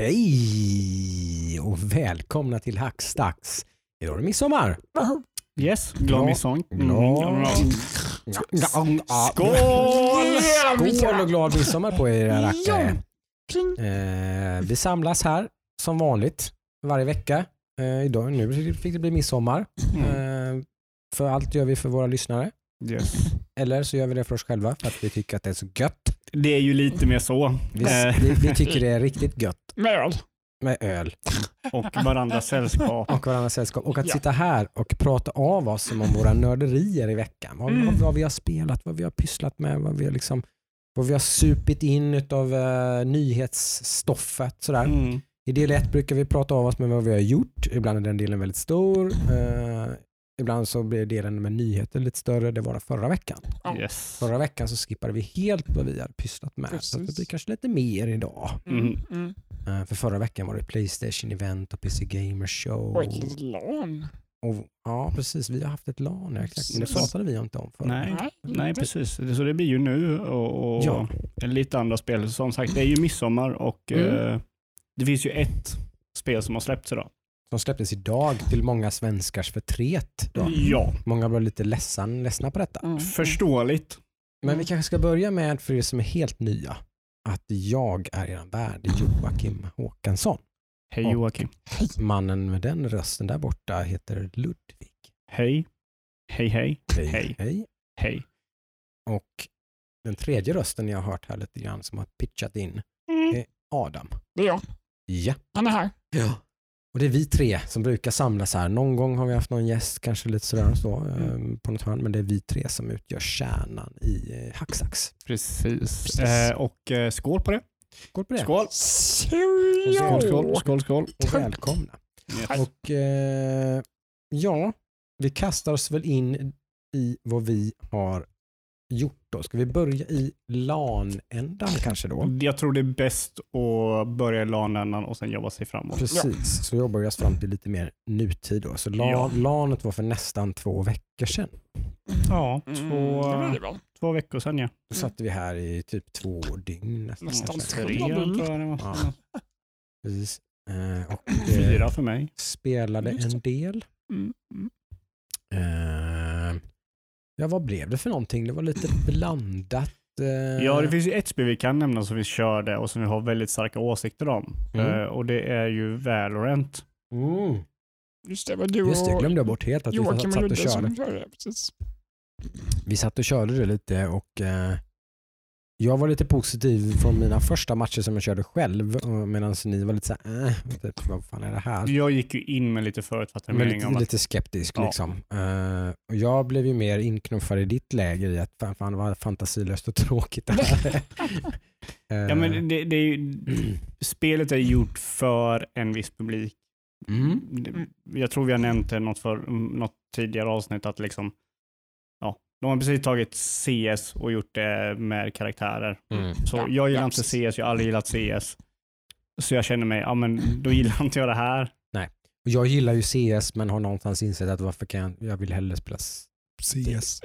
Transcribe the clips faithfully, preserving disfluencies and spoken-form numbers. Okej, och välkomna till Hackstax. Idag är det midsommar. Yes, glad midsommar. Skål! Skål och glad midsommar på er rackare. Eh, vi samlas här som vanligt varje vecka. Eh, idag nu fick det bli midsommar. Eh, för allt gör vi för våra lyssnare. Yes. Eller så gör vi det för oss själva för att vi tycker att det är så gött. Det är ju lite mer så. Vi, vi, vi tycker det är riktigt gött. Med öl. Med öl. Och varandras sällskap. Och varandras sällskap. Och att ja. sitta här och prata av oss som om våra nörderier i veckan. Vad, mm. vad, vad vi har spelat, vad vi har pysslat med, vad vi har, liksom, vad vi har supit in av uh, nyhetsstoffet. Sådär. Mm. I del ett brukar vi prata av oss med vad vi har gjort. Ibland är den delen väldigt stor. Uh, Ibland så blir delen med nyheter lite större. Det var det förra veckan. Yes. Förra veckan så skippade vi helt vad vi hade pysslat med. Precis. Så det blir kanske lite mer idag. Mm. Mm. Uh, för förra veckan var det PlayStation-event och P C Gamers Show. Och ett LAN. Och, ja, precis. Vi har haft ett LAN. Exakt. Men det pratade vi inte om förra. Nej, Nej precis. Så det blir ju nu och, och ja. lite andra spel. Som sagt, det är ju midsommar och mm. uh, det finns ju ett spel som har släppts idag. Som släpptes idag till många svenskars förtret. Då. Ja. Många var lite ledsen, ledsna på detta. Mm. Förståeligt. Men vi kanske ska börja med, för er som är helt nya, att jag är er värd, Joakim Håkansson. Hej Joakim. Och mannen med den rösten där borta heter Ludvig. Hej. Hej, hej. Hej, hej. Hej. Hej. Och den tredje rösten jag har hört här lite grann som har pitchat in mm. är Adam. Det är jag. Ja. Han är här. Ja. Och det är vi tre som brukar samlas här. Någon gång har vi haft någon gäst, kanske lite sådär och så, mm. på något hörn. Men det är vi tre som utgör kärnan i Hacksax. Precis. Precis. Eh, och eh, skål på det. Skål på det. Skål. Skål, skål, skål, skål. Och välkomna. Yes. Och eh, ja, vi kastar oss väl in i vad vi har gjort då. Ska vi börja i LAN-ändan kanske då? Jag tror det är bäst att börja i LAN-ändan och sen jobba sig framåt. Precis, ja. Så jobbar jag fram till lite mer nutid då. Så LAN, ja. LANet var för nästan två veckor sedan. Ja, två, mm, det det två veckor sedan ja. Då satt vi här i typ två dygn. Nästan, nästan tre. Ja. Precis. Eh, och, eh, Fyra för mig. Spelade en del. Mm. Eh, Ja, vad blev det för någonting? Det var lite blandat. Eh... Ja, det finns ju ett spel vi kan nämna som vi körde och som vi har väldigt starka åsikter om. Mm. Eh, och det är ju Valorant. Mm. Just det, vad du och... Just det, jag glömde bort helt att Joakim vi satt, satt och körde. körde vi satt och körde det lite och eh, jag var lite positiv från mina första matcher som jag körde själv medan ni var lite så här, äh, vad fan är det här? Jag gick ju in med lite förutfattade meningar. Lite, att... lite skeptisk ja. liksom. Uh, och jag blev ju mer inknuffad i ditt läger i att fan, fan var fantasilöst och tråkigt det här. uh, ja men det, det är ju, mm. spelet är gjort för en viss publik. Mm. Jag tror vi har nämnt det något, för, något tidigare avsnitt att liksom de har precis tagit C S och gjort det med karaktärer. Mm. Så ja, jag gillar ja, inte C S, jag har aldrig gillat C S. Så jag känner mig, ja men då gillar inte jag det här. Nej, och jag gillar ju C S men har någonstans insett att varför kan jag, jag vill hellre spela C S.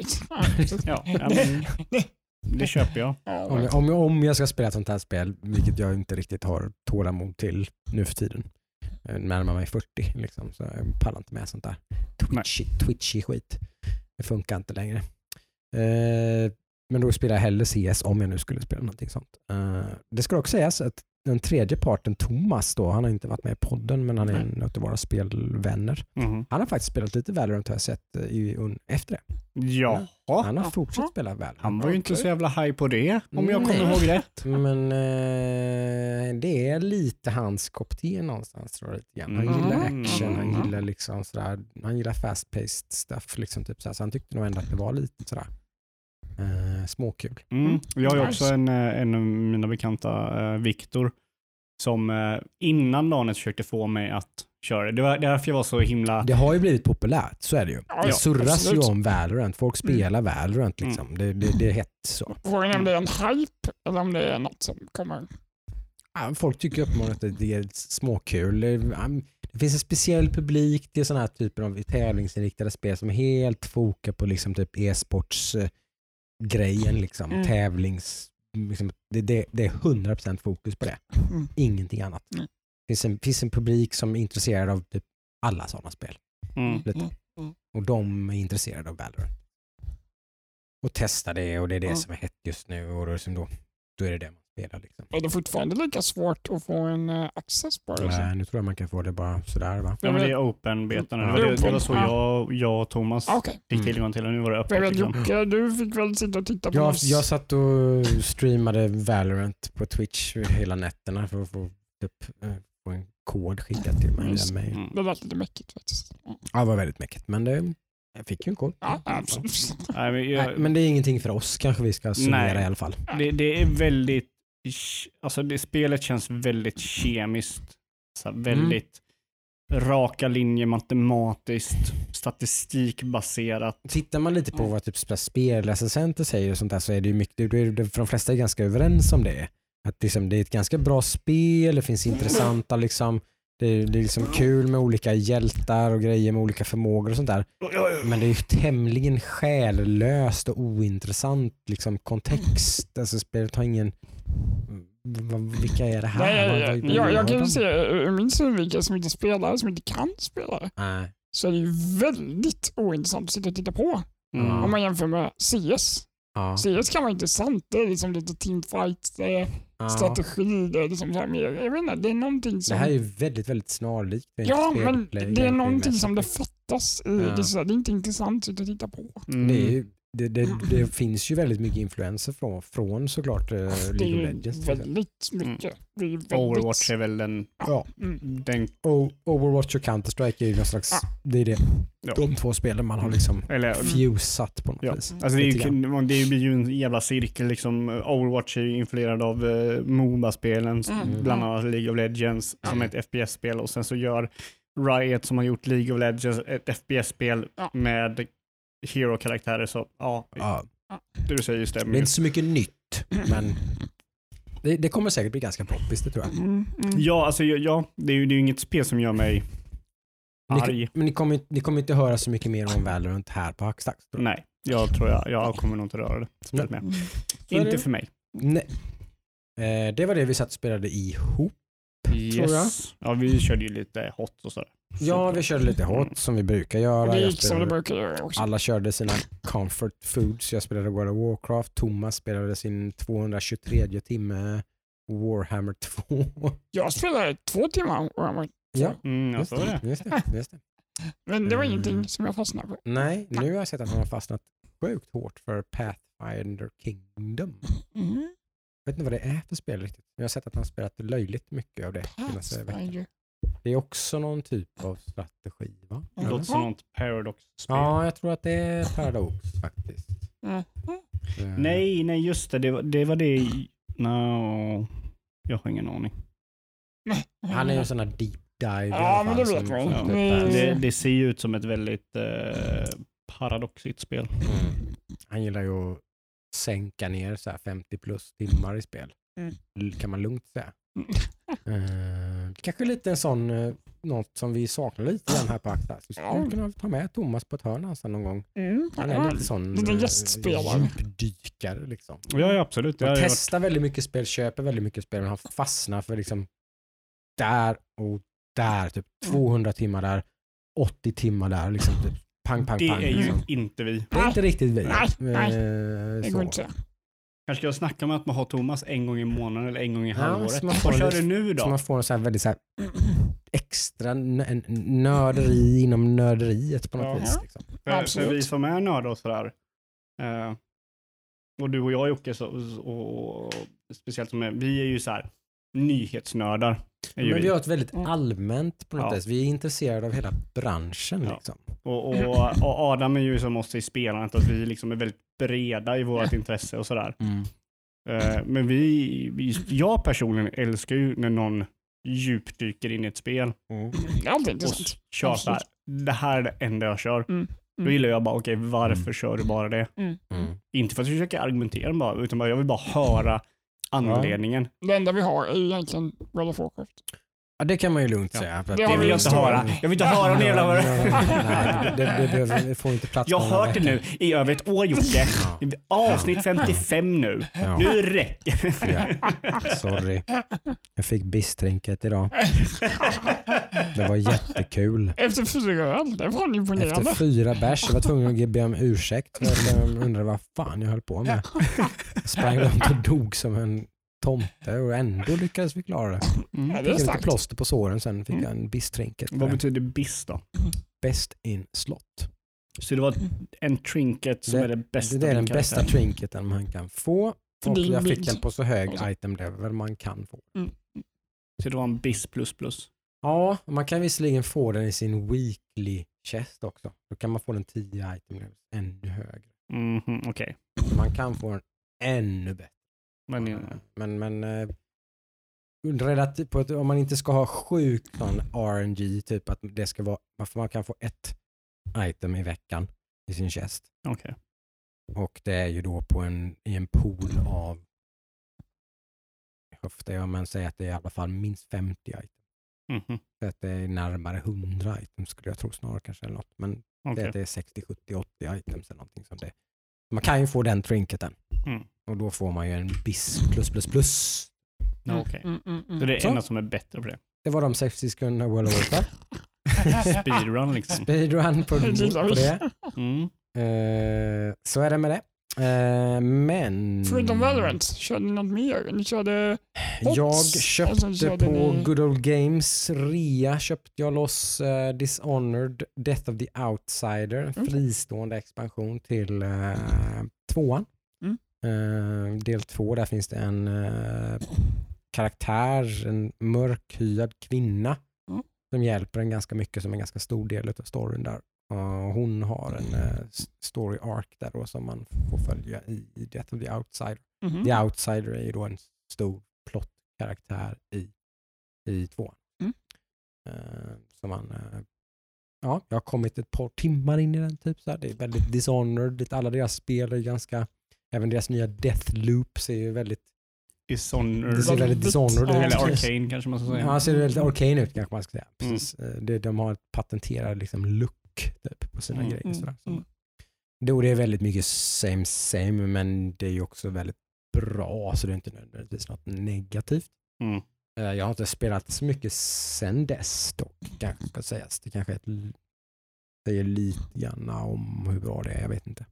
ja, ja men, det köper jag. Om jag, om jag. Om jag ska spela ett sånt här spel, vilket jag inte riktigt har tålamod till nu för tiden. Jag närmar mig fyrtio liksom, så jag pallar inte med sånt där. Twitchy, twitchy skit. Det funkar inte längre. Men då spelar jag hellre C S om jag nu skulle spela någonting sånt. Det ska också sägas att den tredje parten, Thomas då, han har inte varit med i podden men han är en av våra spelvänner. Mm. Han har faktiskt spelat lite Valorant har jag sett i, efter det. Ja. Han har fortsatt spela Valorant. Han var ju inte så jävla high på det om jag kommer ihåg rätt. Men eh, det är lite hans kopp te någonstans tror jag lite grann. Han gillar action, han gillar liksom sådär, han gillar fast-paced stuff liksom typ sådär. Så han tyckte nog ändå att det var lite sådär. Uh, småkul. Mm. Jag har ju också en, en av mina bekanta uh, Viktor som uh, innan LANet försökte få mig att köra det. Det var därför jag var så himla... Det har ju blivit populärt, så är det ju. Ja, det surras absolut. Ju om Valorant. Folk spelar mm. Valorant liksom. Mm. Det, det, det är hett så. Frågan om det är en hype eller om det är något som kommer... Ja, folk tycker uppenbarligen att det är småkul. Det finns en speciell publik. Det är sådana här typer av tävlingsinriktade spel som helt fokar på liksom typ e-sports... grejen liksom, mm. tävlings liksom, det, det, det är hundra procent fokus på det. Mm. Ingenting annat. Mm. finns en, finns en publik som är intresserad av typ alla sådana spel. Mm. Lite. Mm. Mm. Och de är intresserade av Valorant. Och testa det, och det är det mm. som är hett just nu, och då, då, då är det det man spelar. Liksom. Är det fortfarande lika svårt att få en uh, access bara? Nej, nu tror jag man kan få det bara sådär, va? Ja, men det är open-betan. Mm. Det var det, det var så jag, jag och Thomas okay. fick tillgång till, och nu var det öppet. Mm. Liksom. Du fick väl sitta och titta på jag, oss? Jag satt och streamade Valorant på Twitch hela nätterna för att få typ, få en kod skickad till mig. Mm. mig. Mm. Det var lite mäckigt faktiskt. Mm. Ja, det var väldigt mäckigt, men det... Jag fick ju en kod. Ja, absolut. Nej, men, jag... Nej, men det är ingenting för oss, kanske vi ska summera i alla fall. Det, det är väldigt, alltså det, spelet känns väldigt kemiskt. Så väldigt mm. raka linjer, matematiskt, statistikbaserat. Tittar man lite på vad typ spelrecensenter säger och sånt där, så är det ju mycket, för de flesta är ganska överens om det. Att liksom, det är ett ganska bra spel, det finns intressanta liksom... Det är, det är liksom kul med olika hjältar och grejer med olika förmågor och sånt där. Men det är ju tämligen själlöst och ointressant liksom kontext. Alltså spelet har ingen... Vilka är det här? Nej, nej, nej. Vad, vad, jag, jag kan ju säga, ur min synvinkel som inte spelar, som inte kan spela, nej. Så är det ju väldigt ointressant att sitta och titta på. Mm. Om man jämför med C S. Ja. C S kan vara intressant, det är liksom lite teamfight, det är ja. strategi, det är liksom så här, jag vet inte, det är någonting som... Det här är ju väldigt, väldigt snarlikt. Ja, men det är någonting som det fattas i, ja. det, är så, det är inte intressant att titta på. Mm. Det, är ju, det, det, det finns ju väldigt mycket influenser från, från såklart uh, League of Legends. Det är väldigt mycket. Det är väldigt... Overwatch är väl den... Ja. Mm. den... O- Overwatch och Counter-Strike är ju någon slags... Ja. Det är det. Ja. De två spelen man har liksom eller, fusat på något ja. vis. Alltså det, är ju, det blir ju en jävla cirkel liksom. Overwatch är influerad av eh, MOBA-spelen, mm. bland annat League of Legends mm. som är ett F P S-spel, och sen så gör Riot som har gjort League of Legends ett F P S-spel mm. med hero-karaktärer, så ja, ja. Det du säger just det. Det är inte så mycket nytt, men det, det kommer säkert bli ganska poppis, det tror jag. Mm. Mm. Ja, alltså ja, det är ju det är inget spel som gör mig... Ni, men ni kommer, ni kommer inte höra så mycket mer om Valorant här på Hackstax. Nej, jag tror jag, jag kommer nog inte röra det. Spelet med. Mm. Inte det? För mig. Nej. Eh, det var det vi satt och spelade ihop, yes. tror jag. Ja, vi körde ju lite hot och sådär. Ja, vi körde lite hot mm. som vi brukar göra. Det gick som det brukar göra också. Alla körde sina comfort foods. Jag spelade God of Warcraft. Thomas spelade sin tvåhundratjugotredje timme Warhammer två. Jag spelade två timmar Warhammer. Ja, mm, just, det, det. Just, det, just det. Men det var ingenting mm. som jag fastnade på. Nej, nu har jag sett att han har fastnat sjukt hårt för Pathfinder Kingdom. Mm. Jag vet inte vad det är för spel riktigt. Jag har sett att han har spelat löjligt mycket av det. Pathfinder. Det är också någon typ av strategi, va? Det låter som något paradox-spel. Ja, jag tror att det är paradox faktiskt. Mm. Mm. Nej, nej just det. Det var det. Var det. No. Jag har ingen aning. Han är ju en sån här deep. Ja, ja men det vet man. Ja. Det, det ser ju ut som ett väldigt eh, paradoxigt spel. Mm. Han gillar ju att sänka ner så här femtio plus timmar i spel. Mm. Kan man lugnt säga. Mm. Eh, kanske lite en sån eh, något som vi saknar lite grann här på Akta. Så skulle mm. kunna ta med Thomas på ett hörn alltså någon gång. Mm. Han är mm. lite sån djupdykare liksom. Ja, ja absolut. Jag testar varit... väldigt mycket spel, köper väldigt mycket spel, men han fastnar för liksom där och där, typ tvåhundra timmar där, åttio timmar där, liksom typ pang, pang, det pang. Det är liksom. Ju inte vi. Det är inte riktigt vi. Nej, nej. Eh, det går inte. Kanske ska jag snacka med att man har Thomas en gång i månaden eller en gång i ja, halvåret. Vad kör du nu då? Så man får en så här väldigt så här extra n- nörderi inom nörderiet på något ja. vis. Liksom. För, Absolut. För vi som är nörd och sådär. Eh, och du och jag Jocke, så, och, och speciellt som är, vi är ju så här nyhetsnördar. Men vi har ett väldigt allmänt på något ja. vis. Vi är intresserade av hela branschen. Ja. Liksom. Och, och, och Adam är ju som oss i spelandet, att vi liksom är väldigt breda i vårt intresse och sådär. Mm. Uh, men vi, vi, jag personligen älskar ju när någon djupdyker in i ett spel. Mm. Och kör så här, det här är det enda jag kör. Mm. Mm. Då gillar jag bara, okej, okay, varför mm. kör du bara det? Mm. Mm. Inte för att försöka argumentera bara, utan bara, jag vill bara höra anledningen. Ja. Det enda vi har är egentligen World of Warcraft. Ja, det kan man ju lugnt säga. Ja. Det vill jag inte höra. Jag vill inte höra någon jävla... Nej, det, det, det, det får inte plats. Jag har hört det nu i över ett år, Jocke. Avsnitt femtiofem nu. Ja. Nu räcker det. Ja. Sorry. Jag fick bistränket idag. Det var jättekul. Efter fyra öl, det var imponerande. Efter fyra bärs, jag var tvungen att be om ursäkt. Jag undrade vad fan jag höll på med. Jag sprang runt och dog som en... tomte och ändå lyckades vi klara det. Mm. Ja, det fick lite plåster på såren, sen fick mm. jag en bistränket. Vad betyder bis då? Best in slott. Så det var en trinket som det, är det bästa? Det är den bästa trinketen man kan få. Och jag fick den på så hög alltså. Item level man kan få. Mm. Så det var en bis plus plus? Ja, man kan visserligen få den i sin weekly chest också. Då kan man få den tio item level ännu högre. Mm-hmm, okej. Okay. Man kan få den ännu bättre. Men, men, men eh, relativt på att om man inte ska ha sjukt någon R N G, typ att det ska vara, man kan få ett item i veckan i sin chest. Okay. Och det är ju då på en, i en pool av höfter, om man säger att det är i alla fall minst femtio item. Mm-hmm. Så att det är närmare hundra item skulle jag tro snarare kanske eller något. Men okay. Det är sextio, sjuttio, åttio items eller någonting som det är. Man kan ju få den trinketen. Mm. Och då får man ju en bis plus plus plus. Mm. Okej. Okay. Mm, mm, mm. Så det är ena som är bättre på det. Det var de sextio sekunderna World of Warcraft. Speedrun liksom. Speedrun på, på det. Mm. Uh, så är det med det. Uh, men... Förutom Valorant, körde ni något mer? Ni körde... Ops. Jag köpte körde på ni... Good Old Games rea köpte jag loss uh, Dishonored, Death of the Outsider, en mm. fristående expansion till uh, tvåan. Mm. Uh, del två, där finns det en uh, karaktär, en mörkhyad kvinna mm. som hjälper en ganska mycket, som en ganska stor del av storyn där. Och hon har en uh, story arc där då som man får följa i, i Death of the Outsider. Mm-hmm. The Outsider är ju då en stor plottkaraktär i, i tvåan. Mm. Uh, som man, uh, ja, jag har kommit ett par timmar in i den typ så här. Det är väldigt Dishonored. Alla deras spel är ganska, även deras nya Deathloops är ju väldigt Dishonored. Det ser väldigt Dishonored ut. Eller Arcane kanske man ska säga. Ja, det ser väldigt Arcane ut kanske man ska säga. Precis. Mm. Det, de har ett patenterat liksom look typ på sina mm, grejer sådär. Mm. Då det är väldigt mycket same same, men det är ju också väldigt bra, så det är inte nödvändigtvis något negativt. Mm. Jag har inte spelat så mycket sen dess dock, kanske ska sägas. Det kanske är ett, säger lite grann om hur bra det är, jag vet inte.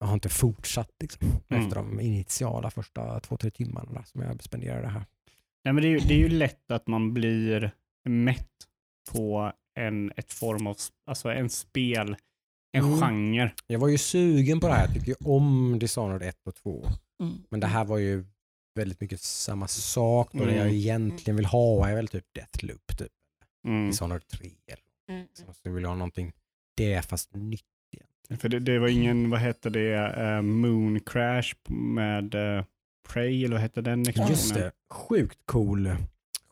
Jag har inte fortsatt liksom, mm. efter de initiala första två, tre timmarna som jag spenderar det här. Nej, men det är ju, det är ju lätt att man blir mätt på en ett form av, alltså en spel, en mm. genre. Jag var ju sugen på det här, jag tycker ju om Dishonored ett och två. Mm. Men det här var ju väldigt mycket samma sak då, mm. det jag egentligen vill ha är väl typ Deathloop typ. Mm. Dishonored tre eller mm. så jag vill ha någonting det fast nytt egentligen. För det, det var ingen, vad hette det, uh, Mooncrash med uh, Prey eller vad hette den? Just det, sjukt cool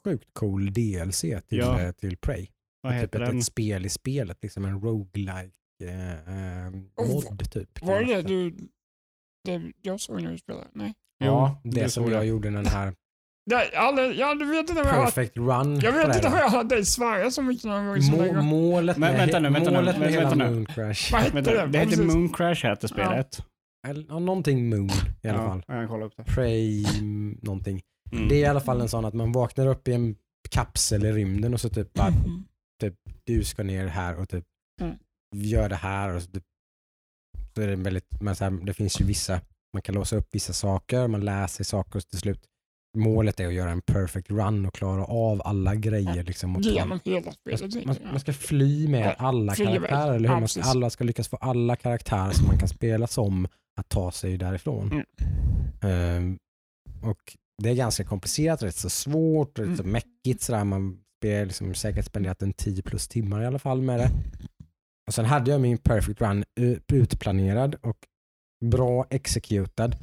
sjukt cool D L C till, ja. Till Prey. Vad heter typ den? Ett spel i spelet, liksom en roguelike eh, mod typ. Var det det du, det jag såg när du spelade? Nej. Ja, det, det som jag, jag gjorde den här aldrig, ja, du vet inte Perfect jag har, Run. Jag vet inte vad jag hade i Sverige så mycket någon gång. Må, målet med, Men, vänta nu, vänta målet nu, vänta nu. Mooncrash. Det, det heter Mooncrash heter spelet. Ja, någonting Moon i alla fall. Ja, jag kollar upp det. Prey någonting. Mm. Det är i alla fall en sån att man vaknar upp i en kapsel i rymden och så typ bara mm. typ, du ska ner här och typ mm. gör det här och så, typ, så är det väldigt, men så här, det finns ju vissa, man kan låsa upp vissa saker, man läser saker och till slut målet är att göra en perfect run och klara av alla grejer liksom, och genom hela spelet. Man, man ska fly med alla fly karaktärer med. Eller hur? Man ska, alla ska lyckas få alla karaktärer som man kan spela som att ta sig därifrån. Mm. Um, och det är ganska komplicerat, rätt så svårt, rätt mm. så mäckigt sådär, man jag liksom säkert spenderat en tio plus timmar i alla fall med det. Och sen hade jag min perfect run utplanerad och bra executed.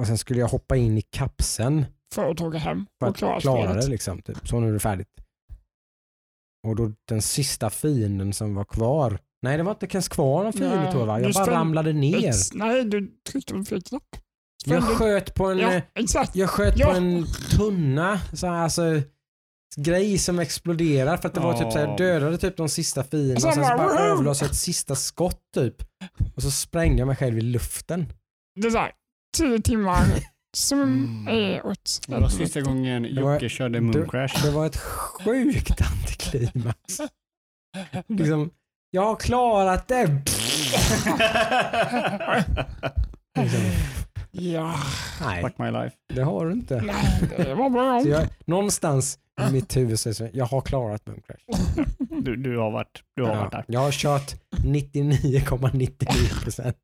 Och sen skulle jag hoppa in i kapseln för att ta hem och klara, klara det liksom typ. Så nu är det färdigt. Och då den sista fienden som var kvar. Nej, det var inte ens kvar någon fiende tror jag. Jag bara ramlade ner. Ett, nej, du tryckte på fel knapp. Jag sköt på en ja, jag sköt ja. på en tunna så här, alltså grej som exploderar för att det var oh. typ så här, dödade typ de sista fienden och sen så bara överlösa ett sista skott typ och så sprängde jag mig själv i luften. Det är så här, tio timmar som mm. är åt. Det var sista gången Jocke körde Mooncrash. Det, det var ett sjukt antiklimax. Liksom, jag har klarat det. liksom. Ja, nej. Fuck my life. Det har du inte. Nej, det var bra. Jag, någonstans i mitt huvud så jag, jag har klarat Mooncrash. Du, du har varit du har ja, varit där. Jag har kört nittionio komma nittionio procent.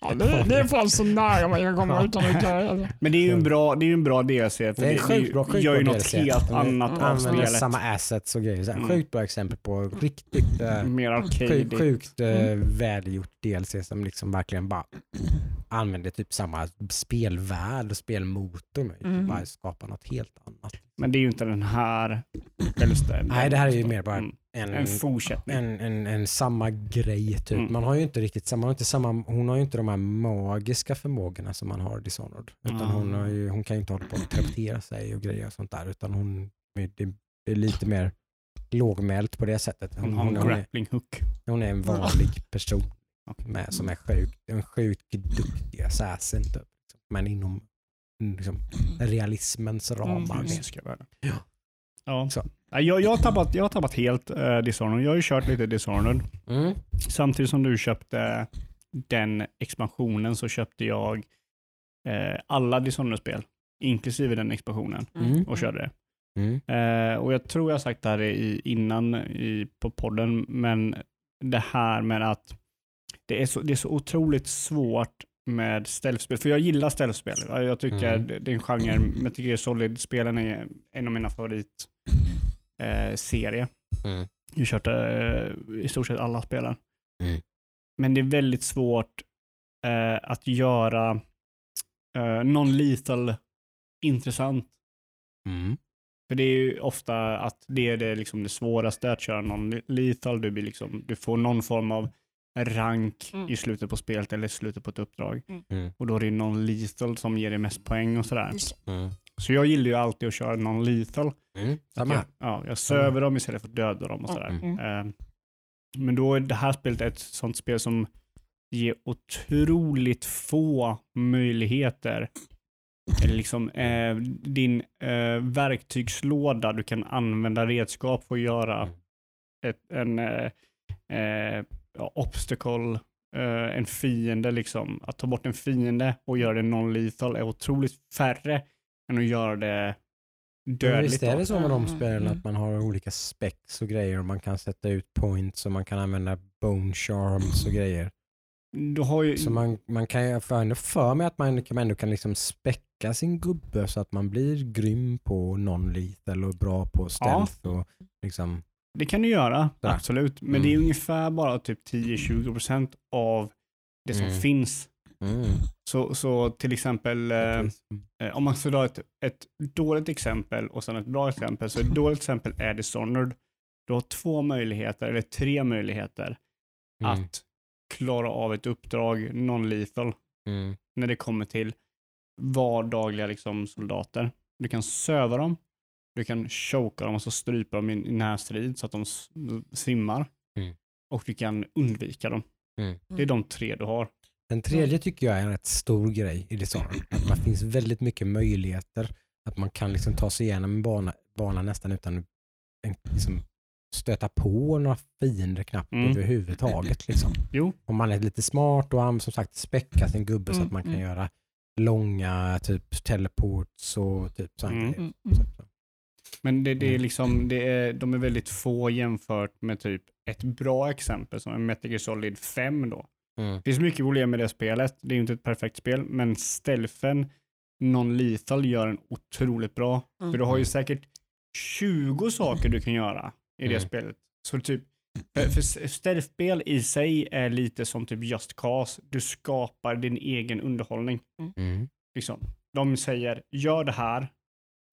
Ja, det, det är fan så nära man kan komma utan att göra. Men det är ju en bra det är ju en bra D L C för det är sjukt bra. Gör ju något helt annat av spelet. Samma assets och grejer. Mm. Sjukt bra exempel på riktigt uh, mer arcade sjukt, sjukt uh, mm. välgjort D L C som liksom verkligen bara använder typ samma spelvärld och spelmotor men mm. bara skapar något helt annat. Men det är ju inte den här eller nej, det här är ju mer bara mm. en, en fortsättning. En, en, en samma grej typ. Mm. Man har ju inte riktigt samma, inte samma, hon har ju inte de här magiska förmågorna som man har i Dishonored. Utan mm. hon, har ju, hon kan ju inte hålla på att traktera sig och grejer och sånt där. Utan hon det är lite mer lågmält på det sättet. Hon, hon har en hon grappling är, hook. Hon är en vanlig person med, som är sjuk, en sjukt duktig assassin typ. Men inom liksom, realismens ramar. Mm. Ja. Ja. Så. Jag, jag, har tappat, jag har tappat helt uh, Dishonored. Jag har ju kört lite Dishonored. Mm. Samtidigt som du köpte den expansionen så köpte jag uh, alla Dishonored-spel, inklusive den expansionen, mm. och körde det. Mm. Uh, och jag tror jag har sagt det här i, innan i, på podden, men det här med att det är så, det är så otroligt svårt med stealthspel, för jag gillar stealthspel. Jag tycker mm. det är en genre, men jag tycker Solid-spelen är en av mina favorit Eh, serie. Mm. Jag kört eh, i stort sett alla spelen. Mm. Men det är väldigt svårt eh, att göra eh, non-lethal intressant. Mm. För det är ju ofta att det är det, liksom det svåraste att köra non-lethal. Du, blir liksom, du får någon form av rank mm. i slutet på spelet eller i slutet på ett uppdrag. Mm. Och då är det non-lethal som ger dig mest poäng och sådär. Mm. Så jag gillar ju alltid att köra non-lethal. Mm. Jag, ja, jag söver mm. dem istället för att döda dem och sådär. Mm. Eh, men då är det här spelet ett sånt spel som ger otroligt få möjligheter. Eller liksom eh, din eh, verktygslåda, du kan använda redskap för att göra ett, en eh, eh, obstacle, eh, en fiende liksom. Att ta bort en fiende och göra det non-lethal är otroligt färre än att göra det dödligt. Visst är det så med de spelen att man har olika specs och grejer och man kan sätta ut points och man kan använda bone charms och grejer. Du har ju... Så man, man kan ju för, för mig att man kan, ändå kan liksom specka sin gubbe så att man blir grym på non-lethal och bra på stealth. Ja. Och liksom... Det kan du göra, där. Absolut. Men mm. det är ungefär bara typ tio till tjugo procent av det som mm. finns. Mm. Så, så till exempel eh, om man ska dra ett, ett dåligt exempel och sen ett bra exempel, så ett dåligt exempel är Dishonored. Du har två möjligheter eller tre möjligheter mm. att klara av ett uppdrag non-lethal mm. när det kommer till vardagliga liksom, soldater. Du kan söva dem, du kan choka dem och så strypa dem i närstrid så att de svimmar mm. och du kan undvika dem. Mm. Det är de tre du har. Den tredje tycker jag är en rätt stor grej i Dishonored. Att det finns väldigt mycket möjligheter att man kan liksom ta sig igenom en bana, bana nästan utan att liksom stöta på några fiender knappt mm. överhuvudtaget. Liksom. Jo. Om man är lite smart och som sagt späckar sin gubbe mm. så att man kan mm. göra långa typ teleports och typ sånt. Mm. Så. Men det, det är liksom, det är, de är väldigt få jämfört med typ ett bra exempel som är Metal Gear Solid fem då. Mm. Det finns mycket problem med det spelet. Det är ju inte ett perfekt spel, men stealthen non-lethal gör en otroligt bra. Mm. För du har ju säkert tjugo saker du kan göra i mm. det spelet. Så typ, för, för stealthspel i sig är lite som typ Just Cause. Du skapar din egen underhållning. Mm. Liksom. De säger, gör det här.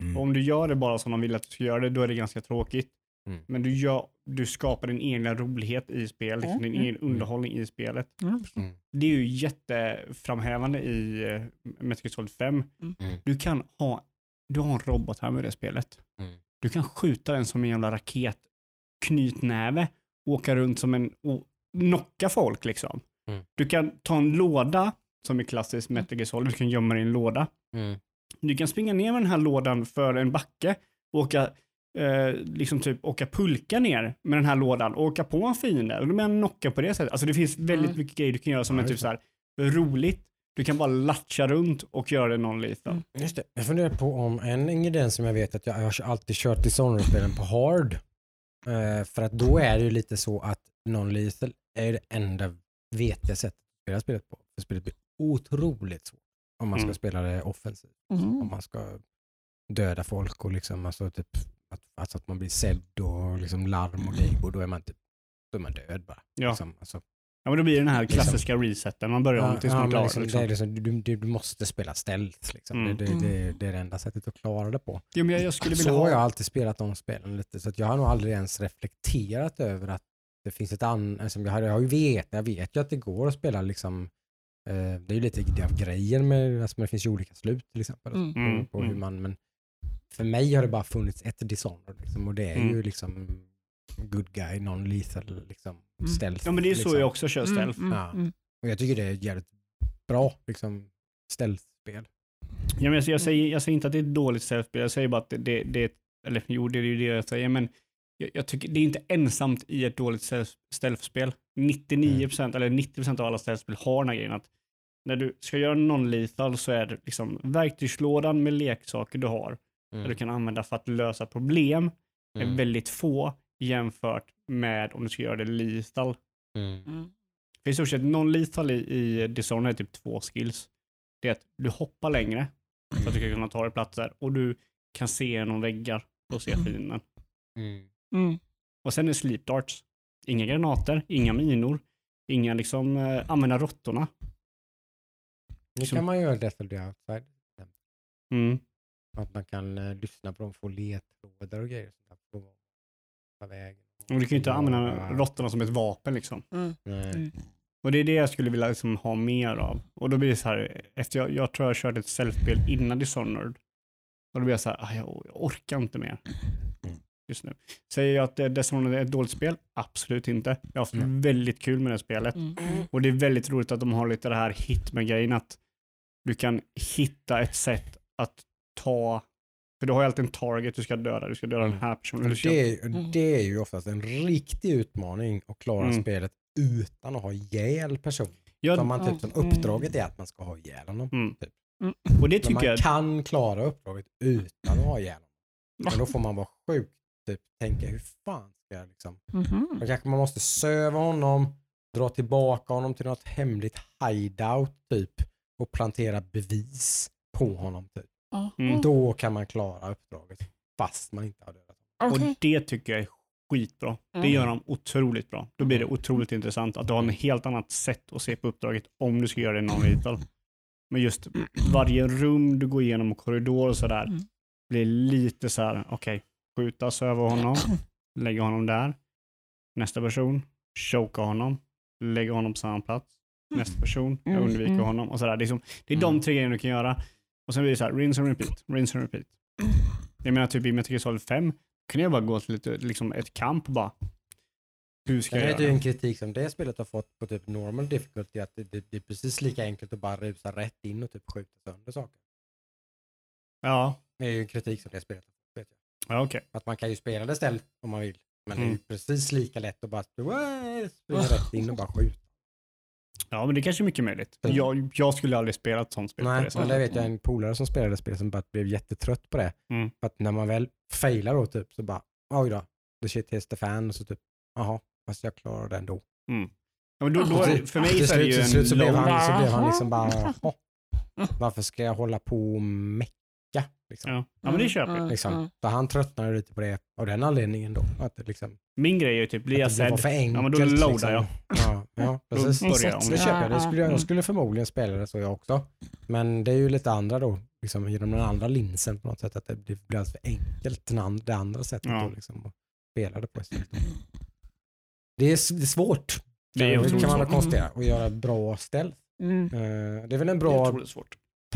Mm. Och om du gör det bara som de vill att du ska göra det, då är det ganska tråkigt. Mm. Men du, gör, du skapar din egna rolighet i spelet, mm. din egen underhållning i spelet. Mm. Mm. Det är ju jätteframhävande i Metal Gear Solid fem. Mm. Du kan ha, du har en robot här med det spelet. Mm. Du kan skjuta den som en jävla raket, knytnäve, åka runt som en och knocka folk liksom. Mm. Du kan ta en låda som är klassiskt Metal Gear Solid, du kan gömma dig i en låda. Mm. Du kan springa ner med den här lådan för en backe och åka eh, liksom typ åka pulka ner med den här lådan och åka på en fiende. Och då menar knocka på det sättet. Alltså det finns väldigt mm. mycket grejer du kan göra som ja, är typ så här roligt. Du kan bara latcha runt och göra det någon liten. Mm. Just det. Jag funderar på om en ingrediens som jag vet att jag, jag har alltid kört i Dishonored-spelen på hard. Uh, för att då är det ju lite så att non-lethal är det enda vetiga sättet att spela spelet på. För spelet blir otroligt svårt om man ska mm. spela det offensivt. Mm. Om man ska döda folk och liksom alltså typ att, alltså att man blir sedd och liksom larm och liv och då är man typ då är man död bara. Ja. Liksom, alltså. Ja, men då blir det den här klassiska liksom, reseten. Man börjar om tills man klarar liksom, liksom. det. Liksom, du, du, du måste spela ställt. Liksom. Mm. Det, det, det, det är det enda sättet att klara det på. Jo, men jag, jag skulle vilja så ha... har jag alltid spelat de spelen lite. Så att jag har nog aldrig ens reflekterat över att det finns ett annat... Alltså, jag, jag, jag vet ju att det går att spela liksom... Eh, det är ju lite av grejer med... Alltså, det finns ju olika slut till exempel. Mm. Alltså, på, på mm. hur man, men för mig har det bara funnits ett Dishonored. Liksom, och det är mm. ju liksom... good guy, non-lethal liksom, mm. stealth. Ja, men det är så liksom. Jag också kör stealth. Mm, mm, ja. mm. Och jag tycker det är jävligt bra liksom, stealth-spel. Ja, men jag, jag, säger, jag säger inte att det är ett dåligt stealth-spel, jag säger bara att det, det är, eller jo, det är ju det jag säger, men jag, jag tycker det är inte ensamt i ett dåligt stealth-spel. nittionio procent mm. eller nittio procent av alla stealth-spel har den här grejen att när du ska göra non-lethal så är det liksom verktygslådan med leksaker du har, mm. där du kan använda för att lösa problem, är mm. väldigt få jämfört med om du ska göra det lethal. Mm. Mm. För i stort sett non-lethal i, i Dishonored är typ två skills. Det är att du hoppar längre mm. så att du kan kunna ta dig platser och du kan se genom väggar och se fienden. Mm. Mm. Och sen är sleep darts. Inga granater, inga minor, inga liksom äh, använda råttorna. Nu kan man göra Death of the Outsider. Mm. Att man kan äh, lyssna på dem, få ledtrådar och grejer. Vägen. Och du kan ju inte använda råttorna som ett vapen liksom. Mm. Mm. Och det är det jag skulle vilja liksom ha mer av. Och då blir det så här, efter jag, jag tror jag körde ett selfspel innan Dishonored. Och då blir jag så här, aj, jag orkar inte mer just nu. Säger jag att Dishonored är ett dåligt spel? Absolut inte. Jag har haft mm. väldigt kul med det spelet. Mm. Och det är väldigt roligt att de har lite det här hit med grejen att du kan hitta ett sätt att ta. För du har ju alltid en target, du ska döda, du ska döda den här personen. Det, det är ju oftast en riktig utmaning att klara mm. spelet utan att ha ihjäl person. Ja, som man, typ, som uppdraget är att man ska ha ihjäl honom. Mm. Typ. Mm. Och det tycker man jag... kan klara uppdraget utan att ha ihjäl honom. Men då får man vara sjuk. Typ, tänka, hur fan ska jag liksom... Mm-hmm. Kanske man måste söva honom, dra tillbaka honom till något hemligt hideout typ. Och plantera bevis på honom typ. Mm. Då kan man klara uppdraget fast man inte har dödat. Okay. Och det tycker jag är skitbra. Mm. Det gör de otroligt bra. Då blir det otroligt intressant att du har en helt annat sätt att se på uppdraget om du ska göra det non-lethal. Men just varje rum du går igenom och korridor och sådär mm. blir lite så här: okej, okay, skjuta, söva honom, lägga honom där. Nästa person, choka honom, lägga honom på samma plats. Nästa person, jag undviker mm. honom och sådär. Det är, som, det är de tre grejerna du kan göra. Och sen blir det så här, rinse and repeat, rinse and repeat. Jag menar typ i Metal Gear Solid fem kunde jag bara gå till lite, liksom ett kamp bara. Hur ska det jag är göra? En kritik som det spelet har fått på typ normal difficulty att det, det, det är precis lika enkelt att bara rusa rätt in och typ skjuta sönder saker. Ja. Det är ju en kritik som det spelet har fått, vet jag. Ja, okej. Okay. Att man kan ju spela det ställt om man vill. Men mm. det är ju precis lika lätt att bara springa rätt in och bara skjuta. Ja, men det är kanske är mycket möjligt. Jag, jag skulle aldrig spela ett sånt spel. Nej, på det. Nej, jag vet jag en polare som spelade spel som bara blev jättetrött på det. Mm. För att när man väl failar då typ så bara, oj då, the shit hits the fan och så typ, jaha, fast jag klarar det ändå. Mm. Ja, men då, då är, för mig så är det ju en till slut så blev han, så blev han liksom bara, varför ska jag hålla på och mecka? Liksom. Ja. Ja, men det köper jag. Liksom. Så han tröttnade lite på det av den anledningen då. Att det liksom, min grej är ju typ, blir jag sedd? Ja, men då loadar liksom. jag. Ja. Ja, precis. Det köper jag. Det skulle, jag skulle förmodligen spela det så jag också. Men det är ju lite andra då. Liksom, genom den andra linsen på något sätt. Att det blir alldeles för enkelt and, det andra sättet ja. då, liksom, att spela det på. Det är, det är svårt. Det, är det kan man konstatera. Och göra bra ställ. Mm. Uh, det är väl en bra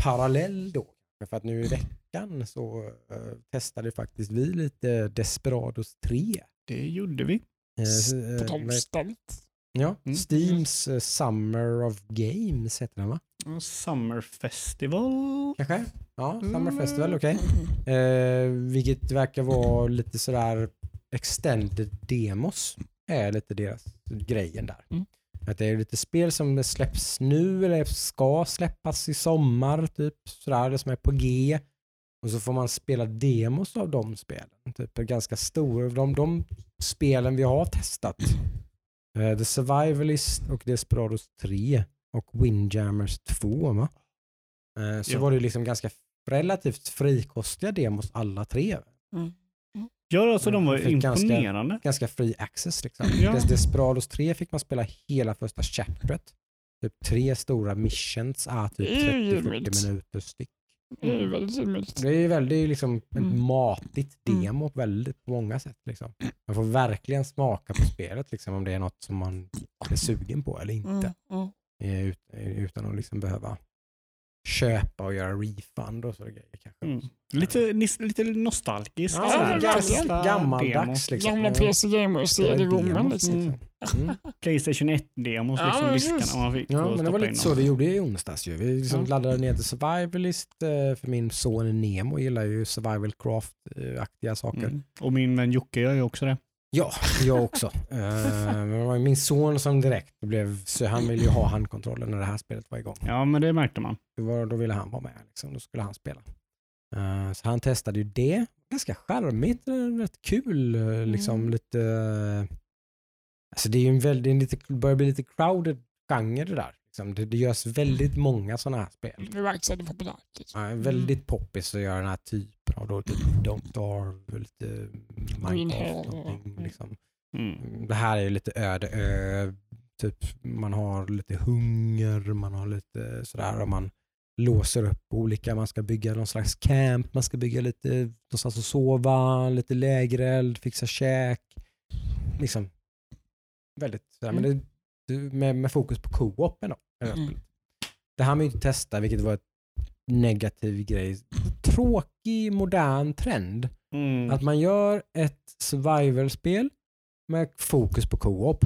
parallell då. För att nu i veckan så uh, testade faktiskt vi lite Desperados tre. Det gjorde vi. Uh, på tomställt. Ja, mm. Steams uh, Summer of Games heter den, va? Summer Festival. Kanske? Ja, Summer mm. Festival, okej. Okay. Uh, vilket verkar vara lite sådär extended demos. Är lite deras grejen där. Mm. Att det är lite spel som släpps nu eller ska släppas i sommar, typ sådär, det som är på G. Och så får man spela demos av de spelen. Typ ganska stora. De, de spelen vi har testat. Uh, The Survivalist och Desperados tre och Windjammers två, va? Uh, så ja. Var det liksom ganska relativt frikostiga demos alla tre. Mm. Ja, alltså de var imponerande. Ganska, ganska free access liksom. Ja. Desperados tre fick man spela hela första chapteret. Typ tre stora missions ah, typ trettio fyrtio minuter styck. Mm. Det är väldigt simligt. Det är väldigt liksom mm. matigt demo på väldigt på många sätt liksom. Man får verkligen smaka på spelet liksom, om det är något som man är sugen på eller inte. Mm. Mm. Ut, utan att liksom behöva köpa och göra refund och så grejer kanske. Mm. Lite, lite nostalgiskt. Ja, gamla, gammaldags liksom. Gamla P C gamers i rummen liksom. Mm. Mm. PlayStation ett-demos liksom, diskarna man fick. Ja, men det var lite så vi gjorde i onsdags ju. Vi liksom mm. laddade ner The Survivalist, för min son Nemo gillar ju survival craft-aktiga saker. Mm. Och min vän Jocke gör ju också det. Ja, jag också. uh, min son som direkt blev, så han ville ju ha handkontrollen när det här spelet var igång. Ja, men det märkte man. Var, då ville han vara med, liksom. Då skulle han spela. Uh, så han testade ju det. Ganska charmigt, rätt kul. Liksom mm. lite... Alltså det är ju en väldigt, lite, börjar bli lite crowded genre det där. Liksom. Det, det görs väldigt många sådana här spel. Det var exakt populärt. Ja, väldigt poppis att göra den här typen. Och då typ Don't Starve, lite Minecraft någonting, liksom. Mm. Det här är ju lite öde ö, typ man har lite hunger, man har lite sådär, och man låser upp olika, man ska bygga någon slags camp, man ska bygga lite någonstans att sova, lite lägereld, fixa käk, liksom väldigt sådär, mm. men det, med, med fokus på co-op ändå. Mm. Det här med att testa, vilket var ett negativ grej, tråkig modern trend mm. att man gör ett survival-spel med fokus på co-op,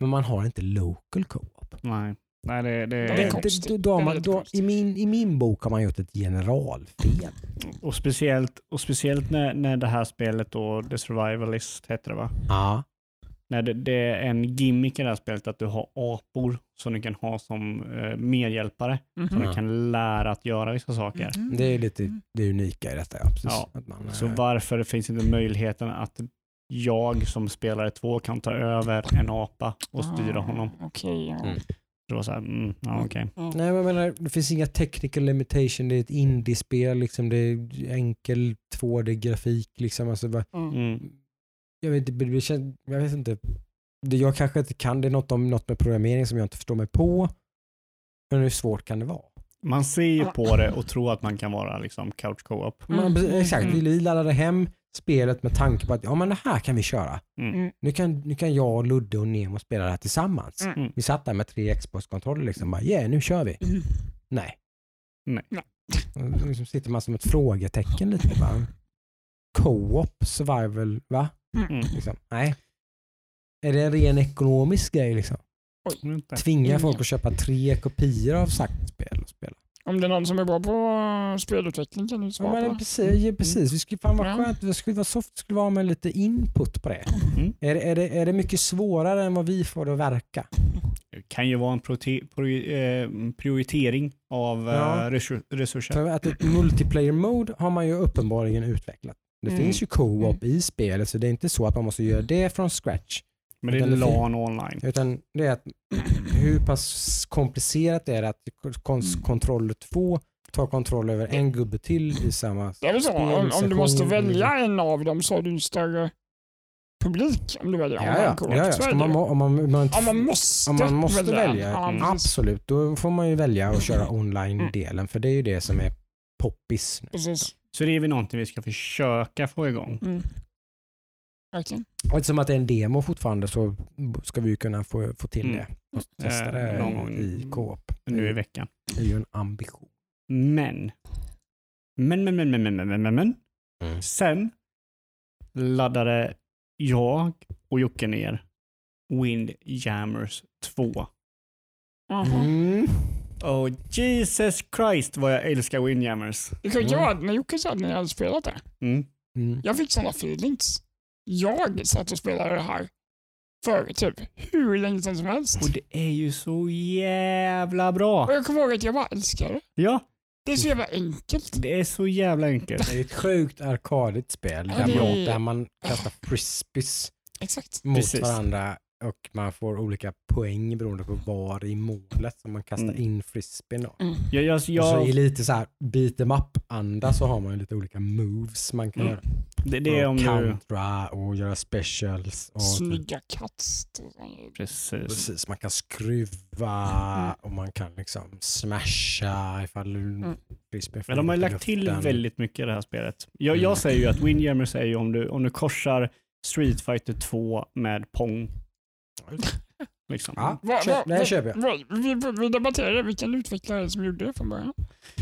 men man har inte local co-op. Nej, nej det, det, det är konstigt. Då, då, då, då, i, min, I min bok har man gjort ett generalfel. Och speciellt, och speciellt när, när det här spelet då, The Survivalist heter det, va? Ja. Nej, det, det är en gimmick i det här spelet att du har apor som du kan ha som eh, medhjälpare mm-hmm. som du kan lära att göra vissa saker. Mm-hmm. Det är lite det unika i detta. Ja, precis. Ja. Att man, så äh... varför finns inte möjligheten att jag som spelare två kan ta över en apa och styra ah, honom? Okej, ja. Mm. Det var så här, mm, ja, okay. mm. Nej, men jag menar, det finns inga technical limitation, det är ett indie-spel, liksom, det är enkel två D-grafik. Liksom, alltså, bara, mm. Jag vet inte, jag vet inte. Jag kanske inte kan, det är något, om, något med programmering som jag inte förstår mig på. Men hur svårt kan det vara? Man ser ju på det och tror att man kan vara liksom couch co-op. Mm. Man, exakt, mm. vi laddade hem spelet med tanke på att ja, men det här kan vi köra. Mm. Nu, kan, nu kan jag, Ludde och Nemo spela det här tillsammans. Mm. Vi satt där med tre Xbox-kontroller liksom, bara, yeah, nu kör vi. Mm. Nej. Nej. Liksom sitter man som ett frågetecken lite bara. Co-op, survival, va? Mm. Liksom. Nej. Är det en ren ekonomisk grej liksom? Oj, tvingar folk att köpa tre kopior av sagt spel och spela. Om det är någon som är bra på spelutveckling kan du svara ja, på. Precis, ja, precis. Vi skulle fan vara mm. skönt. Vi skulle vara soft, skulle vara med lite input på det. Mm. Är, är, det är det mycket svårare än vad vi får det att verka? Det kan ju vara en prote- pro- prioritering av ja. resurser. För att ett multiplayer mode har man ju uppenbarligen utvecklat. Det mm. finns ju co-op mm. i spelet, så det är inte så att man måste göra det från scratch. Men det är LAN online. Utan det är att hur pass komplicerat är det att kons- kontroll två tar kontroll över en gubbe till i samma spel. Det är väl så, om, om du måste välja en av dem så har du en större publik om du väljer ja, ja, ja, ja. Man, om, man, om, man, om man måste, om man måste välja, välja. Ja, mm. absolut, då får man ju välja att köra online-delen, mm. för det är ju det som är poppis nu. Precis. Så det är väl någonting vi ska försöka få igång. Mm. Okay. Och eftersom att det är en demo fortfarande så ska vi ju kunna få, få till mm. det. Och testa äh, det någon i K O P. Nu i veckan. Det är ju en ambition. Men Men, men, men, men, men, men, men, men. Mm. Sen laddade jag och Jocke ner Windjammers två. Uh-huh. Mm. Oh, Jesus Christ vad jag älskar Windjammers. Mm. Jag, när Jocke sa att ni hade spelat det. Mm. Mm. Jag fick sådana feelings. Jag satt och spelade det här för typ hur länge sedan som helst. Och det är ju så jävla bra. Och jag kommer ihåg att jag bara älskar det. Ja. Det är så jävla enkelt. Det är så jävla enkelt. Det är ett sjukt arkadigt spel där, det... där man kastar frisbees exakt. Mot precis. Varandra och man får olika poäng beroende på var i målet som man kastar mm. in frisbeen då. Mm. Jag, jag, jag... Och så i lite så här beat em up anda så har man ju lite olika moves man kan mm. göra. Det, det är om countra och göra specials. Och snygga kast. Precis. Precis, man kan skruva mm. och man kan liksom smasha ifall du mm. frisbeen. Men de har lagt till väldigt mycket i det här spelet. Jag, jag mm. säger ju att Windjammers säger ju om du, om du korsar Street Fighter två med Pong. Liksom. Ja, va, va, nej, köper jag. Va, vi, vi debatterade vilken utvecklare som gjorde det från början.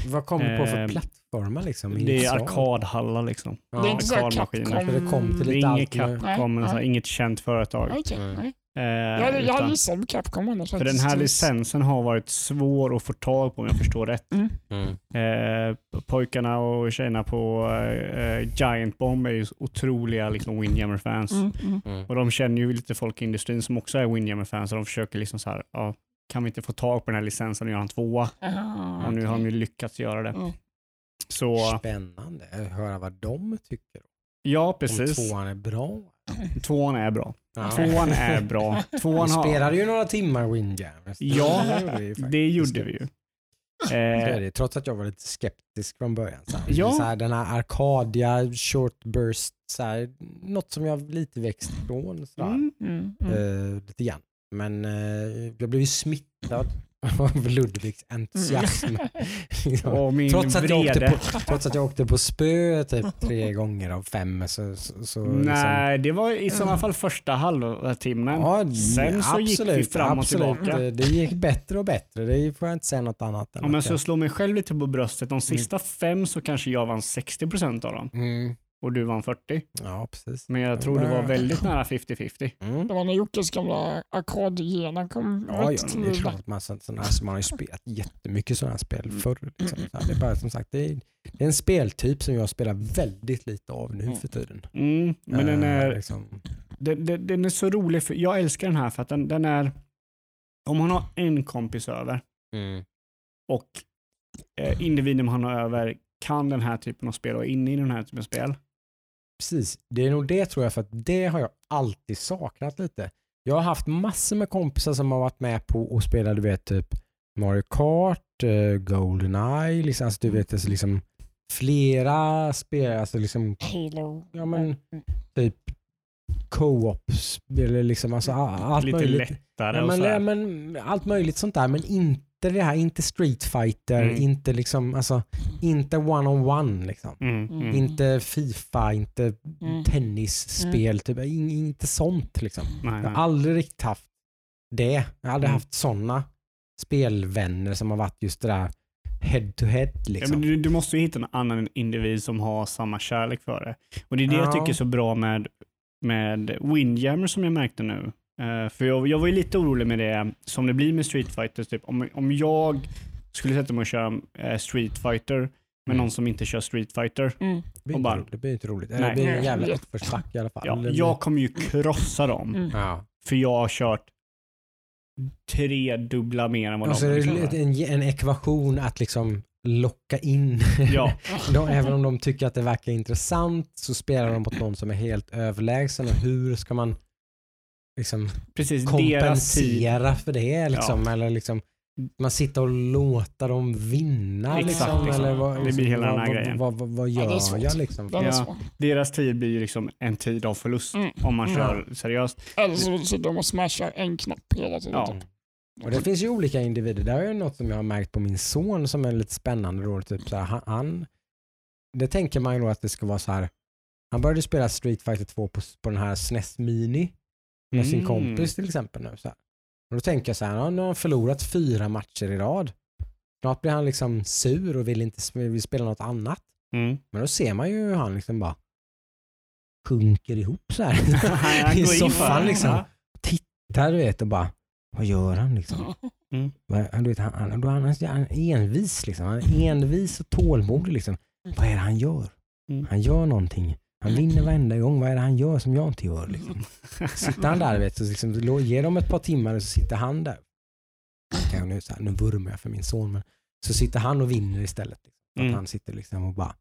Vad kom eh, på för plattformar liksom? Det är arkadhallar liksom. Ja. Det är inte arkadmaskiner. Det kom till lite allt. Capcom, nej, nej. Inget känt företag. Okay, nej. Eh, jag jag har gissat på Capcom. Annars, för den här licensen har varit svår att få tag på om jag förstår rätt. Mm. Mm. Eh, pojkarna och tjejerna på eh, Giant Bomb är ju otroliga liksom, Windjammer-fans. Mm. Mm. Mm. Och de känner ju lite folk i industrin som också är Windjammer-fans och de försöker liksom så här, ja, kan vi inte få tag på den här licensen och göra en tvåa? Aha, och nu okay. har de ju lyckats göra det. Mm. Så, spännande att höra vad de tycker. Ja, precis. Om tvåan är bra. Tvåan är bra. Ja. Tvåan är bra. Tvåan har... spelade ju några timmar Windjammers. Ja, det gjorde vi ju. Det gjorde vi ju. Eh... Det, trots att jag var lite skeptisk från början. Så här. Ja. Så här, den här Arcadia, short burst, så här, något som jag lite växt från. Så här. Mm, mm, mm. Eh, lite grann. Men eh, jag blev ju smittad av Ludvigs entusiasm. Och min trots, att jag åkte på, trots att jag åkte på spö typ tre gånger av fem. Så, så, så, nej, liksom. Det var i sådana fall första halvtimmen. Ja, sen så absolut, gick vi fram och absolut. Tillbaka. Det, det gick bättre och bättre. Det får jag inte säga något annat. Än ja, men så jag slår mig själv lite på bröstet. De sista mm. fem så kanske jag vann sextio procent av dem. Mm. Och du vann fyrtio. Ja, precis. Men jag tror det var väldigt nära femtio femtio. Mm. Det var när Jockes gamla arkadgena kom. Ja, ja, det är klart. Man, sån här, så man har ju spelat jättemycket sådana här spel förr. Liksom. Så här, det är bara som sagt, det är, det är en speltyp som jag spelar väldigt lite av nu för tiden. Mm, men uh, den är liksom. den, den, den är så rolig. För, jag älskar den här för att den, den är om man har en kompis över mm. och eh, individen man har över kan den här typen av spel och är inne i den här typen av spel. Precis, det är nog det tror jag för att det har jag alltid saknat lite. Jag har haft massor med kompisar som har varit med på och spelat du vet typ Mario Kart, uh, GoldenEye, liksom alltså, du vet alltså, liksom flera spel alltså liksom Halo. Ja men typ co-ops eller liksom alltså allt lite möjligt. Lättare ja, men, ja, men allt möjligt sånt där men inte det här, inte Street Fighter, mm. inte liksom, alltså, inte one-on-one liksom. Mm. Mm. Inte FIFA, inte mm. tennisspel, mm. typ, in, inte sånt liksom. Nej, jag har nej. aldrig riktigt haft det. Jag har aldrig mm. haft sådana spelvänner som har varit just det där head-to-head liksom. Ja, men du, du måste ju hitta en annan individ som har samma kärlek för det. Och det är det ja. jag tycker är så bra med, med Windjammer som jag märkte nu. Uh, för jag, jag var ju lite orolig med det som det blir med Street Fighter typ. om, om jag skulle sätta mig och köra uh, Street Fighter med mm. någon som inte kör Street Fighter mm. och bara, det blir inte roligt, nej. Det blir en jävla uppförsback i alla fall. Ja, jag kommer ju krossa dem mm. för jag har kört tre dubbla mer än vad alltså, de är en, en ekvation att liksom locka in ja. de, även om de tycker att det verkar intressant så spelar de mot någon som är helt överlägsen och hur ska man liksom precis, kompensera för det liksom, ja. Eller liksom man sitter och låter dem vinna exakt, liksom, liksom. Eller vad, det blir hela vad, den här vad, grejen vad, vad, vad gör ja, jag liksom ja, deras tid blir ju liksom en tid av förlust mm. om man kör mm. seriöst eller så sitter de och smashar en knapp hela tiden ja. Och det finns ju olika individer där är ju något som jag har märkt på min son som är lite spännande då, typ så här, han det tänker man ju då att det ska vara så här han började spela Street Fighter två på, på den här S N E S Mini med mm. sin kompis till exempel nu så här. Och då tänker jag så här, nu har han förlorat fyra matcher i rad. Snart blir han liksom sur och vill inte vill spela något annat. Mm. Men då ser man ju hur han liksom bara sjunker ihop så här i soffan liksom. Ja. Tittar du vet och bara, vad gör han liksom? Mm. Han, du vet, han, han, han, han är envis liksom. Han är envis och tålmodig liksom. Vad är det han gör? Mm. Han gör någonting. Han vinner varenda gång. Vad är det han gör som jag inte gör liksom? Sitter han där vet, så liksom, ger dem ett par timmar och så sitter han där. Jag nu, så här, nu vurmar jag för min son, men så sitter han och vinner istället. Att mm. han sitter liksom och bara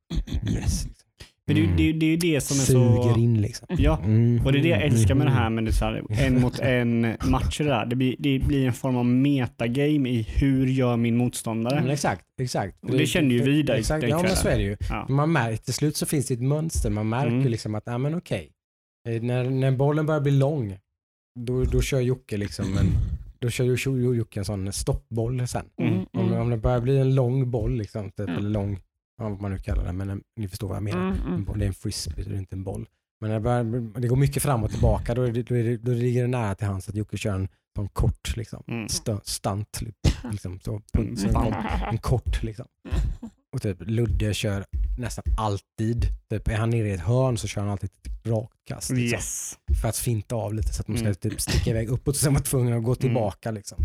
yes. Liksom. Men det, det, det är ju det som är så... Suger in liksom. Ja, och det är det jag älskar med det här, men det är så här, en mot en matcher där. Det blir, det blir en form av metagame i hur gör min motståndare. Men exakt, exakt. Och det, det kände ju vi där. Exakt, ja, men så är det ju. Ja. Man märker, till slut så finns det ett mönster. Man märker mm. liksom att, ja ah, men okej. Okay. När, när bollen börjar bli lång, då, då kör Jocke liksom en... Då kör ju Jocke en sån stoppboll sen. Mm, mm. Om, om det börjar bli en lång boll liksom, typ, mm. eller lång, vad man nu kallar det, men en, ni förstår vad jag menar. Mm, mm. Det är en frisbee, det är inte en boll. Men när det, börjar, det går mycket fram och tillbaka, då, då, då, då ligger det nära till hans att Jocke kör en, en kort liksom, mm. stö, stant, liksom, så, mm. så en, en kort liksom. Och typ Ludde kör nästan alltid, typ är han nere i ett hörn så kör han alltid ett rakt kast liksom, yes. för att finta av lite så att man ska mm. typ sticka iväg uppåt och sen vara tvungen att gå tillbaka liksom.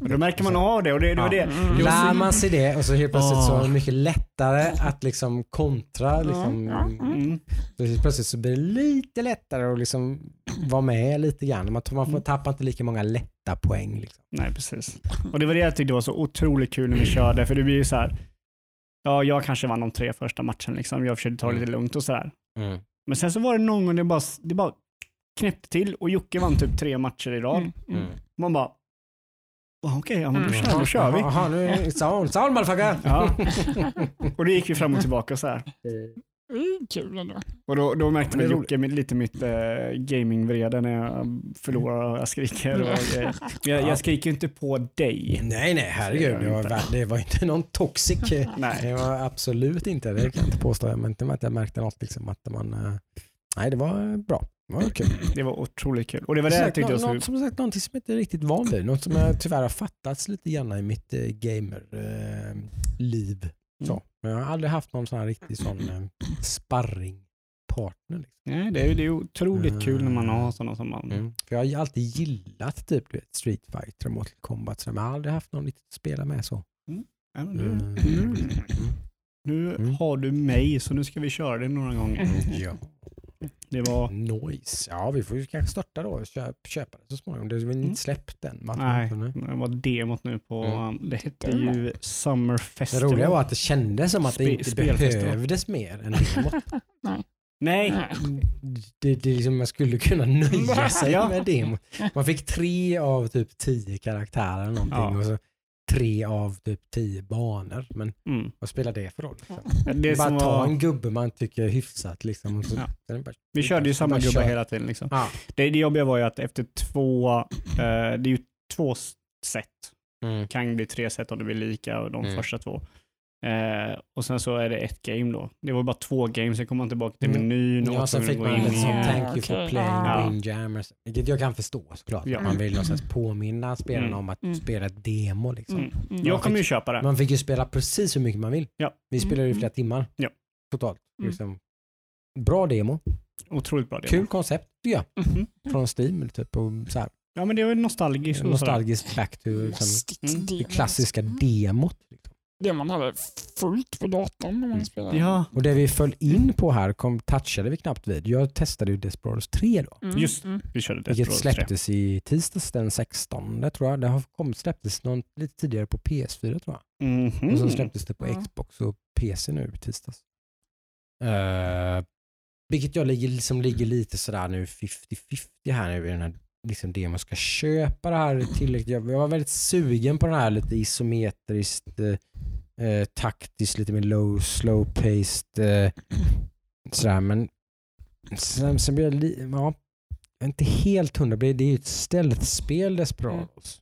Men då märker man av det och det, det, ja. det. Mm. Lär man sig det och så helt plötsligt oh. så är det mycket lättare att liksom kontra liksom, mm. så helt plötsligt så blir det lite lättare att liksom vara med lite grann. Man, man får tappa inte lika många lätta poäng liksom. Nej, precis. Och det var det jag tyckte var så otroligt kul när vi körde, för det blir ju så här. Ja, jag kanske vann de tre första matchen liksom. Jag försökte ta det lite lugnt och sådär. Mm. Men sen så var det någon gång det bara, det bara knäppte till och Jocke vann typ tre matcher i rad. Mm. Mm. Man bara, okej, okay, ja, mm. då, då kör vi. Jaha, nu är det sound, sound, motherfucker. Ja. Och då gick vi fram och tillbaka och sådär. Kul ändå. Och då, då märkte man Jocke med lite mitt äh, gaming-vrede när jag förlorar, jag skriker och äh, jag, jag skriker inte på dig. Nej, nej, herregud. Det var, det var inte någon toxic. Nej. Det var absolut inte. Det kan jag inte påstå. Men inte med att jag märkte något liksom att man... Äh, nej, det var bra. Det var kul. Det var otroligt kul. Och det var det jag tyckte jag skulle... Som sagt, någonting som jag inte är riktigt van vid. Något som jag tyvärr har fattats lite grann i mitt äh, gamer-liv. Äh, så. Jag har aldrig haft någon sån här riktig sån sparringpartner. Liksom. Nej, det är ju det är otroligt mm. kul när man har sådana som man... Mm. För jag har alltid gillat typ du vet, Street Fighter och Mortal Kombat. Så jag har aldrig haft någon riktigt att spela med så. Mm. Ja, men du, mm. Mm. Nu mm. har du mig, så nu ska vi köra det några gånger. Mm. Ja. Det var... Nice. Ja, vi får ju kanske starta då och köp, köpa det så småningom. Det är väl inte släppt den. Nej, det var demot nu på... Mm. Det hette ju Summer Festival. Det roliga var att det kändes som att Sp- det inte behövdes mer än demot. Nej. Nej. Det, det liksom, man skulle kunna nöja sig ja. med demot. Man fick tre av typ tio karaktärer eller någonting ja. och så tre av typ tio banor, men mm. vad spelar det för roll? Liksom? Det bara ta var... en gubbe man tycker är hyfsat liksom. Och så... ja. bara... Vi körde ju samma gubbe hela tiden liksom. Ja. Det, det jobbiga var ju att efter två eh, det är ju två set. Mm. Kan bli tre set om det blir lika och de mm. första två. Eh, och sen så är det ett game då. Det var bara två games, sen kom man tillbaka till menyn mm. och ja, sen fick man lite sån thank you for playing Windjammers. Vilket jag kan förstå såklart. Ja. Man vill någonstans påminna spelarna mm. om att mm. spela ett demo liksom. Mm. Mm. Jag kommer ju köpa det. Man fick ju spela precis hur mycket man vill. Ja. Vi spelade i flera timmar. Ja. Totalt. Mm. Liksom. Bra demo. Otroligt bra demo. Kul koncept, ja. Mm. Från Steam typ och så här. Ja, men det var ju nostalgiskt. Nostalgiskt back to liksom, det klassiska demot liksom. Det man hade fullt på datorn när man spelade. Ja. Och det vi föll in på här kom, touchade vi knappt vid. Jag testade ju Desperados tre då. Mm. Just, mm. vi körde Desperados vilket släpptes tre. I tisdags den sextonde det tror jag. Det har kommit, släpptes någon, lite tidigare på P S fyra tror jag. Mm-hmm. Och sen släpptes det på mm. Xbox och P C nu i tisdags. Uh, vilket jag ligger, liksom, ligger lite sådär nu fifty-fifty här nu i den här liksom det man ska köpa det här tillräckligt. Jag var väldigt sugen på den här lite isometriskt eh, taktiskt, lite mer low, slow paced eh, sådär, men sen, sen blir jag li- ja, inte helt hundra, det är ju ett stealth-spel Desperados.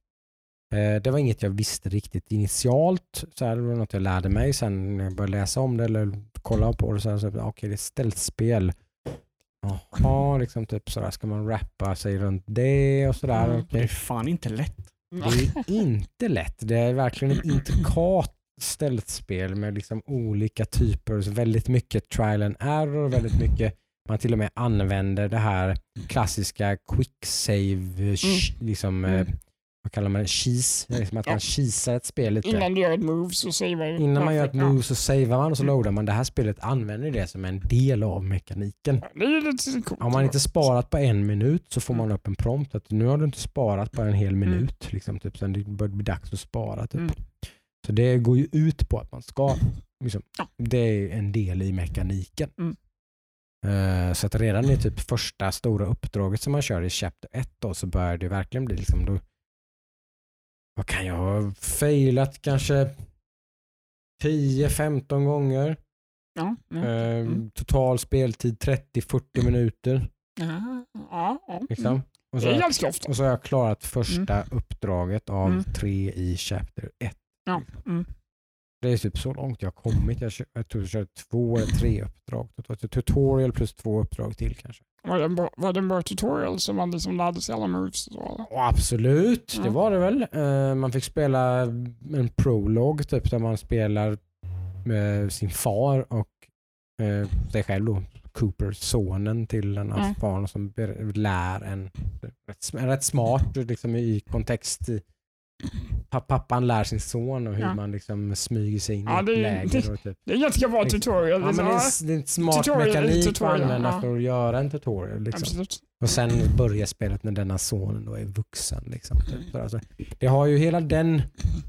Mm. Eh, det var inget jag visste riktigt initialt, såhär, det var något jag lärde mig sen när jag började läsa om det eller kolla på det såhär, så okej okay, det är stealth-spel. Jaha, liksom typ sådär, ska man rappa sig runt det och sådär. Mm. Okay. Det är fan inte lätt. Det är inte lätt. Det är verkligen en intrikat ställtspel med liksom olika typer, väldigt mycket trial and error, väldigt mycket man till och med använder det här klassiska quick save sh- mm. liksom mm. vad kallar man det? Cheese. Liksom att ja. man cheesar ett spel lite. Innan du gör ett move så savear Innan perfekt. man gör ett move så savear man och så mm. loadar man. Det här spelet använder det som en del av mekaniken. Ja, det är lite coolt. Om man inte sparat på en minut så får man upp en prompt att nu har du inte sparat på en hel minut. Mm. Liksom, typ, sen det börjar bli dags att spara. Typ. Mm. Så det går ju ut på att man ska liksom, ja. det är en del i mekaniken. Mm. Så att redan i typ första stora uppdraget som man kör i chapter ett då, så börjar det verkligen bli liksom, då, vad kan jag ha failat kanske tio femton gånger. Ja, ja, mm. Total speltid trettio till fyrtio minuter. Ja, ja, ja. Liksom. Och så, det är ganska ofta. Och så har jag klarat första mm. uppdraget av mm. tre i chapter ett. Ja, mm. Det är typ så långt jag har kommit. Jag, kör, jag tror jag körde två eller tre uppdrag. Tutorial plus två uppdrag till kanske. Var det, bara, var det bara tutorial som man liksom lärde sig alla moves? Så? Oh, absolut, mm. det var det väl. Uh, man fick spela en prolog typ, där man spelar med sin far och uh, sig själv då. Cooper, sonen till en mm. barn som lär en, en rätt smart liksom, i kontext i, pappan lär sin son och hur ja. man liksom smyger sig in ja, i ett läger. Och typ. Det är ganska bra tutorial. Ja, men det, är, det är en smart mekanik tutorial, att använda ja. för att göra en tutorial. Liksom. Och sen börjar spelet när denna sonen då är vuxen. Liksom, typ. Alltså, det har ju hela den,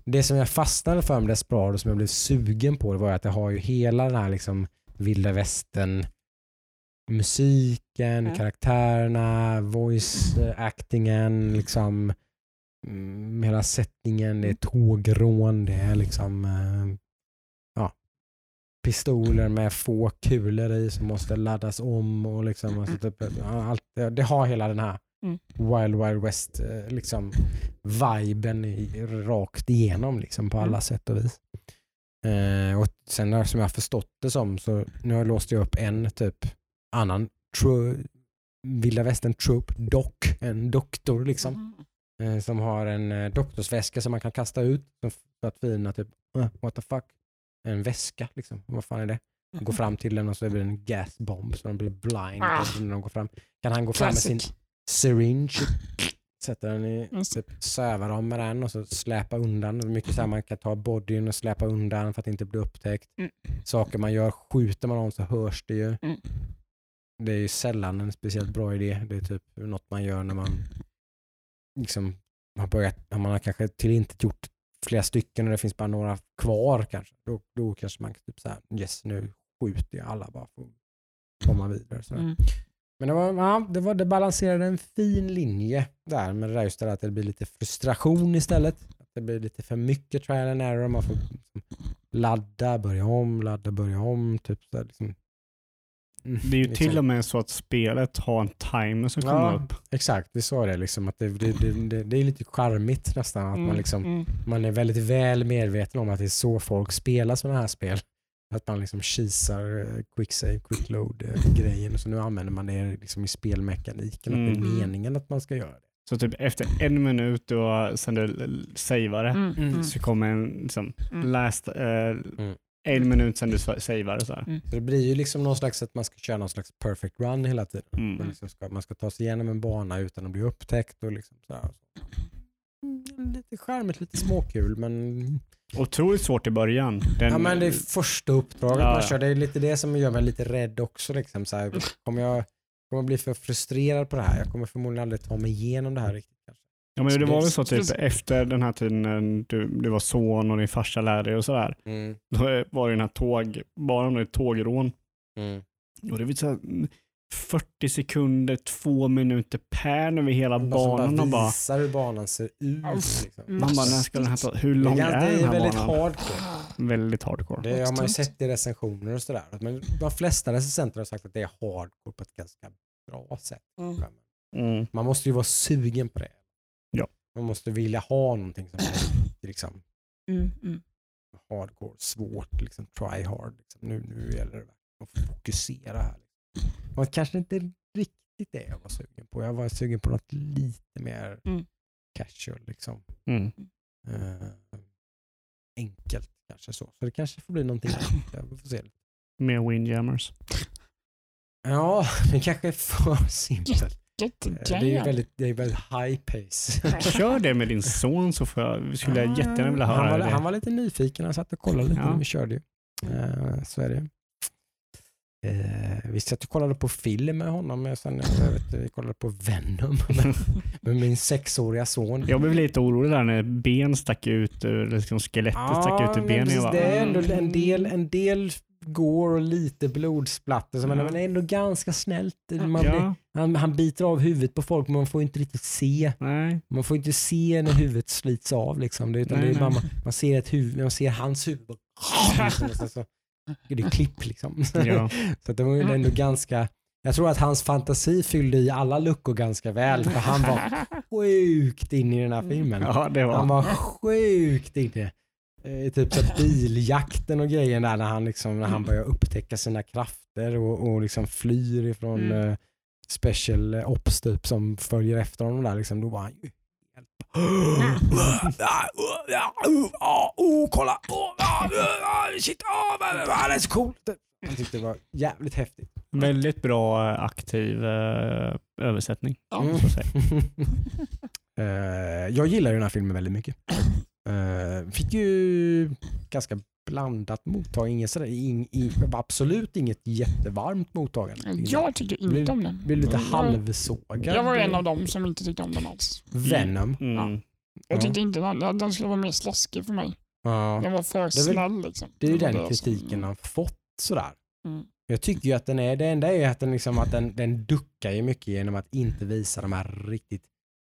det som jag fastnade för med Desperados som jag blev sugen på, det var att det har ju hela den här liksom, vilda västern musiken, ja. karaktärerna, voice actingen, liksom hela sättningen, det är tågrån, det är liksom äh, ja, pistoler med få kulor i som måste laddas om och liksom alltså typ, allt, det har hela den här mm. Wild Wild West äh, liksom viben i, rakt igenom liksom på alla mm. sätt och vis. Äh, och sen som jag förstått det som, så nu har jag låst jag upp en typ annan tru- Vilda Västern troop dock, en doktor liksom mm. som har en doktorsväska som man kan kasta ut för att fina typ, what the fuck, en väska liksom, vad fan är det? Går fram till den och så blir det en gasbomb så de blir blind ah. när de går fram. Kan han gå Classic. fram med sin syringe, sätter den i, typ, sövar om med den och så släpa undan. Mycket så här, man kan ta bodyn och släpa undan för att inte bli upptäckt. Mm. Saker man gör, skjuter man om så hörs det ju. Mm. Det är ju sällan en speciellt bra idé. Det är typ något man gör när man liksom har börjat, man har kanske till inte gjort flera stycken och det finns bara några kvar kanske, då, då kanske man typ såhär, yes nu skjuter jag alla bara för att komma vidare sådär. Mm. Men det var, ja, det var, det balanserade en fin linje där, men det där just där att det blir lite frustration istället, att det blir lite för mycket trial and error, man får ladda, börja om, ladda, börja om typ såhär liksom. Mm, det är ju liksom till och med så att spelet har en timer som kommer ja, upp. Exakt, det sa det liksom att det, det, det, det är lite charmigt nästan att mm, man liksom mm. man är väldigt väl medveten om att det är så folk spelar sådana här spel, att man liksom kisar quick save, quick load grejen och så nu använder man det liksom i spelmekaniken mm. att det är meningen att man ska göra det. Så typ efter en minut då sen du savear det mm, mm. så kommer en liksom mm. last uh, mm. en minut sen du savear och så här. Mm. Så det blir ju liksom någon slags att man ska köra någon slags perfect run hela tiden. Mm. Man, liksom ska, man ska ta sig igenom en bana utan att bli upptäckt och liksom så här. Mm, lite charmigt, lite småkul, men otroligt svårt i början. Den... Ja, men det är första uppdraget ja. man kör. Det är lite det som gör mig lite rädd också liksom. Så här, kommer jag kommer bli för frustrerad på det här? Jag kommer förmodligen aldrig ta mig igenom det här riktigt. Ja, men det var väl så typ efter den här tiden du, du var son och din farsa lärde dig och sådär. Mm. Då var det den här tåg, bara den här tågrån. Mm. Och det var så här fyrtio sekunder, två minuter per över hela bara banan. Bara och visar bara, hur banan ser ut. Liksom. Man bara, när ska den här ta, hur lång det är, är den här väldigt banan? Hardcore. Väldigt hardcore. Det har man ju sett i recensioner och sådär. Men de flesta recensenter har sagt att det är hardcore på ett ganska bra sätt. Mm. Mm. Man måste ju vara sugen på det. Man måste vilja ha någonting som är liksom mm, mm. hardcore, svårt, liksom try hard. Liksom. Nu, nu gäller det att fokusera här. Man kanske inte riktigt det jag var sugen på. Jag var sugen på något lite mer mm. casual, liksom. Mm. Uh, enkelt. kanske så. Så det kanske får bli någonting. Vi får se. Mer Windjammers. Ja, det kanske är för simpelt. Det är ju väldigt, det är väldigt high pace. Kör det med din son så får jag, skulle jag jättegärna vilja höra. Han var, han var lite nyfiken, han satt och kollade lite, ja. När vi körde ju. Uh, så är det. Uh, vi satt och kollade på film med honom, men sen jag vet, vi kollade på Venom med, med min sexåriga son. Jag blev lite orolig där när ben stack ut, liksom skelettet ja, stack ut ur benen. Ja, det är ändå en del, en del går och lite blodsplatter, så man mm. är ändå ganska snällt. Man blir, ja. han, han biter av huvudet på folk, men man får inte riktigt se. Nej. Man får inte se när huvudet slits av. Liksom. Det, utan nej, det är bara, man, man ser ett huvud, man ser hans huvud. Och, så, så, det är klipp liksom. Ja. Så det var ändå ganska... Jag tror att hans fantasi fyllde i alla luckor ganska väl, för han var sjukt inne i den här filmen. Ja, det var. Han var sjukt inne. I typ så biljakten och grejen där, när han liksom, när han börjar upptäcka sina krafter och, och liksom flyr ifrån mm. uh, special ops typ som följer efter honom där liksom, då var han ju helt oh kolla shit, han är så cool. Jag tyckte det var jävligt häftigt. Väldigt bra aktiv uh, översättning. Mm. Så att säga. uh, jag gillar ju den här filmen väldigt mycket. Uh, fick ju ganska blandat mottagning, in, in, absolut inget jättevarmt mottagande. Jag tyckte inte blev, om den. Blev lite mm. halvsågad. Jag var en av dem som inte tyckte om den alls. Venom. Mm. Ja. Jag tyckte inte den, den skulle vara mer slaskig för mig. Ja. Den var för snäll liksom. Det är ju den, den kritiken han fått sådär. Mm. Jag tycker ju att den är, det enda är ju att den liksom, att den, den duckar ju mycket genom att inte visa de här riktigt.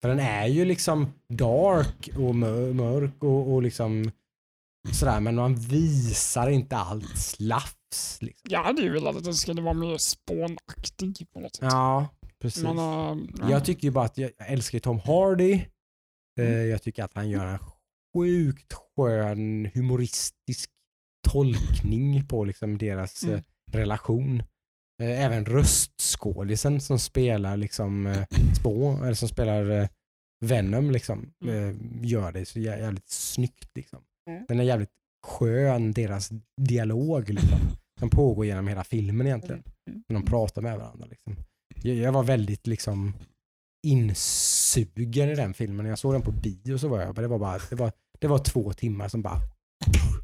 För den är ju liksom dark och mörk och, och liksom sådär, men man visar inte allt slafs. Liksom. Jag hade ju velat att den skulle vara mer spånaktig på något sätt. Ja, precis. Men, uh, jag ja. tycker ju bara att jag älskar Tom Hardy. Mm. Jag tycker att han gör en sjukt skön humoristisk tolkning på liksom deras mm. relation. Även röstskådisen som spelar liksom spå, eller som spelar Venom liksom, mm. gör det så jävligt snyggt liksom. Mm. Den är jävligt skön, deras dialog liksom, som pågår genom hela filmen egentligen. Mm. När de pratar med varandra liksom. Jag, jag var väldigt liksom insugen i den filmen. När jag såg den på bio så var jag, det var bara, det var, det var två timmar som bara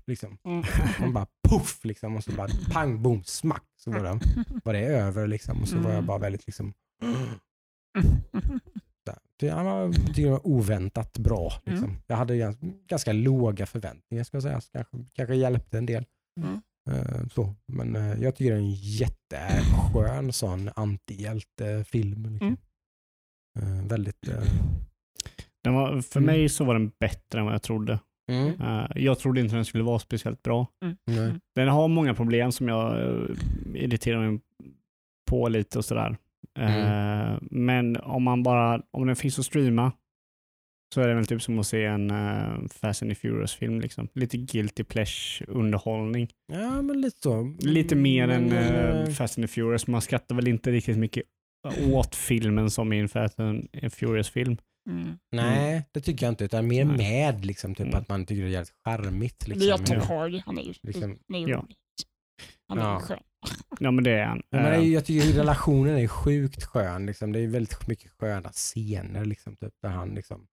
liksom. Mm. Man bara puff liksom, och så bara pang, boom, smack, så var det, var det över liksom, och så var jag bara väldigt liksom så, jag var, det var oväntat bra liksom. Mm. Jag hade ganska, ganska låga förväntningar ska jag säga, så kanske, kanske hjälpte en del. Mm. uh, så, men uh, jag tycker det är en jätteskön sån antihjältefilm liksom. Mm. uh, väldigt uh... den var, för mig så var den bättre än vad jag trodde. Mm. Uh, jag trodde inte den skulle vara speciellt bra. Mm. Mm. Den har många problem som jag uh, irriterar mig på lite och sådär. Uh, mm. Men om man bara, om den finns att streama, så är det väl typ som att se en uh, Fast and Furious-film liksom. Lite guilty pleasure-underhållning. Ja, men lite så. Lite mer mm. än uh, Fast and Furious. Man skrattar väl inte riktigt mycket åt filmen som i en Fast and Furious-film. Mm. Nej, det tycker jag inte, utan mer Nej. med liksom, typ mm. att man tycker det är jävligt charmigt liksom. Det är Tom Hardy, han är ju liksom, ja. Han är ja. skön. Ja, men det är han. Men det är, jag tycker relationen är sjukt skön liksom. Det är väldigt mycket sköna scener liksom, typ, där han liksom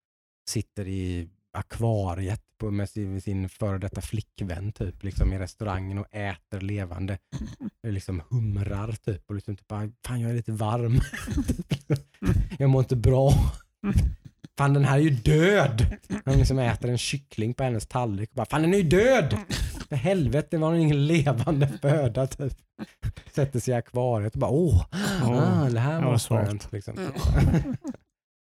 sitter i akvariet på, med sin, sin före detta flickvän typ, liksom, i restaurangen och äter levande liksom humrar typ, och liksom, typ, fan jag är lite varm. Jag mår inte bra. Fan, den här är ju död. Han liksom äter en kyckling på hennes tallrik och bara, fan den är ju död. För helvete, var den ingen levande föda typ. Sätter sig i akvariet och bara, åh oh, ah, det här var, var svårt liksom.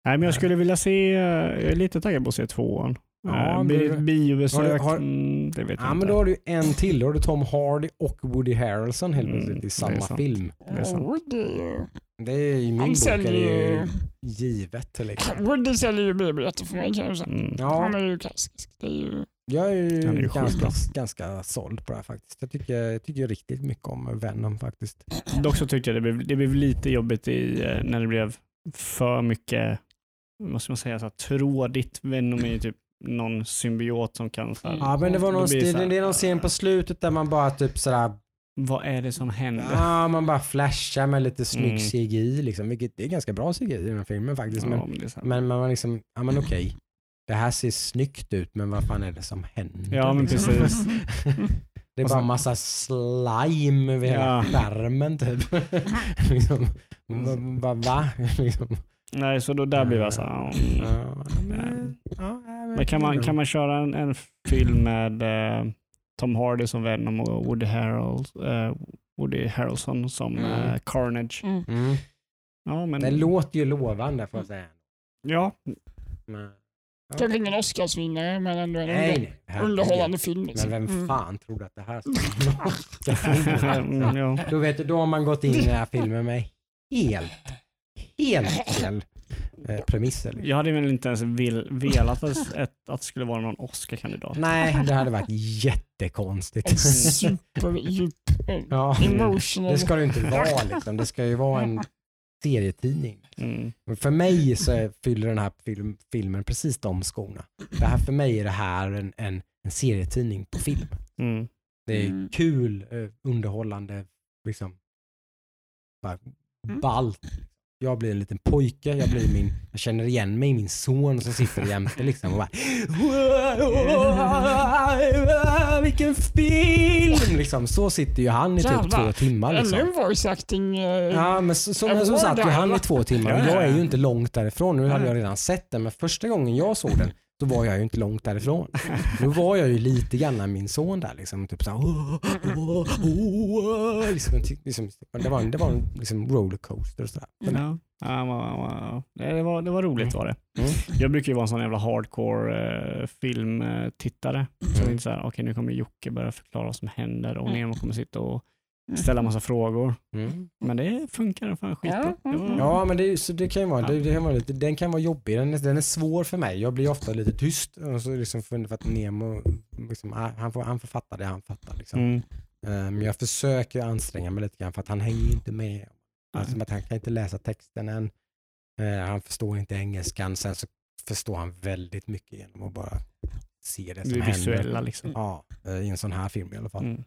Nej, men jag skulle vilja se, jag är lite taggad på att se tvåan. Ja, biobesök. Det vet jag. Ja, men då har du en till, då har du Tom Hardy och Woody Harrelson helt plötsligt mm, i samma film. Det är sant. Det är i min han bok säljer... är det givet liksom. Woody säljer ju biobiljetter för mig kanske. Mm. Ja. Han är ju klassisk. Det är ju... Jag är ju, är ju ganska, ganska såld på det här faktiskt. Jag tycker, jag tycker riktigt mycket om Venom faktiskt. Dock så tyckte jag det blev, det blev lite jobbigt i, när det blev för mycket, måste man säga, så här, trådigt. Venom är ju typ någon symbiot som kan så här, ja, men det var någon stil, här, det är någon scen på slutet där man bara typ sådär, vad är det som händer? Ja, man bara flashar med lite snygg mm. C G I liksom, vilket är ganska bra C G I i den här filmen faktiskt, ja, men, men man var liksom, ja men okej. Okay. Det här ser snyggt ut, men vad fan är det som händer? Ja, men precis. Det är bara en massa slime över hela skärmen, ja. Typ. liksom, va? va? liksom. Nej, så då där blir det så här... Ja, men, ja, men, men kan, man, kan man köra en, en film med eh, Tom Hardy som Venom och Woody Harrelson, eh, Woody Harrelson som mm. eh, Carnage? Mm. Mm. Ja, men... Det låter ju lovande, får jag säga. Ja. Men... Kanske ingen Oscarsvinnare, men ändå en nej, under, underhållande film. Liksom. Men vem fan mm. tror att det här ska mm, ja. Då vet du, då har man gått in i den här filmen med helt, helt fel eh, premisser. Liksom. Jag hade väl inte ens vil, velat att, ett, att det skulle vara någon Oscar-kandidat. Nej, det hade varit jättekonstigt. En superdjup ja, emotional. Det ska det inte vara, liksom. Det ska ju vara en... serietidning. Mm. För mig så fyller den här film, filmen precis de skorna. Det här, för mig är det här en, en, en serietidning på film. Mm. Det är mm. kul, underhållande, liksom bara mm. ballt. Jag blir en liten pojke, jag blir min, jag känner igen mig, min son som sitter jämte liksom och bara vilken film liksom, så sitter ju han i typ två timmar liksom. Ja, men så, som, som satt ju han i två timmar. Jag är ju inte långt därifrån, nu hade jag redan sett den, men första gången jag såg den då var jag ju inte långt därifrån. Nu var jag ju lite grann min son där liksom, typ så här, oh, oh, oh, liksom, liksom, det var en, det var en liksom rollercoaster och sådär. Ja, det var, det var roligt var det. Mm. Jag brukar ju vara en sån jävla hardcore filmtittare. Så det är så här, okej okay, nu kommer Jocke börja förklara vad som händer och Nemo kommer sitta och ställa massa frågor. Mm. Men det funkar fan skitbra. Ja, var... ja, men det, så det kan ju vara, det, det kan vara lite, den kan vara jobbig. Den, den är svår för mig. Jag blir ofta lite tyst och så liksom för att Nemo liksom, han får han får fatta det han fattar liksom. Mm. Um, jag försöker anstränga mig lite grann för att han hänger inte med. Alltså, att han kan inte läsa texten än. Uh, han förstår inte engelskan, sen så förstår han väldigt mycket genom att bara se det som det visuella händer. Liksom. Ja, i en sån här film i alla fall. Mm.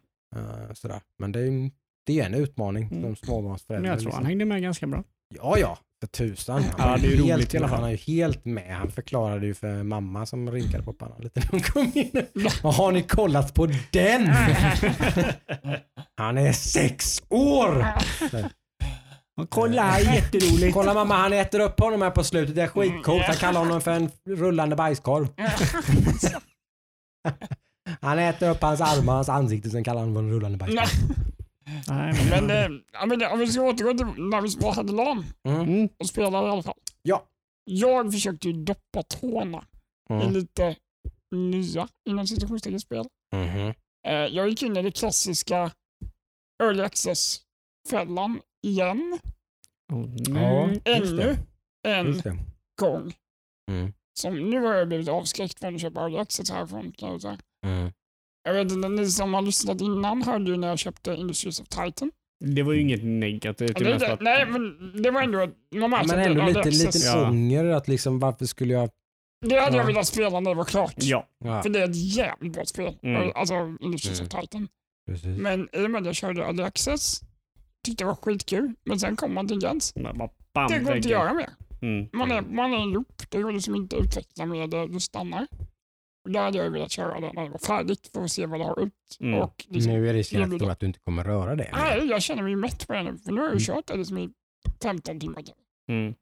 Sådär. Men det är, en, det är en utmaning som mm. småbarnsföräldrar. Men jag tror liksom. Han hängde med ganska bra. Ja, ja. För tusan. Han, ja, det är roligt i alla fall. Han är ju helt med. Han förklarade ju för mamma som rinkade på pannan lite när hon kom in. Vad har ni kollat på den? Han är sex år! Kolla, här är jätteroligt. Kolla mamma, han äter upp honom här på slutet. Det är skitcoolt. Han kallar honom för en rullande bajskorv. Han äter upp hans armar, hans ansikte, sen kallar han för en rullande bajs. Nej, men, men eh, om vi ska återgå till när vi var hade LAN mm. och spelade i alla fall. Ja. Jag försökte ju doppa tårna mm. i lite nya inom situationstecken spel. Mm. Eh, jag gick in i det klassiska early access-fällan igen. Oh, nej. Ja, ännu en gång. Mm. Som nu har jag blivit avskräckt från att köpa early access härifrån, kan jag säga. Mm. Jag vet inte, ni som har lyssnat innan hörde ju när jag köpte Industries of Titan. Det var ju inget negativt. Ja, det, att... Nej, men det var ändå... Men ändå lite, lite ånger att liksom, varför skulle jag... Det hade ja. jag velat spela när det var klart. Ja. Ja. För det är ett jävligt bra spel. Mm. Alltså Industries mm. of Titan. Precis. Men i och med att jag körde Early Access tyckte det var skitkul. Men sen kom man till gräns. Bam, det går inte att göra mer. Mm. Man är, man är ihop. Det går liksom inte att utveckla med det. Du stannar. Där hade jag velat köra den när det var färdigt för att se vad det har ut. Mm. Och liksom, nu är det risken att du inte kommer röra det. Nej, jag känner mig mätt på det nu. För nu har jag ju kört det liksom i femton timmar. Mm.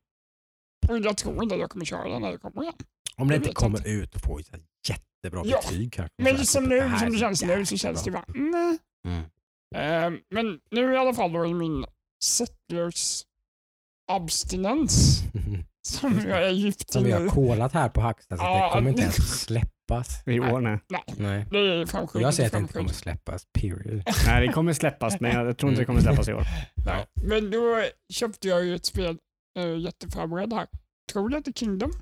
Och jag tror inte att jag kommer köra den när det kommer igen. Om det jag inte kommer att... ut och får ett jättebra ja. betyg. Här, men liksom nu, det som det känns nu så känns det bara nej. Mm. Uh, men nu i alla fall då är min settlers abstinens som jag är djupt i. Som vi har kolat här på Hackstax så ja, det kommer inte ens släppa. I år, nej. Nej. Nej. Jag säger att det inte kommer släppas, period. Nej, det kommer släppas, men jag tror inte det kommer släppas i år. Nej. Men då köpte jag ju ett spel, äh, jätteförberedd här. Tror du att det är Kingdom?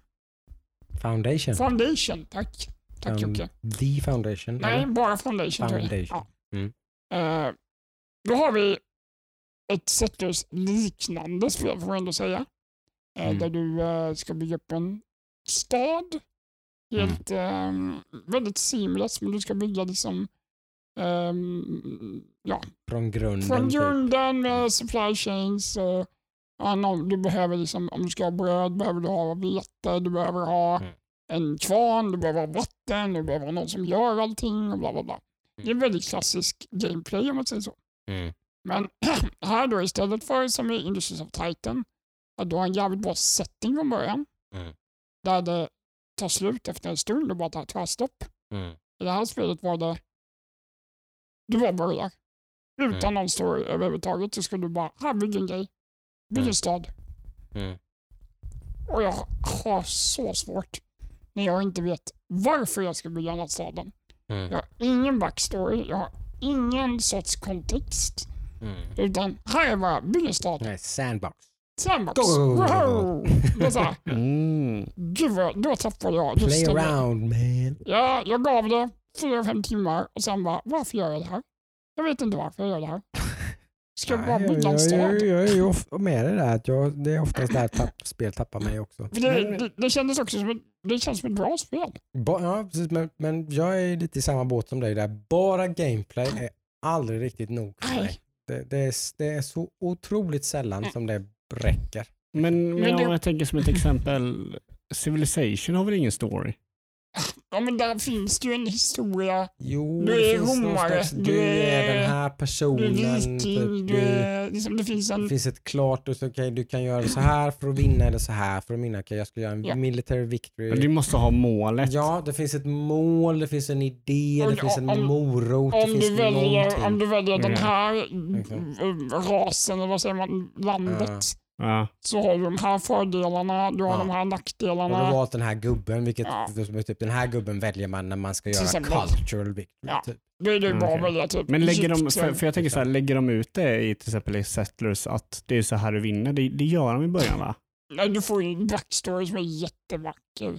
Foundation. Foundation, tack. Tack um, Jocke. The Foundation? Nej, eller? Bara Foundation. Foundation. Ja. Mm. Uh, då har vi ett settlers liknande spel, får jag ändå säga. Mm. Uh, där du uh, ska bygga upp en stad. Helt mm. eh, väldigt seamless, men du ska bygga liksom eh, ja. Från grunden. Från grunden typ. Med supply chains och annan, du behöver liksom, om du ska ha bröd behöver du ha vete, du behöver ha mm. en kvarn, du behöver ha vatten, du behöver ha någon som gör allting och bla bla bla. Det är väldigt klassisk gameplay om man säger så. Mm. Men här då istället för som i Industries of Titan att du har en jävligt bra setting från början. Mm. Där det tar slut efter en stund och bara tar tvärstopp. Mm. I det här spelet var det du bara börjar. Utan mm. någon story överhuvudtaget så skulle du bara, här bygger en grej. Bygger en stad. Mm. Och jag har så svårt när jag inte vet varför jag ska bygga en staden. Mm. Jag har ingen backstory, jag har ingen sorts kontext. Mm. Utan här är bara byggestad. Nej, sandbox. Sandbox. Wow. Det är så här. Mm. Gud vad, då tappade jag. Play just around, man. Ja, jag gav det fyra till fem timmar och sen bara, varför gör jag det här? Jag vet inte varför jag gör det här. Ska jag bara bygga en stad? Jag, jag, jag, jag med det där, att jag, det är oftast där tapp, spel tappar mig också. För det, det, det kändes också som ett, det känns som ett bra spel. Ba, ja, precis. Men, men jag är lite i samma båt som dig där. Bara gameplay är aldrig riktigt nog för mig. Det, det, är, det är så otroligt sällan som det räcker. Men, men, men det... om jag tänker som ett exempel, Civilization har väl ingen story? Ja, men där finns det ju en historia. Jo, du är romare, du, du är den här personen. Du är viking, du är... Liksom det, finns en... det finns ett klart, och så, okay, du kan göra så här för att vinna eller så här för att vinna. Okay, jag ska göra en ja. military victory. Men du måste ha målet. Ja, det finns ett mål, det finns en idé, och, det finns en om, morot. Om, det finns du väljer, om du väljer den här mm. rasen, eller vad säger man, landet. Ja. Ja. Så har du de här fördelarna, du har ja. de här nackdelarna. Och du valt den här gubben, vilket ja. typ, den här gubben väljer man när man ska göra cultural victory. Ja. Typ. Det är ju bara okay. typ. Men lägger de, för, för jag tänker så här, lägger de ut det i till exempel i Settlers att det är så här du vinner, det, det gör de i början va? Nej, du får ju en backstory som är jättevacker.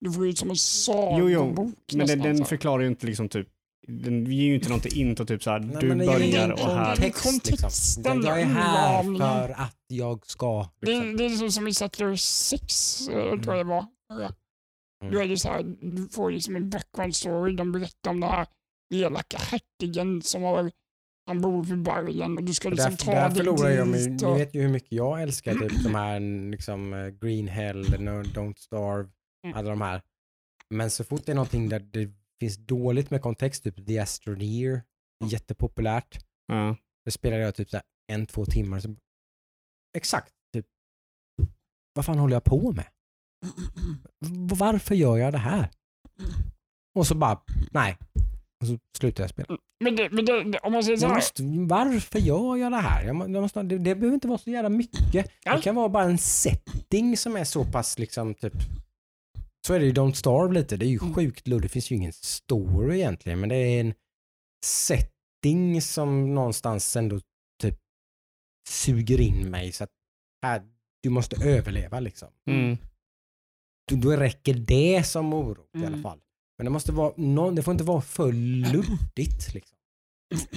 Du får ju som en sagobok. Jo, jo. Men den, den förklarar ju inte liksom typ. Den ger ju inte någonting in till typ så här, nej, du börjar och här. Kontext, liksom. Den jag är här för att jag ska. Liksom. Det, det är så som i Settler sex, mm. tror jag det var. Ja. Mm. Du är ju så här, du får liksom en background story, de berättar om den här elaka hertigen som har, han bor vid bergen och du ska liksom där, ta där dig dit. Jag, men, och... Ni vet ju hur mycket jag älskar typ de här liksom, Green Hell, No Don't Starve, mm. alla de här. Men så fort det är någonting där det finns dåligt med kontext, typ The Astroneer, jättepopulärt. Mm. Det spelade jag typ så här en, två timmar. Så... Exakt, typ. Vad fan håller jag på med? Varför gör jag det här? Och så bara, nej. Och så slutar jag spela. Men, det, men det, om man säger så här... Måste, varför gör jag det här? Jag måste, det, det behöver inte vara så jävla mycket. Ja. Det kan vara bara en setting som är så pass liksom typ... Så är det ju Don't Starve lite. Det är ju sjukt luddigt. Det finns ju ingen story egentligen. Men det är en setting som någonstans ändå typ suger in mig. Så att här, du måste överleva liksom. Mm. Då, då räcker det som morot mm. i alla fall. Men det måste vara någon, det får inte vara för luddigt liksom.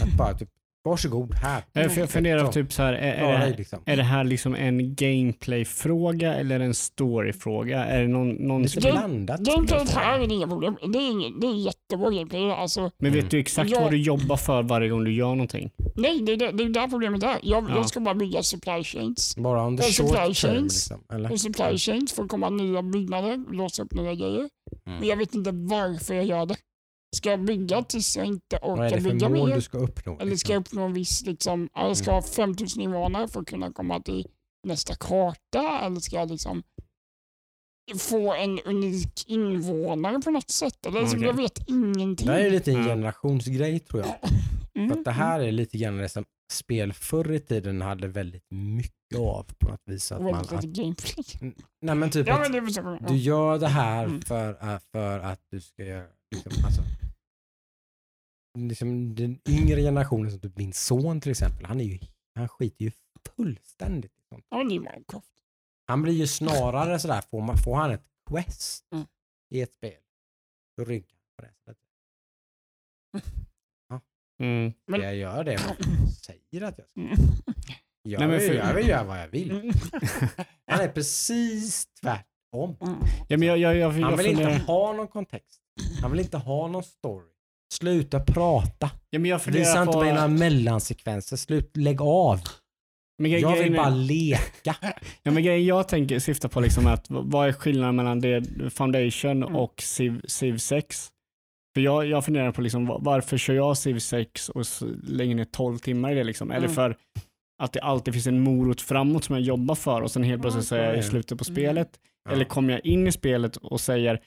Att bara typ, varsågod här. Jag funderar typ så här, är, är, det, liksom. är det här liksom en gameplay-fråga eller en story-fråga? Är det någon... någon det är blandat. Det är inte det här är inga problem. Det är, det är jättebra gameplay. Alltså, men vet du exakt jag, vad du jobbar för varje gång du gör någonting? Nej, det är det, det, är det här problemet är. Jag, ja. jag ska bara bygga supply chains. Bara under supply chains. Term, liksom, och supply chains får komma nya byggnader, låsa upp nya grejer. Mm. Men jag vet inte varför jag gör det. Ska jag bygga tills jag inte orkar bygga mer? Ska uppnå, eller ska jag uppnå en viss liksom, jag ska ha femtusen invånare för att kunna komma till nästa karta, eller ska jag liksom få en unik invånare på något sätt, eller okay. jag vet ingenting. Det här är lite en generationsgrej tror jag. Mm. För att det här är lite grann det som spel förr i tiden hade väldigt mycket av på att visa att man att, nej men typ ja, men så, ja. du gör det här mm. för, för att du ska göra liksom, alltså, liksom den yngre generationen som typ min son till exempel, han är ju han skiter ju fullständigt i sånt. Han är Minecraft. Han blir ju snarare sådär, får, man, får han ett quest mm. i ett spel då ryggar han på det. Ja. Mm. Men jag gör det man säger att jag ska. Jag, Nej, men för... jag vill göra vad jag vill. Han är precis tvärt. om. Ja, men jag, jag, jag, jag, han vill jag funderar... inte ha någon kontext. Han vill inte ha någon story. Sluta prata. Ja, men jag funderar inte på... Visa inte mina mellansekvenser. Slut, lägg av. Men grej, jag vill grej, bara leka. Ja, men grejen jag tänker syfta på liksom att vad är skillnaden mellan det Foundation mm. och Civ sex? För jag, jag funderar på liksom, varför kör jag Civ sex och lägger ner tolv timmar i det liksom? Mm. Är det för att det alltid finns en morot framåt som jag jobbar för och sen helt plötsligt säger jag i slutet på spelet? Mm. Eller kommer jag in i spelet och säger okej,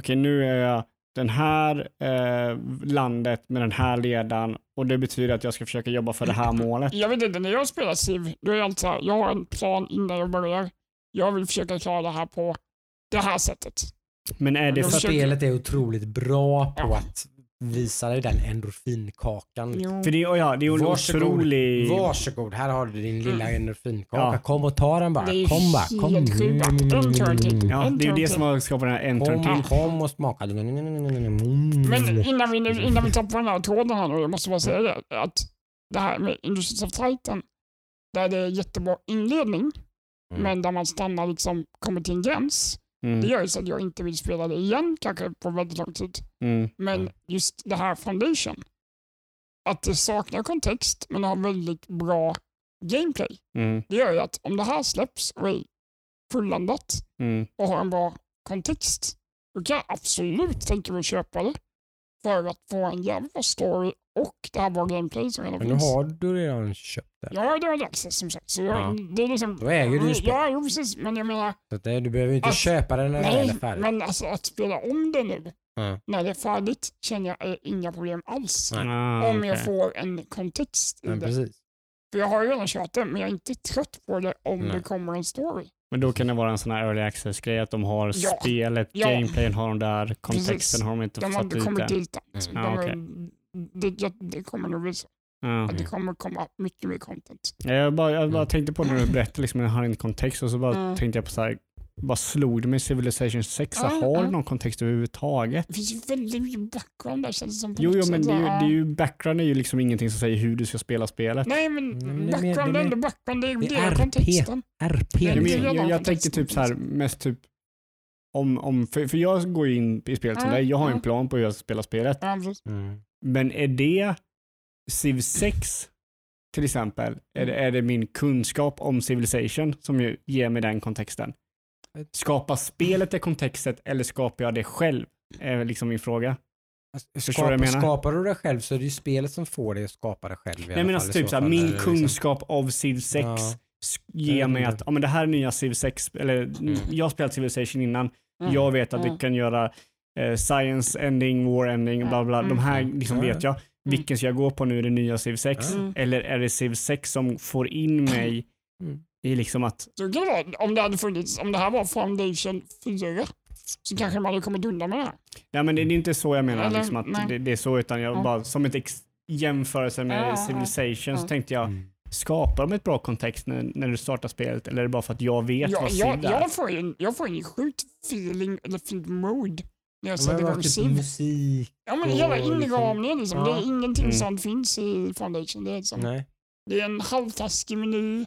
okay, nu är jag den här eh, landet med den här ledan och det betyder att jag ska försöka jobba för det här målet. Jag vet inte, när jag spelar Civ, då är jag alltså, jag har en plan innan jag börjar. Jag vill försöka klara det här på det här sättet. Men är det för försöker... spelet är otroligt bra på ja. Att visa dig den endorfinkakan. Jo. För det, oh ja, det är varsågod, otrolig... Varsågod, här har du din lilla mm. endorfinkaka. Ja. Kom och ta den bara. Kom bara. Kom. Mm. Ja, det är det som skapar den här entern till. Kom och smaka. Men innan vi, innan vi tappar den här tråden här nu, jag måste bara säga det, att det här med Industries of Titan, där det är jättebra inledning, mm. men där man stannar liksom, kommer till en gräns. Mm. Det gör ju så att jag inte vill spela det igen kanske på väldigt lång tid. Mm. Men just det här Foundation, att det saknar kontext men har väldigt bra gameplay. Mm. Det gör ju att om det här släpps och är fullandat mm. och har en bra kontext, då kan jag absolut tänka mig att köpa det för att få en jävla story och det här bra gameplay som redan men finns. Men har du redan köpt det? Ja, det har jag också som sagt. Så jag, ja. Det är liksom... Då äger du ju spelet. Ja, precis. Men jag menar... Så det, du behöver ju inte att, köpa den när den är färdig. Men alltså att spela om den nu ja. När det är färdigt känner jag inga problem alls. Ah, om okay. jag får en kontext i men det. Precis. För jag har ju redan kört det, men jag är inte trött på det om Nej. Det kommer en story. Men då kan det vara en sån här early access-grej att de har ja. Spelet, ja. Gameplayen har de där, kontexten precis. Har de inte de satt ut än. Mm. De ah, okay. det, det kommer nog bli så. Mm. Att det kommer komma mycket mer content. Jag bara, jag bara mm. tänkte på när du berättade liksom, jag har inte kontext och så bara mm. tänkte jag på så här, bara slog det med Civilization sex mm. har mm. någon kontext överhuvudtaget? Det finns ju väldigt mycket background där känns det som. Jo, jo men det är, ju, det är ju, background är ju liksom ingenting som säger hur du ska spela spelet. Nej men mm, background är ändå background, det är, det är R P, kontexten. R P. Nej, men, jag, jag, jag tänkte typ så här, mest typ om, om för, för jag går ju in i spelet mm. som dig, jag har mm. en plan på hur jag ska spela spelet. Mm. Mm. Men är det Civ sex till exempel är det, är det min kunskap om Civilization som ju ger mig den kontexten. Skapar spelet det kontextet eller skapar jag det själv? Är liksom min fråga. Alltså, skapa, jag menar? Skapar du det själv så är det ju spelet som får dig att skapa det själv. Nej men alltså, typ så här, min kunskap liksom. Av Civ sex ja. Ger mig att ja, men det här är nya Civ sex eller mm. jag har spelat Civilization innan. Mm. Jag vet att mm. det kan göra eh, science ending, war ending bla bla. Mm. De här liksom mm. vet jag. Mm. Vilken ska jag gå på nu, är det nya Civ sex? Mm. Eller är det Civ sex som får in mig mm. i liksom att... Så kan det vara, om det hade funnits, om det här var Foundation fyra så kanske man hade kommit undan med det här. Ja, men det är inte så jag menar. Eller, liksom att det, det är så, utan jag mm. bara, som ett ex- jämförelse med äh, Civilization äh. så tänkte jag, mm. skapar de ett bra kontext när, när du startar spelet? Eller är det bara för att jag vet ja, vad Civ jag, jag får en, jag får en sjukt feeling eller fint mood. Jag sa det var typ musik. Ja men hela inramningen liksom. Det är ingenting mm. som finns i Foundation. Det är, liksom, det är en halvtaskig meny.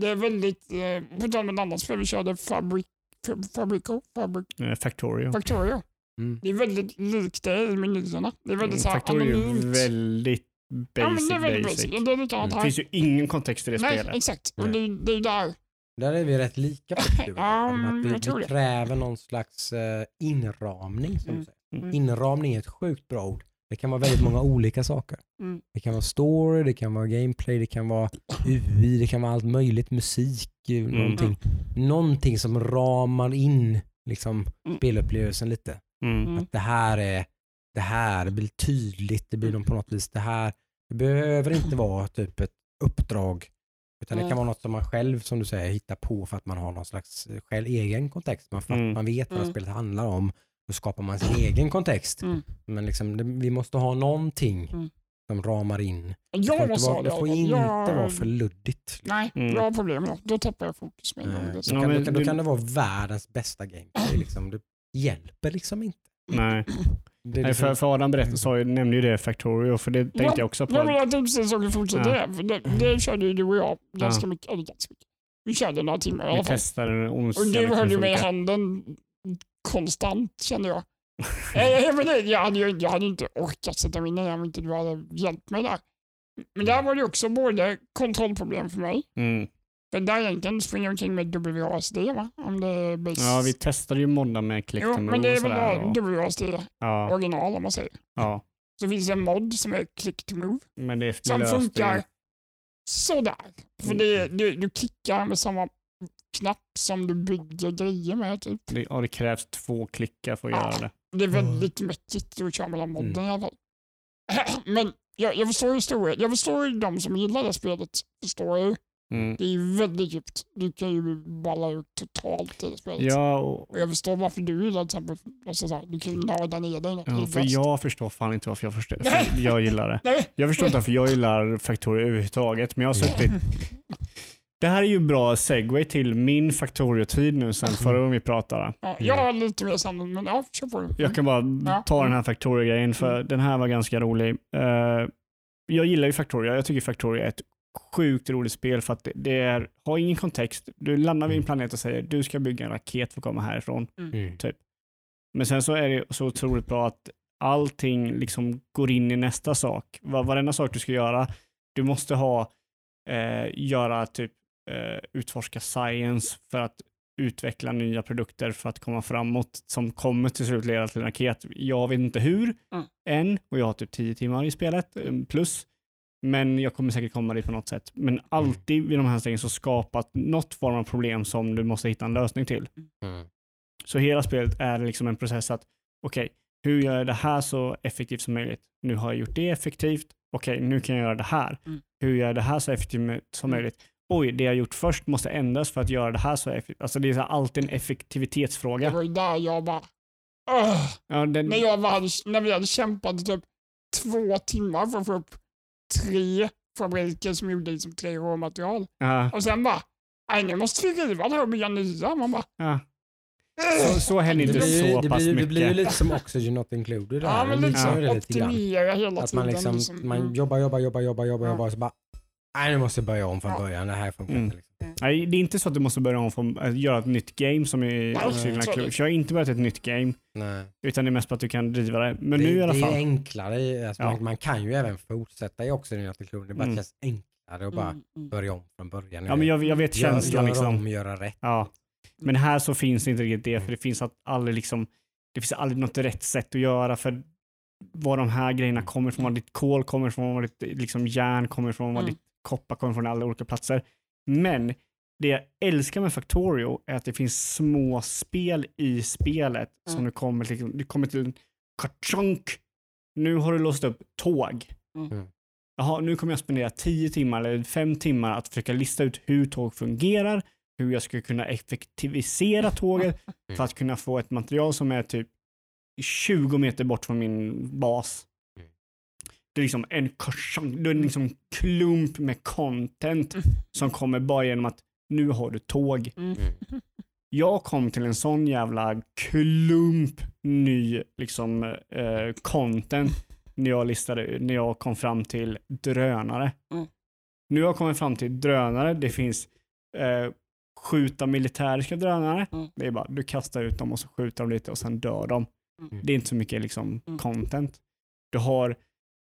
Det är väldigt eh, på tal med annars för vi körde Fabric Fabrico Fabric eh, Factorio. Factorio. Mm. Det är väldigt likt det i menyerna. Det är väldigt mm, så anonymt. Väldigt basic. Ja, men det är väldigt basic. basic. Det, det, mm. det finns ju ingen kontext i det Nej, spelet. Nej, exakt. Mm. Och det, det är där Där är vi rätt lika på det. um, att vi, vi kräver någon slags uh, inramning. Som mm. säger. Mm. Inramning är ett sjukt bra ord. Det kan vara väldigt många olika saker. Mm. Det kan vara story, det kan vara gameplay, det kan vara U I, det kan vara allt möjligt, musik, mm. någonting. Mm. Någonting som ramar in liksom, spelupplevelsen lite. Mm. Att det här är det här, det blir tydligt, det blir på något vis det här. Det behöver inte vara typ ett uppdrag. Utan det kan vara något som man själv, som du säger, hittar på för att man har någon slags själv, egen kontext. Man, mm. man vet vad mm. spelet handlar om. Då skapar man sin egen kontext. Mm. Men liksom, det, vi måste ha någonting mm. som ramar in. Ja, det får inte, vara, det inte ja. vara för luddigt. Nej, mm. bra problem. Då, då tappar jag fokus. Med mm. då, kan, då, kan, då kan det vara världens bästa gameplay. Liksom. Det hjälper liksom inte. Nej. Det Nej, för, för Adam berättade så nämnde ju det Factorio, för det tänkte ja, jag också på. Ja, men jag tänkte precis att vi fortsätter ja. det. För det, det körde ju du och jag ganska ja. mycket, eller ganska mycket. Vi körde några timmar i alla fall. Vi testade och du höll ju med i handen konstant, känner jag. jag, hade ju, jag hade inte orkat sätta mig ner om inte du hade hjälpt mig där. Men där var det också både kontrollproblem för mig. Mm. För där egentligen springer jag omkring med W A S D, va? Om det är best... Ja, vi testade ju måndag med klicktumor och sådär. Jo, men det är väl då W A S D, ja. Original om man säger. Ja. Så finns det en mod som är click to move. Men det är som funkar det. Sådär. För det, du, du klickar med samma knapp som du bygger grejer med. Typ. Det, ja, det krävs två klickar för att ja, göra det. Det är väldigt mm. mäckigt att köra mellan modden mm. i alla fall. Men jag, jag förstår ju stora. Jag förstår ju de som gillar det spelet. Förstår ju. Mm. Det är ju väldigt djupt. Du kan ju balla ut totalt i det spelet. Ja, och... och jag förstår varför du gillar det. Till exempel, du kan ju nada ner dig. Ja, för jag förstår fan inte varför jag, förstår, för jag gillar det. Nej. Jag förstår inte varför jag gillar Factorio överhuvudtaget. Men jag har suttit... Det här är ju bra segway till min Factorio-tid nu sen förra gången vi pratade. Ja, jag har lite mer samman, men ja, kör på. Jag kan bara ja. ta den här Factorio-grejen, för mm. den här var ganska rolig. Uh, jag gillar ju Factorio. Jag tycker Factorio är ett sjukt roligt spel för att det är, har ingen kontext. Du landar vid en planet och säger du ska bygga en raket för att komma härifrån. Mm. Typ. Men sen så är det så otroligt bra att allting liksom går in i nästa sak. Var, varenda sak du ska göra, du måste ha eh, göra typ eh, utforska science för att utveckla nya produkter för att komma framåt som kommer till slut leda till en raket. Jag vet inte hur mm. än, och jag har typ tio timmar i spelet plus. Men jag kommer säkert komma dit på något sätt. Men alltid vid de här stegen så skapat något form av problem som du måste hitta en lösning till. Mm. Så hela spelet är liksom en process att okej, okay, hur gör jag det här så effektivt som möjligt? Nu har jag gjort det effektivt. Okej, okay, nu kan jag göra det här. Mm. Hur gör jag det här så effektivt som möjligt? Oj, det jag gjort först måste ändras för att göra det här så effektivt. Alltså det är alltid en effektivitetsfråga. Det var ju där jag bara... Uh, ja, den... när, jag var, när vi hade kämpat typ två timmar för att få upp tre fabriker som gjorde liksom tre råmaterial. Uh-huh. Och sen bara, nej nu måste vi riva det här och bygga nya. Man bara, uh-huh. Så, så händer det inte blir, så det pass blir, mycket. Det blir lite som Oxygen Not Included. Ja, men liksom ja. optimera hela att tiden. Man, liksom, liksom. man jobbar, jobbar, jobbar, jobbar, jobbar, uh-huh. och så bara, nej nu måste jag börja om från uh-huh. början. Det här funkar mm. liksom. Nej, det är inte så att du måste börja om från att göra ett nytt game som är Oxygen Not Included. Jag har inte börjat ett nytt game. Nej. Utan det är mest på att du kan driva det. Men det, nu i alla fall. Det är enklare. Alltså ja. man, man kan ju även fortsätta i också. Det är bara mm. känns enklare att bara börja om från början. Ja, men jag, jag vet känslan gör, liksom. Göra om, göra rätt. Ja. Men här så finns det inte riktigt det. För det finns aldrig liksom, det finns aldrig något rätt sätt att göra. För vad de här grejerna kommer från, vad ditt kol kommer från, vad ditt liksom, järn kommer från, vad mm. ditt koppar kommer från, alla olika platser. Men det jag älskar med Factorio är att det finns små spel i spelet mm. som du kommer till, du kommer till en kartchunk. Nu har du låst upp tåg. Mm. Jaha, nu kommer jag spendera tio timmar eller fem timmar att försöka lista ut hur tåg fungerar, hur jag ska kunna effektivisera tåget mm. för att kunna få ett material som är typ tjugo meter bort från min bas. Det är liksom en kursion, det är liksom klump med content mm. som kommer bara genom att nu har du tåg. Mm. Jag kom till en sån jävla klump ny liksom eh, content när jag listade när jag kom fram till drönare. Mm. Nu har jag kommit fram till drönare. Det finns eh, skjuta militäriska drönare. Mm. Det är bara du kastar ut dem och så skjuter de lite och sen dör de. Mm. Det är inte så mycket liksom mm. content. Du har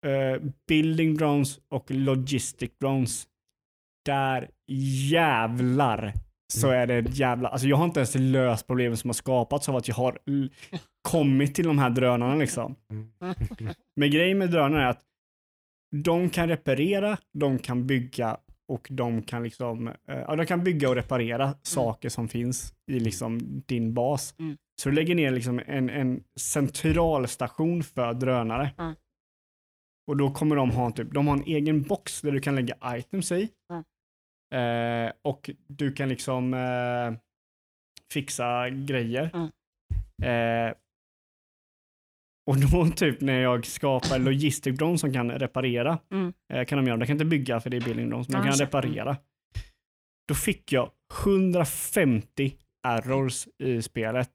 Uh, building drones och logistic drones. Där jävlar så är det jävla... Alltså jag har inte ens löst problemen som har skapats av att jag har l- kommit till de här drönarna liksom. Men grejen med drönarna är att de kan reparera, de kan bygga och de kan liksom... Uh, ja, de kan bygga och reparera mm. saker som finns i liksom din bas. Mm. Så du lägger ner liksom en, en central station för drönare. Mm. Och då kommer de ha typ, de har en egen box där du kan lägga items i. Mm. Eh, och du kan liksom eh, fixa grejer. Mm. Eh, och då typ när jag skapar logistic drones som kan reparera. Mm. Eh, kan de göra, de kan inte bygga för det är building drones, men de kan reparera. Då fick jag hundrafemtio errors i spelet.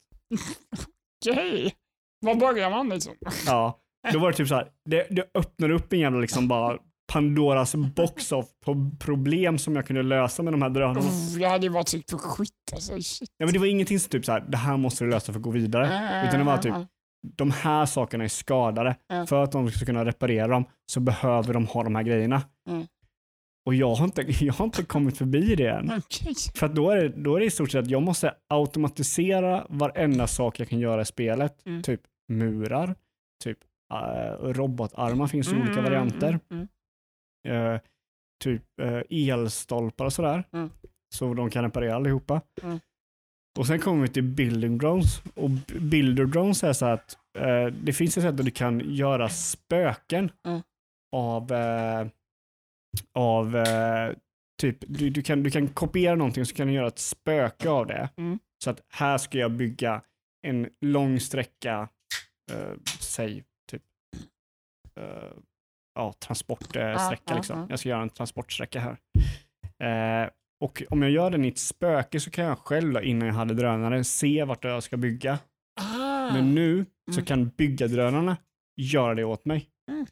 Okej, vad börjar man liksom? Ja. Då var det typ så här, det, det öppnar upp en jävla liksom bara Pandoras box av problem som jag kunde lösa med de här drönarna. Oh, jag hade ju varit typ för skit. Alltså, shit. Ja, men det var ingenting som typ så här, det här måste du lösa för att gå vidare. Äh, Utan det var typ, äh. de här sakerna är skadade. Äh. För att de ska kunna reparera dem så behöver de ha de här grejerna. Mm. Och jag har, inte, jag har inte kommit förbi det än. Okay. För att då är det, då är det i stort sett att jag måste automatisera varenda sak jag kan göra i spelet. Mm. Typ murar, typ äh, robotarmar finns i mm, olika varianter. Mm, mm, mm. Äh, typ äh, elstolpar och sådär. Mm. Så de kan reparera allihopa. Mm. Och sen kommer vi till building drones. Och builder drones är så att äh, det finns ett sätt att du kan göra spöken mm. av... Äh, av eh, typ du, du, kan, du kan kopiera någonting så kan du göra ett spöke av det mm. så att här ska jag bygga en lång sträcka eh, säg typ eh, ja, transportsträcka ah, liksom. ah, ah. Jag ska göra en transportsträcka här eh, och om jag gör den i ett spöke så kan jag själv innan jag hade drönaren se vart jag ska bygga ah. men nu mm. så kan bygga drönarna göra det åt mig mm.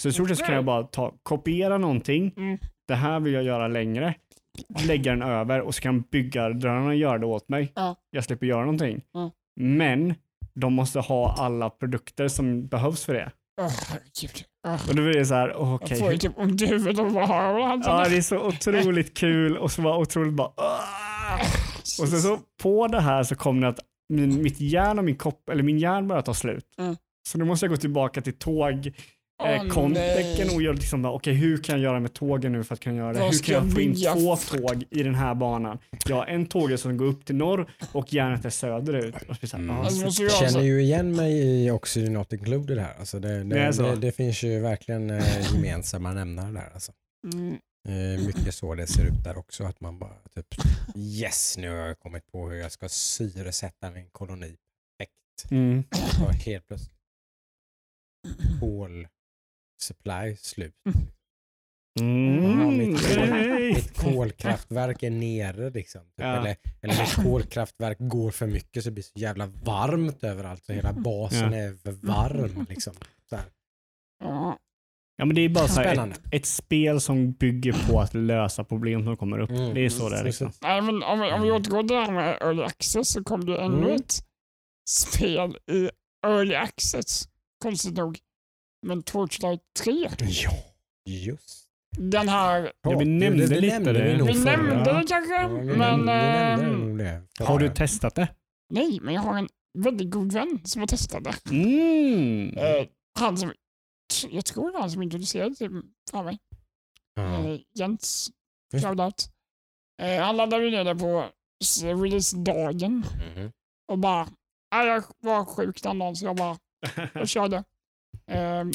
Så jag tror att jag kan bara ta, kopiera någonting. Mm. Det här vill jag göra längre. Lägga den över och så kan bygga drönarna göra det åt mig. Ja. Jag slipper göra någonting. Mm. Men de måste ha alla produkter som behövs för det. Oh, oh. Och då blir det så här, okej. Okay. Jag får typ om du vill vad har han. Ja, det är så otroligt kul. Och så var otroligt bara... Oh. Och sen så på det här så kom det att min, mitt hjärn och min kopp... Eller min hjärn började ta slut. Mm. Så nu måste jag gå tillbaka till tåg... Oh, kontecken och gör liksom okej okay, hur kan jag göra med tågen nu för att kunna göra det? Hur kan jag få in två tåg i den här banan? Ja, en tåg som går upp till norr och gärna till söderut. Mm. Alltså, jag känner ju igen mig i också Not Included här. Alltså det, det, det, det, det finns ju verkligen eh, gemensamma nämnare där. Alltså. Mm. Eh, mycket så det ser ut där också. Att man bara typ yes, nu har jag kommit på hur jag ska syresätta min koloni. Perfekt. Mm. Och helt plötsligt hål supply slut. Mm. Ja, mitt, kol, mitt kolkraftverk är nere liksom. Typ. Ja. Eller, eller mitt kolkraftverk går för mycket så det blir så jävla varmt överallt så hela basen ja. är för varm liksom. Så här. Ja, men det är bara så här, ett, ett spel som bygger på att lösa problem som kommer upp. Mm. Det är så det är liksom. Nej, men om, om vi återgår där med Early Access så kom det ännu mm. ett spel i Early Access konstigt nog. Men Torchlight tre. Ja, just. Den här... Ja, vi nämnde det, lite nämnde det. Vi nämnde det kanske, ja, vi men... Nämnde, ähm, nämnde det. Ja, har du testat det? Nej, men jag har en väldigt god vän som har testat det. Mm. Eh, han som... Jag tror det var han som introducerade sig för mig. Mm. Eh, Jens. Shoutout. Eh, han laddade ner det på release-dagen. Mm. Och bara... Jag var sjuk den dagen så jag bara... Jag körde. Um,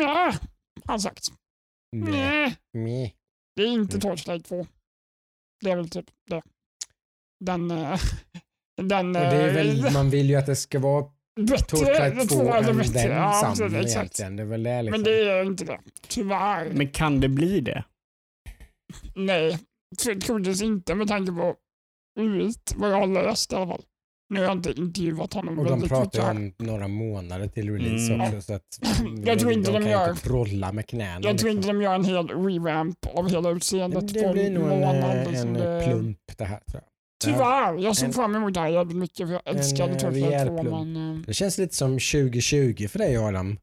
nej, han sagt. Nej. nej. Det är inte Torchlight två. Det är väl typ det. Den... Uh, den uh, det är väl, man vill ju att det ska vara Torchlight två än den ja, samma egentligen. Det är väl det, liksom. Men det är inte det. Tyvärr. Men kan det bli det? Nej. Det troddes inte med tanke på ut vad jag har löst i alla fall. Nu har jag inte intervjuat honom. Och de pratar om några månader till release mm. också. Så att jag tror inte de, de gör... Inte trolla med knäna. Jag tror inte de gör en hel revamp av hela utseendet. Det blir nog en, en det... plump det här tror jag. Tyvärr, jag ser en, fram emot det här jävligt mycket. För jag älskar det två. Det känns lite som tjugo tjugo för dig Adam.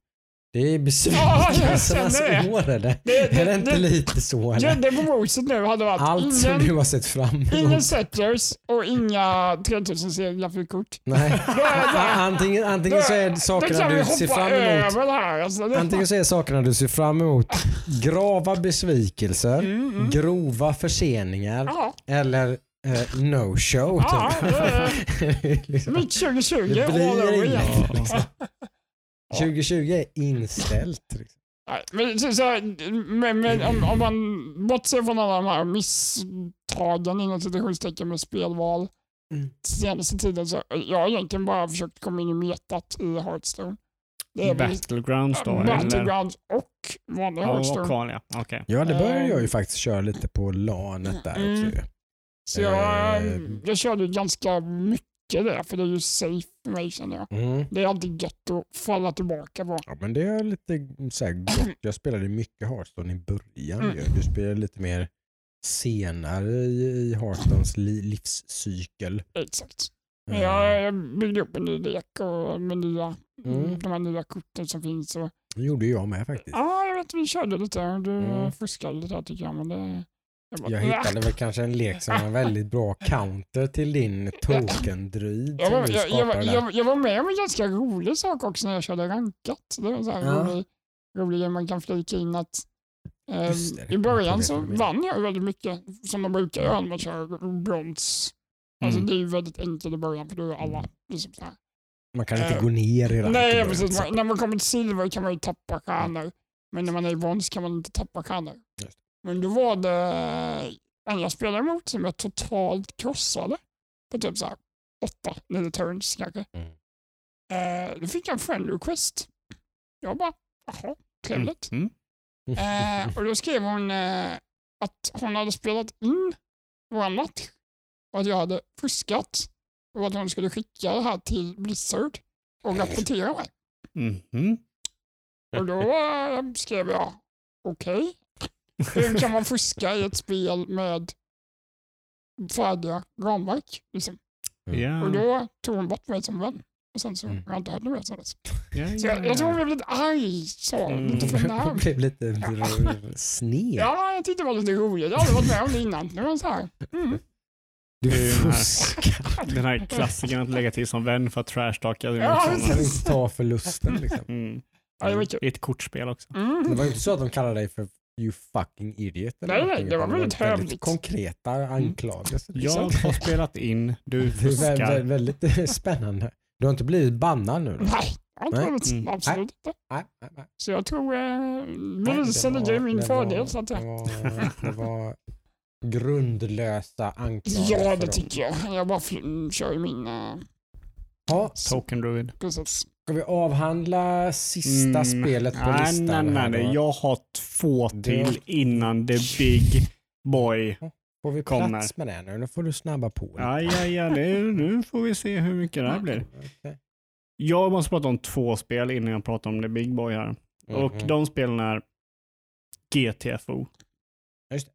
Det är besvikelsernas ja, år eller? Det, det, det, är det inte det, lite så eller? Ja, det bemoset nu hade varit allt ingen, som du har sett fram emot. Inga settlers och inga tretusen-serier för kort. Nej, det är, det är, antingen, antingen det, så är sakerna du ser fram emot här, alltså, det, antingen så är sakerna du ser fram emot grava besvikelser, mm, mm. grova förseningar aha. eller Uh, no show aha, typ. Det är, liksom, mitt tjugo tjugo det blir inget ja. liksom. tjugo tjugo är inställt. Liksom. Nej, men, så, så, men, men om, om man bortser från alla de här misstagen inom situationstecken med spelval mm. senaste tiden så jag har egentligen bara försökt komma in i metat i Hearthstone. Battlegrounds då? Äh, Battlegrounds och vanliga oh, Hearthstone. Kvar, ja. Okay. ja, det började jag ju faktiskt köra lite på LANet där mm. också. Så jag, äh, jag körde ganska mycket mycket det, för det är ju safe för mig, känner jag. Mm. Det är alltid gött att falla tillbaka på. Ja, men det är lite så här gott. Jag spelade mycket Hearthstone i början. Mm. Du spelade lite mer senare i Hearthstones li- livscykel. Exakt. Mm. Jag, jag byggde upp en ny lek och med nya, mm. de här nya korten som finns. Och... Det gjorde jag med faktiskt. Ja, jag vet, vi körde lite. Du mm. fuskade lite där, tycker jag, men det... Jag hittade väl kanske en lek som var en väldigt bra counter till din token-druid. Jag, jag, jag, jag, jag var med om en ganska rolig sak också när jag körde rankat. Det var så här ja. rolig, rolig man kan flika in att eh, det, i början så vann jag väldigt mycket som man brukar göra när man kör brons. Alltså mm. det är ju väldigt enkelt i början för då är alla liksom så här. Man kan inte eh, gå ner i ranken. Nej, precis. Man, när man kommer till silver kan man ju tappa stjärnor. Men när man är i brons kan man inte tappa stjärnor. Just. Men då var det en jag spelade emot som jag totalt krossade på typ såhär åtta nio turns kanske. Mm. Eh, då fick jag en friend request. Jag bara, jaha, trevligt. Mm. Mm. Eh, och då skrev hon eh, att hon hade spelat in vår match och att jag hade fuskat och att hon skulle skicka det här till Blizzard och rapportera mig. Mm. Och då eh, skrev jag, okej. Okay. Hur kan man fuska i ett spel med färdiga ramverk? Liksom. Yeah. Och då tog hon bort mig som vän. Och sen så mm. har jag inte hört något sådant. Yeah, yeah. Så jag, jag tror hon blev lite arg. Så, mm. lite hon blev lite ja. sned. Ja, jag tyckte det var lite roligt. Jag hade varit med om det innan. Nu var det så här. Mm. Du fuskar. Den här klassiken att lägga till som vän för att trashtalka. Ja, liksom. Kan inte ta förlusten. Liksom. Mm. Ja, det var kul. Ett kortspel också. Mm. Det var ju inte så att de kallade dig för you fucking idiot. Nej, nej, det var väldigt hövligt. Konkreta anklagelser. Mm. Jag har spelat in. Du fuskar. Det är väldigt, väldigt spännande. Du har inte blivit bannad nu? Då? Nej, jag har inte blivit, mm. absolut inte. Nej, nej, nej. Så jag tror bevisen ligger i min fördel. Så att det, var, det var grundlösa anklagelser. Ja, det tycker jag. Jag bara fl- kör min... Uh... Ja, token druid. Precis. Ska vi avhandla sista mm. spelet på nej, listan? Nej, nej, nej. Jag har två till innan the big boy kommer. Får vi kommer. Plats med det nu? Nu får du snabba på. Ja, ja, ja. Nu, nu får vi se hur mycket det här blir. Okay. Jag måste prata om två spel innan jag pratar om the big boy här. Mm-hmm. Och de spelen är G T F O. Just det.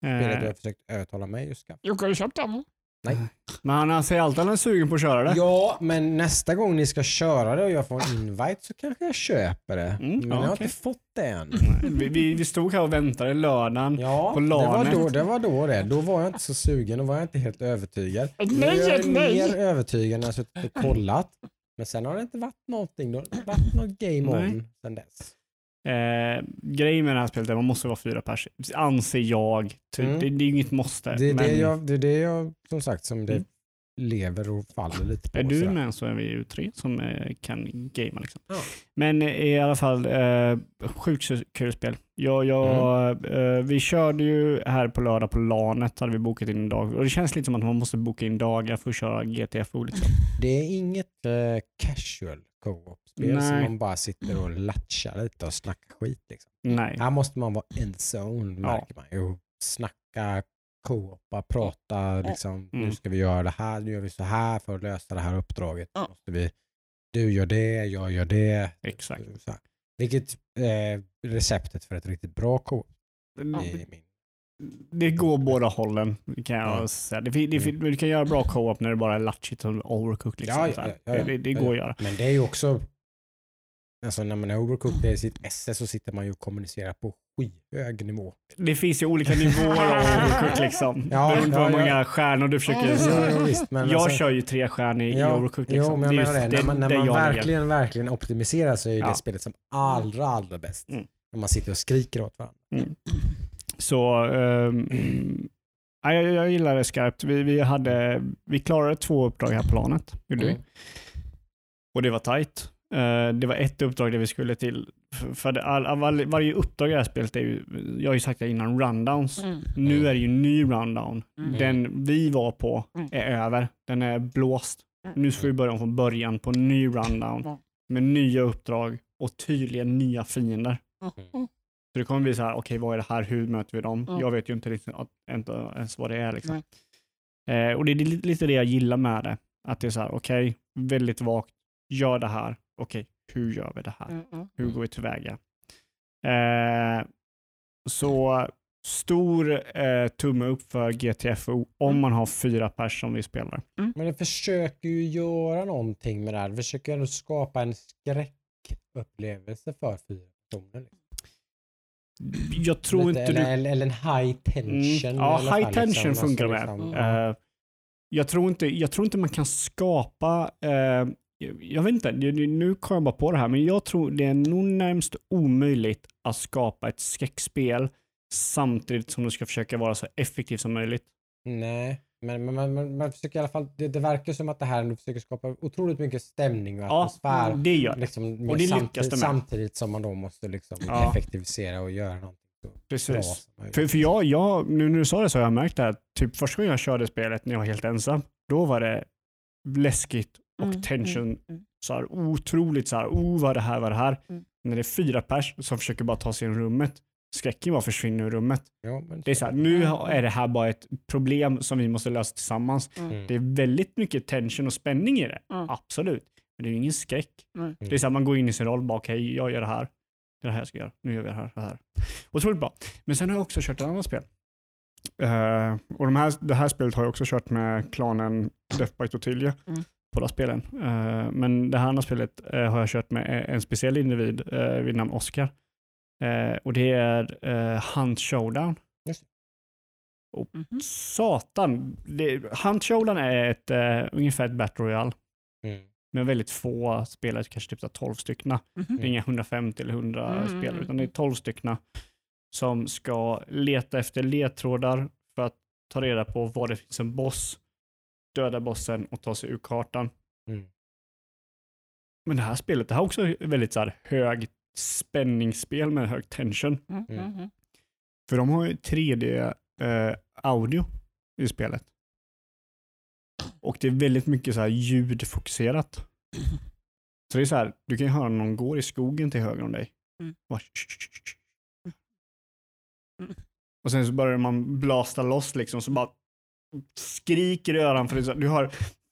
Spelet du har försökt övertala mig just. Jag kan ju köpa den. Nej. Men han säger alltid att han är sugen på att köra det. Ja, men nästa gång ni ska köra det och jag får en invite så kanske jag köper det. Mm, men ja, jag har okay. inte fått det än. Vi, vi, vi stod här och väntade lördagen ja, på LANet. Ja, det var då det. Då var jag inte så sugen och var jag inte helt övertygad. Nej, jag är nej. mer övertygad när jag suttit och kollat. Men sen har det inte varit någonting. Då har det varit något game on nej. Sen dess. Eh, grejen med det här spelet är att man måste vara fyra pers, anser jag typ. mm. det, det är inget måste det är, men... det, jag, det är det jag som sagt som det mm. lever och faller lite på. Är du med så är vi ju tre som eh, kan gamea liksom. Ja. Men eh, i alla fall eh, sjukt kul spel. jag, jag, mm. eh, vi körde ju här på lördag på LANet, hade vi bokat in en dag och det känns lite som att man måste boka in dagar för att köra G T F O liksom. Det är inget eh, casual co-op spel som man bara sitter och latchar lite och snackar skit liksom. Nej. Här måste man vara in zone, märker ja. man ju. Snacka, co-opa, prata liksom, mm. nu ska vi göra det här, nu gör vi så här för att lösa det här uppdraget. Ja. Måste vi, du gör det, jag gör det. Exakt. Så här. Vilket eh, receptet för ett riktigt bra co-op. Ja. I min. Det går båda hållen kan jag ja. säga. Det, det, det, du kan göra bra co-op när det bara är latchigt och overcooked liksom. Ja, ja, ja, ja, det, det går ja, ja. att göra. Men det är ju också alltså när man är overcooked i sitt S S så sitter man ju och kommunicerar på skyhög nivå. Det finns ju olika nivåer av overcooked liksom. Ja, det är inte ja, hur många ja. stjärnor du försöker. Ja, ja, visst, men jag alltså, kör ju tre stjärnor i ja, overcooked liksom. Jo, men jag det, det, när man, när man verkligen, är. verkligen optimiserar så är ja. det spelet som allra, allra bäst. Mm. När man sitter och skriker åt varandra. Mm. Så um, mm. jag, jag gillar det skarpt. Vi, vi, hade, vi klarade två uppdrag här på planet. Mm. Och det var tajt. Uh, det var ett uppdrag där vi skulle till. För, för det, all, var, varje uppdrag i det här spelet är ju, jag har ju sagt det innan, rundowns. Mm. Nu är det ju en ny rundown. Mm. Den vi var på är över. Den är blåst. Nu ska vi börja från början på en ny rundown. Med nya uppdrag och tydliga nya fiender. Mm. Så det kommer bli så här, okej okay, vad är det här, hur möter vi dem? Mm. Jag vet ju inte riktigt inte ens vad det är liksom. Eh, och det är lite det jag gillar med det. Att det är så här, okej, okay, väldigt vagt, gör det här. Okej, okay, hur gör vi det här? Mm-mm. Hur går vi tillväga? Eh, så stor eh, tumme upp för G T F O om mm. man har fyra pers som vi spelar. Mm. Men det försöker ju göra någonting med det här. Försöker ändå skapa en skräckupplevelse för fyra personer. Liksom. Jag tror lite, inte eller, du... eller, eller en high tension. Mm. Ja, high tension liksom, funkar med. Liksom, mm. eh, jag, tror inte, jag tror inte man kan skapa... Eh, jag vet inte, nu kommer jag bara på det här, men jag tror det är nog närmast omöjligt att skapa ett skräckspel samtidigt som du ska försöka vara så effektiv som möjligt. Nej, men, men man, man försöker i alla fall, det, det verkar som att det här, du försöker skapa otroligt mycket stämning och atmosfär. Ja, det gör liksom, och det samtidigt, med. samtidigt som man då måste liksom ja. effektivisera och göra någonting. Precis. För, för jag, jag, nu när du sa det så har jag märkt det här, typ första gången jag körde spelet när jag var helt ensam, då var det läskigt och mm, tension mm, mm. så här otroligt så här, oh vad det här, vad det här. Mm. När det är fyra pers som försöker bara ta sig in i rummet, skräcken bara försvinner ur rummet. Ja, men det är så här, nu är det här bara ett problem som vi måste lösa tillsammans. Mm. Det är väldigt mycket tension och spänning i det. Mm. Absolut. Men det är ju ingen skräck. Mm. Det är så här, man går in i sin roll bara, okej, okay, jag gör det här. Det här jag ska göra. Nu gör vi det här. Det här. Otroligt bra. Men sen har jag också kört ett annat spel. Uh, och de här, det här spelet har jag också kört med klanen Deathbite och Tilja. Mm. Båda spelen. Uh, men det här andra spelet uh, har jag kört med en speciell individ uh, vid namn Oscar. Uh, och det är uh, Hunt Showdown. Yes. Och mm-hmm. satan. Det, Hunt Showdown är ett, uh, ungefär ett Battle Royale. Mm. Med väldigt få spelare, kanske typ tolv styckna. Mm-hmm. Det är inga hundrafemtio eller hundra mm. spelare, utan det är tolv styckna som ska leta efter ledtrådar för att ta reda på var det finns en boss, döda bossen och ta sig ur kartan. Mm. Men det här spelet, det här är också väldigt så här hög spänningsspel med hög tension. Mm. Mm. För de har ju tre D-audio eh, i spelet. Och det är väldigt mycket så här ljudfokuserat. Mm. Så det är så här, du kan ju höra någon går i skogen till höger om dig. Mm. Och, mm. och sen så börjar man blasta loss liksom, så bara skriker i öran för det, så du hör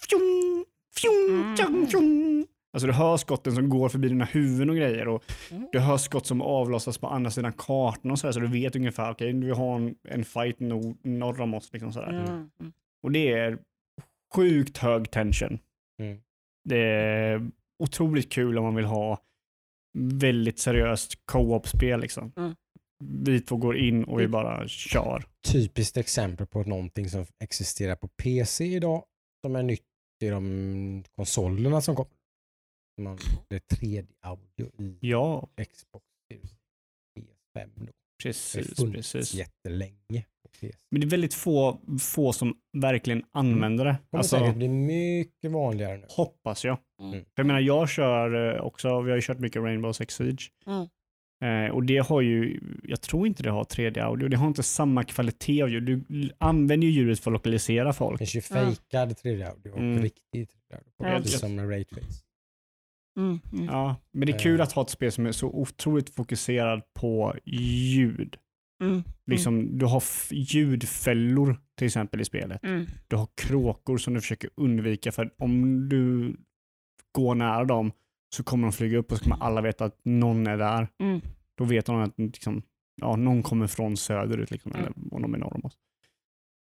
fjum, fjum, fjum, fjum. Alltså du hör skotten som går förbi dina huvuden och grejer, och du hör skott som avlossas på andra sidan kartan och sådär, så du vet ungefär okej, okay, vi har en, en fight nord, norr om oss liksom sådär. Mm. Och det är sjukt hög tension. Mm. Det är otroligt kul om man vill ha väldigt seriöst co-op-spel liksom. Mm. Vi två går in och vi bara kör. Typiskt exempel på någonting som existerar på P C idag, som är nytt i de konsolerna som kom. Man, det är tre D-audio i ja. Xbox P S fem då. Precis, det precis. Jättelänge. Men det är väldigt få, få som verkligen använder det. Det alltså, blir mycket vanligare nu. Hoppas jag. Mm. Jag menar, jag kör också, vi har ju kört mycket Rainbow Six Siege. Mm. Eh, och det har ju, jag tror inte det har tre D-audio. Det har inte samma kvalitet av ljud. Du använder ju ljudet för att lokalisera folk. Det är ju fejkad tre D-audio och mm. riktigt tre D-audio. Mm. Precis som en raytrace. Mm. Mm. Ja, men det är kul att ha ett spel som är så otroligt fokuserad på ljud. Mm. Liksom, mm. du har f- ljudfällor till exempel i spelet. Mm. Du har kråkor som du försöker undvika, för om du går nära dem så kommer de flyga upp och så kommer alla veta att någon är där. Mm. Då vet de att liksom, ja, någon kommer från söderut liksom, mm. eller om de är norr om oss.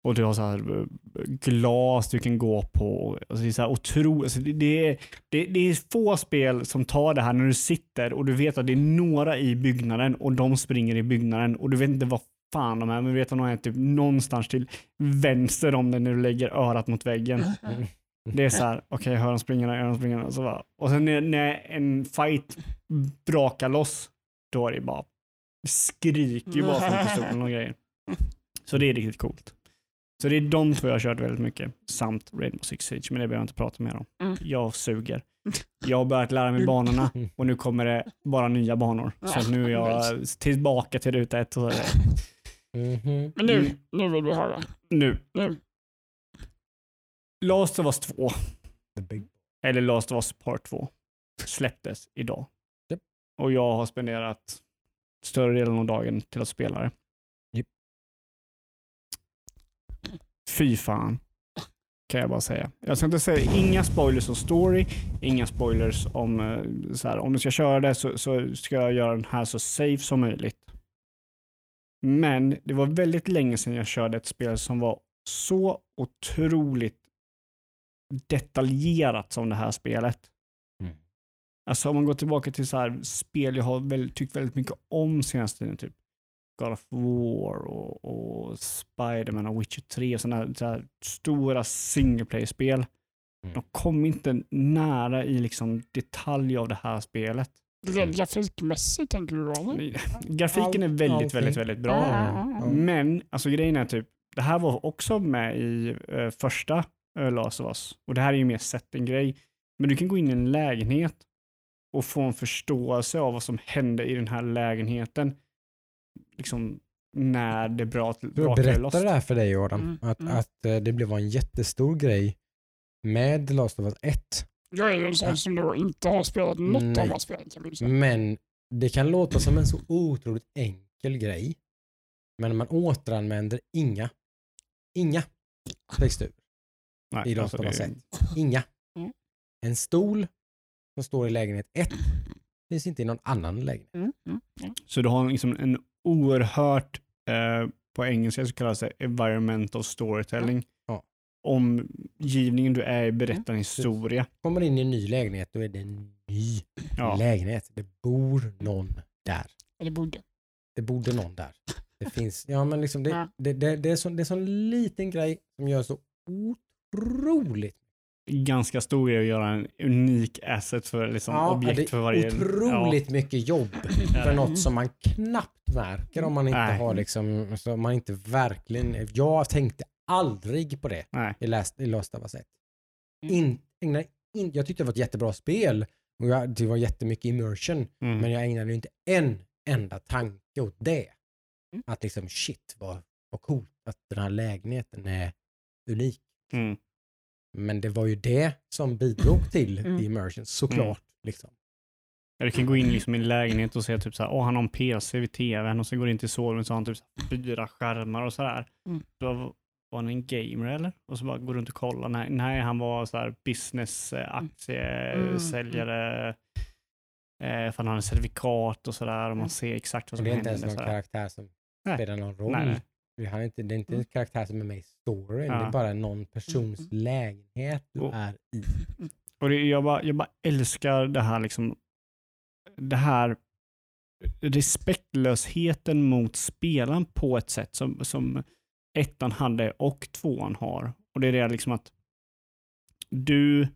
Och du har så här glas du kan gå på. Alltså det är så här otro, alltså det, det, det, det är få spel som tar det här när du sitter och du vet att det är några i byggnaden och de springer i byggnaden och du vet inte vad fan de är, men du vet att de är typ någonstans till vänster om dig när du lägger örat mot väggen. Mm. Det är så här, okej, okay, jag hör dem springarna, hör dem springarna och så va. Och sen när, när en fight brakar loss, då är det bara skriker ju bara från pistolen och grejer. Så det är riktigt coolt. Så det är de två jag har kört väldigt mycket. Samt Rainbow Six Siege, men det behöver jag inte prata mer om. Mm. Jag suger. Jag har börjat lära mig banorna och nu kommer det bara nya banor. Så nu är jag tillbaka till ruta ett. Och mm-hmm. Men nu, nu vill vi höra. Nu. nu. Last of Us två. Big... Eller Last of Us Part två. Släpptes idag. Yep. Och jag har spenderat större delen av dagen till att spela det. Fy fan. kan jag bara säga. Jag ska inte säga inga spoilers om story, inga spoilers om så här, om du ska köra det så, så ska jag göra den här så safe som möjligt. Men det var väldigt länge sedan jag körde ett spel som var så otroligt detaljerat som det här spelet. Mm. Alltså om man går tillbaka till så här spel jag har väldigt, tyckt väldigt mycket om senaste tiden, typ God of War och, och Spider-Man och Witcher tre och sådana så här stora singleplay-spel. Mm. De kom inte nära i liksom detalj av det här spelet. Grafikmässigt tänker du då? Grafiken är väldigt, All, väldigt, väldigt, väldigt bra. Mm. Men alltså grejen är typ, det här var också med i uh, första uh, Last of Us. Och det här är ju mer setting-grej. Men du kan gå in i en lägenhet och få en förståelse av vad som hände i den här lägenheten. Liksom när det bra till Jag berättade det här för dig, Adam. Mm, att, mm. att det blev en jättestor grej med Last of Us ett. Jag är ju en sån som då inte har spelat något Nej. av vad spelet kan bli så. Men det kan låta som en så otroligt enkel grej. Men man återanvänder inga inga textur i Last of Us ett. Inga. Mm. En stol som står i lägenhet ett finns inte i någon annan lägenhet. Mm, mm, mm. Så du har liksom en oerhört, eh, på engelska så kallas det environmental storytelling. Ja. Omgivningen du är i berättar en historia. Kommer in i en ny lägenhet, då är det en ny ja. lägenhet. Det bor någon där. Eller borde. Det borde någon där. Det finns, ja men liksom det, ja. det, det, det är så, det är så en liten grej som gör så otroligt. Ganska stor grej att göra en unik asset för liksom ja, objekt för varje. Otroligt ja. mycket jobb för något som man knappt verkar om man inte Nej. har liksom, så man inte verkligen, jag tänkte aldrig på det Nej. i Last, i Last of Us ett. In, ägna, in, jag tyckte det var ett jättebra spel och jag, det var jättemycket immersion mm. men jag ägnade inte en enda tanke åt det. Mm. Att liksom shit vad, vad coolt att den här lägenheten är unik. Mm. Men det var ju det som bidrog till mm. immersion, såklart. Mm. Liksom. Ja, du kan gå in liksom i en lägenhet och se typ såhär, åh han har en P C vid tvn och så går det in till sovrummet så har han typ såhär, fyra skärmar och sådär. Mm. Då var, var han en gamer eller? Och så bara går runt och kollar. Nej, nej han var såhär business, aktiesäljare, mm. eh, för han har en certifikat och sådär och man ser exakt vad som händer. Det är inte ens någon karaktär som nej. spelar någon roll. Nej, nej. Vi har inte, det är inte en karaktär som är med i storyn. Ja. Det är bara någon persons lägenhet du och, är i. Och det, jag, bara, jag bara älskar det här liksom, det här respektlösheten mot spelaren på ett sätt som, som ettan hade och tvåan har. Och det är det liksom att du,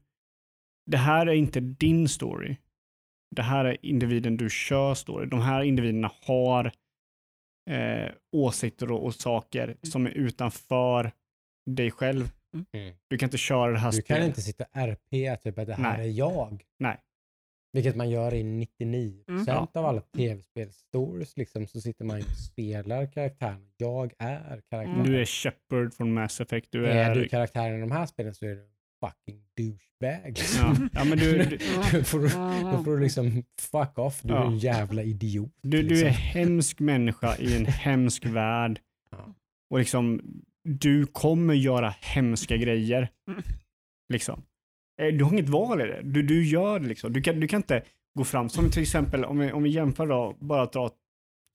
det här är inte din story. Det här är individen du kör story. De här individerna har Eh, åsikter och, och saker mm. som är utanför dig själv. Mm. Du kan inte köra det här Du spelet. Kan inte sitta R P typ att det här Nej. är jag. Nej. Vilket man gör i nittionio procent mm. ja. av alla tv-spelstories liksom, så sitter man och spelar karaktären. Jag är karaktären. Mm. Du är Shepard från Mass Effect. Du är, är du karaktären i de här spelen så är du fucking douchebag. Ja. Ja, men du, du, då, får du, då får du liksom fuck off. Du ja. är en jävla idiot. Du, liksom. du är en hemsk människa i en hemsk värld. Ja. Och liksom, du kommer göra hemska grejer. Liksom. Du har inget val i det. Du, du gör det liksom. Du kan, du kan inte gå fram. Som till exempel, om vi, om vi jämför då, bara dra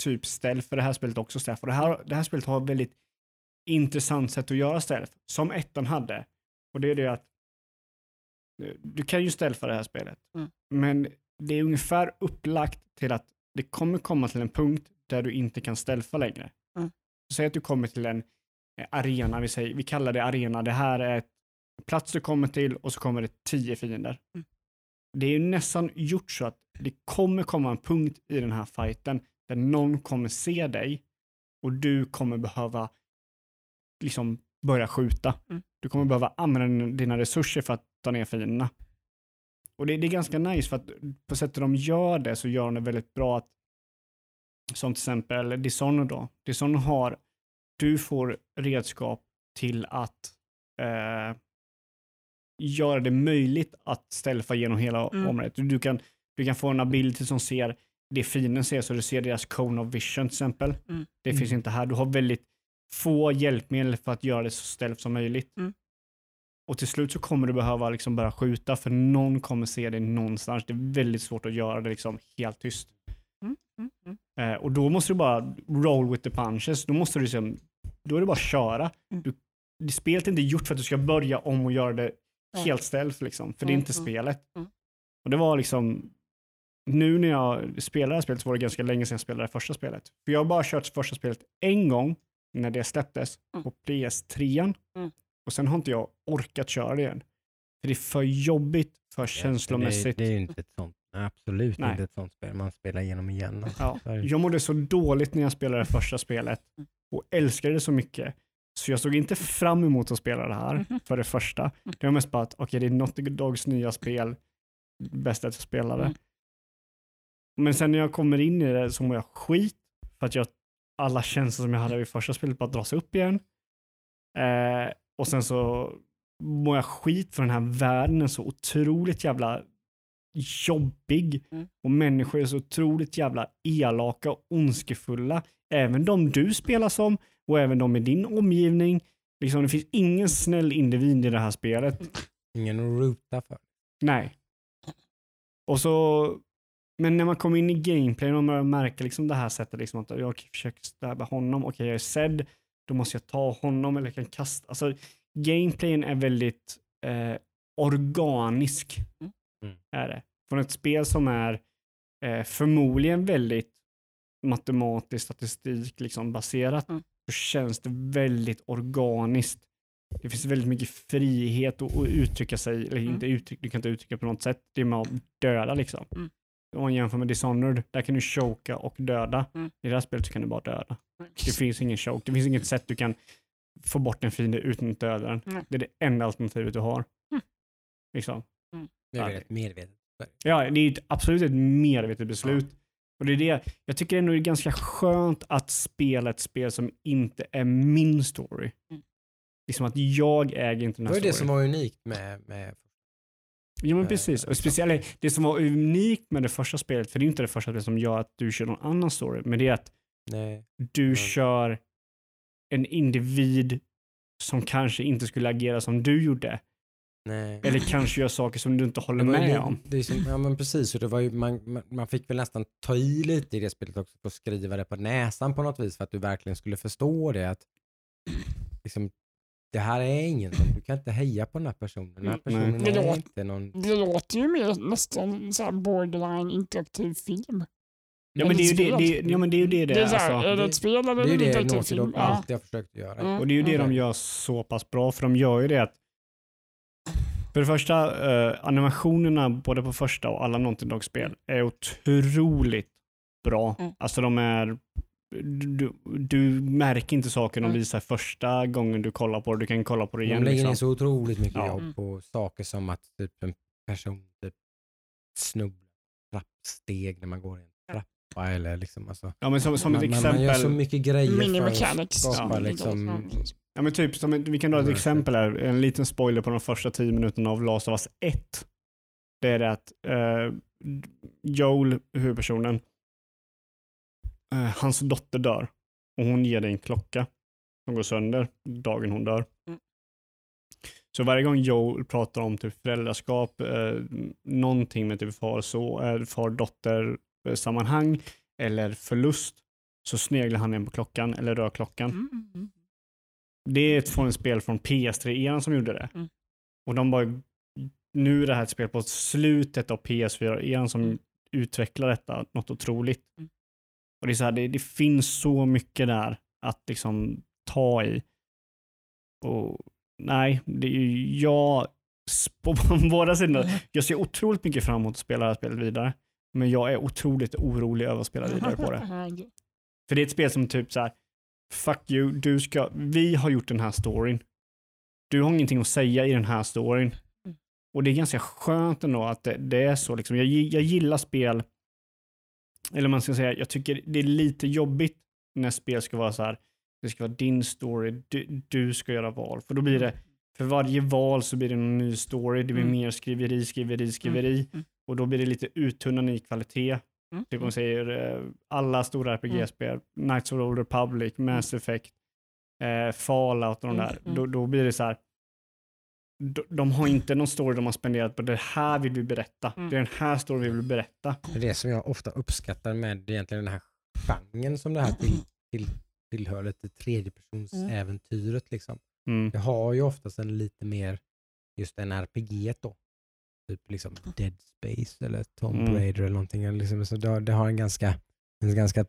typ ställ för det här spelet också. Ställ. För det här, det här spelet har ett väldigt intressant sätt att göra ställ. Som ettan hade. Och det är det att du kan ju ställa för det här spelet. Mm. Men det är ungefär upplagt till att det kommer komma till en punkt där du inte kan ställa för längre. Mm. Säg att du kommer till en arena, vi, säger, vi kallar det arena. Det här är ett plats du kommer till och så kommer det tio fiender. Mm. Det är ju nästan gjort så att det kommer komma en punkt i den här fighten där någon kommer se dig och du kommer behöva liksom börja skjuta. Mm. Du kommer behöva använda dina resurser för att ta ner fienderna. Och det, det är ganska nice för att på sättet de gör det så gör de det väldigt bra att, som till exempel Dishonored då. Dishonored har, du får redskap till att eh, göra det möjligt att ställa genom hela mm. området. Du kan, du kan få en ability som ser det fienden ser så du ser deras cone of vision till exempel. Mm. Det finns inte här. Du har väldigt få hjälpmedel för att göra det så ställt som möjligt. Mm. Och till slut så kommer du behöva liksom bara skjuta, för någon kommer se dig någonstans. Det är väldigt svårt att göra det liksom helt tyst. Mm, mm, mm. Eh, och då måste du bara roll with the punches. Då måste du liksom, då är det bara att köra. Mm. Du, det spelet är inte gjort för att du ska börja om och göra det mm. helt stealth liksom. För mm, det är inte mm, spelet. Mm. Och det var liksom, nu när jag spelade det här spelet så var det ganska länge sedan jag spelade det första spelet. För jag har bara kört första spelet en gång när det släpptes mm. på P S tre. Mm. Och sen har inte jag orkat köra det igen. För det är för jobbigt, för känslomässigt. Det är, det är ju inte ett sånt, absolut Nej. inte ett sånt spel man spelar igenom igen. Alltså. Ja. Jag mådde så dåligt när jag spelade det första spelet och älskade det så mycket. Så jag såg inte fram emot att spela det här för det första. Det var mest bara att okay, det är något dags nya spel, bäst att jag spelade. Men sen när jag kommer in i det så mår jag skit för att jag, alla känslor som jag hade vid första spelet bara dras upp igen. Eh, Och sen så mår jag skit för den här världen är så otroligt jävla jobbig. Mm. Och människor är så otroligt jävla elaka och ondskefulla. Även de du spelar som och även de i din omgivning. Liksom, det finns ingen snäll individ i det här spelet. Ingen att ruta för. Nej. Och så... Men när man kommer in i gameplay och man märker liksom det här sättet liksom, att jag försöker stäbba honom. Okej, okay, jag är sedd. Då måste jag ta honom eller jag kan kasta. Alltså, gameplayen är väldigt eh, organisk. Mm. Är det. Från ett spel som är eh, förmodligen väldigt matematiskt, statistik liksom, baserat. Mm. Så känns det väldigt organiskt. Det finns väldigt mycket frihet att, att uttrycka sig. Eller mm. inte uttryck, du kan inte uttrycka på något sätt. Det är med att döda liksom. Mm. Om man jämför med Dishonored, där kan du choka och döda. Mm. I det här spelet så kan du bara döda. Det finns ingen choke. Det finns inget sätt du kan få bort en fiende utan att döda den. Mm. Det är det enda alternativet du har. Mm. Liksom. Mm. Det är ett medvetet. Ja, det är ett, absolut ett medvetet beslut. Mm. Och det är det. Jag tycker ändå det är ganska skönt att spela ett spel som inte är min story. Mm. Liksom att jag äger inte den här storyn. Det var det som var unikt med... med... Ja, men precis. Och speciellt det som var unikt med det första spelet, för det är inte det första spelet som gör att du kör någon annan story, men det är att Nej. du Nej. kör en individ som kanske inte skulle agera som du gjorde. Nej. Eller kanske gör saker som du inte håller det med det, om. Det är som, ja, men precis. Och det var ju, man, man fick väl nästan ta i lite i det spelet också och skriva det på näsan på något vis för att du verkligen skulle förstå det. Att liksom... Det här är ingen som, du kan inte heja på den här personen. Den här personen det, låter, inte någon... det låter ju mer nästan så här borderline interaktiv film. Ja men det är ju det det är, ja, men det är ju det det är. Alltså, det, är det ett spel eller det är det interaktiv film? Det är alltid jag försökt göra. Mm. Och det är ju det de gör så pass bra, för de gör ju det att för det första eh, animationerna både på första och alla någonting dagspel är otroligt bra. Mm. Alltså de är Du, du märker inte saker de visar första gången du kollar på det. Du kan kolla på det igen. De lägger liksom. in så otroligt mycket ja. jobb på saker som att typ en person typ snubblar trappsteg när man går i en trappa eller liksom alltså. Ja men som, som man, ett exempel. Man gör så mycket grejer för att skapa ja. liksom. Ja men typ, som, vi kan dra ett exempel här. En liten spoiler på de första tio minuterna av Last of Us ett. Det är det att uh, Joel, huvudpersonen, hans dotter dör och hon ger dig en klocka som går sönder dagen hon dör. Mm. Så varje gång Joel pratar om typ föräldraskap, eh, någonting med typ far, så, eh, far dotter eh, sammanhang eller förlust, så sneglar han in på klockan eller rör klockan. Mm, mm. Det är ett från ett spel från P S tre som gjorde det. Mm. Och de bara, nu är det här ett spel på slutet av P S fyra som mm. utvecklar detta något otroligt. Mm. Och det är så här, det, det finns så mycket där att liksom ta i. Och nej, det är ju jag på båda sidorna. Jag ser otroligt mycket fram emot att spela det här spelet vidare. Men jag är otroligt orolig över att spela vidare på det. För det är ett spel som typ så här, fuck you, du ska, vi har gjort den här storyn. Du har ingenting att säga i den här storyn. Och det är ganska skönt ändå att det, det är så liksom. Jag, jag gillar spel. Eller man ska säga, jag tycker det är lite jobbigt när spel ska vara så här, det ska vara din story, du, du ska göra val. För då blir det, för varje val så blir det en ny story, det blir mm. mer skriveri, skriveri, skriveri. Mm. Och då blir det lite uttunnande i kvalitet. Mm. Typ man säger, alla stora R P G-spel, mm. Knights of the Old Republic, Mass Effect, eh, Fallout och de där. Mm. Då, då blir det så här, de, de har inte någon story de har spenderat på. Det här vill vi berätta. Mm. Det är den här story vi vill berätta. Det är det som jag ofta uppskattar med egentligen den här genren som det här till, till, tillhör lite tredjepersonsäventyret. Mm. Liksom. Mm. Det har ju oftast en lite mer just en R P G då. Typ liksom Dead Space eller Tomb Raider mm. eller någonting. Liksom. Så det, det har en ganska, en ganska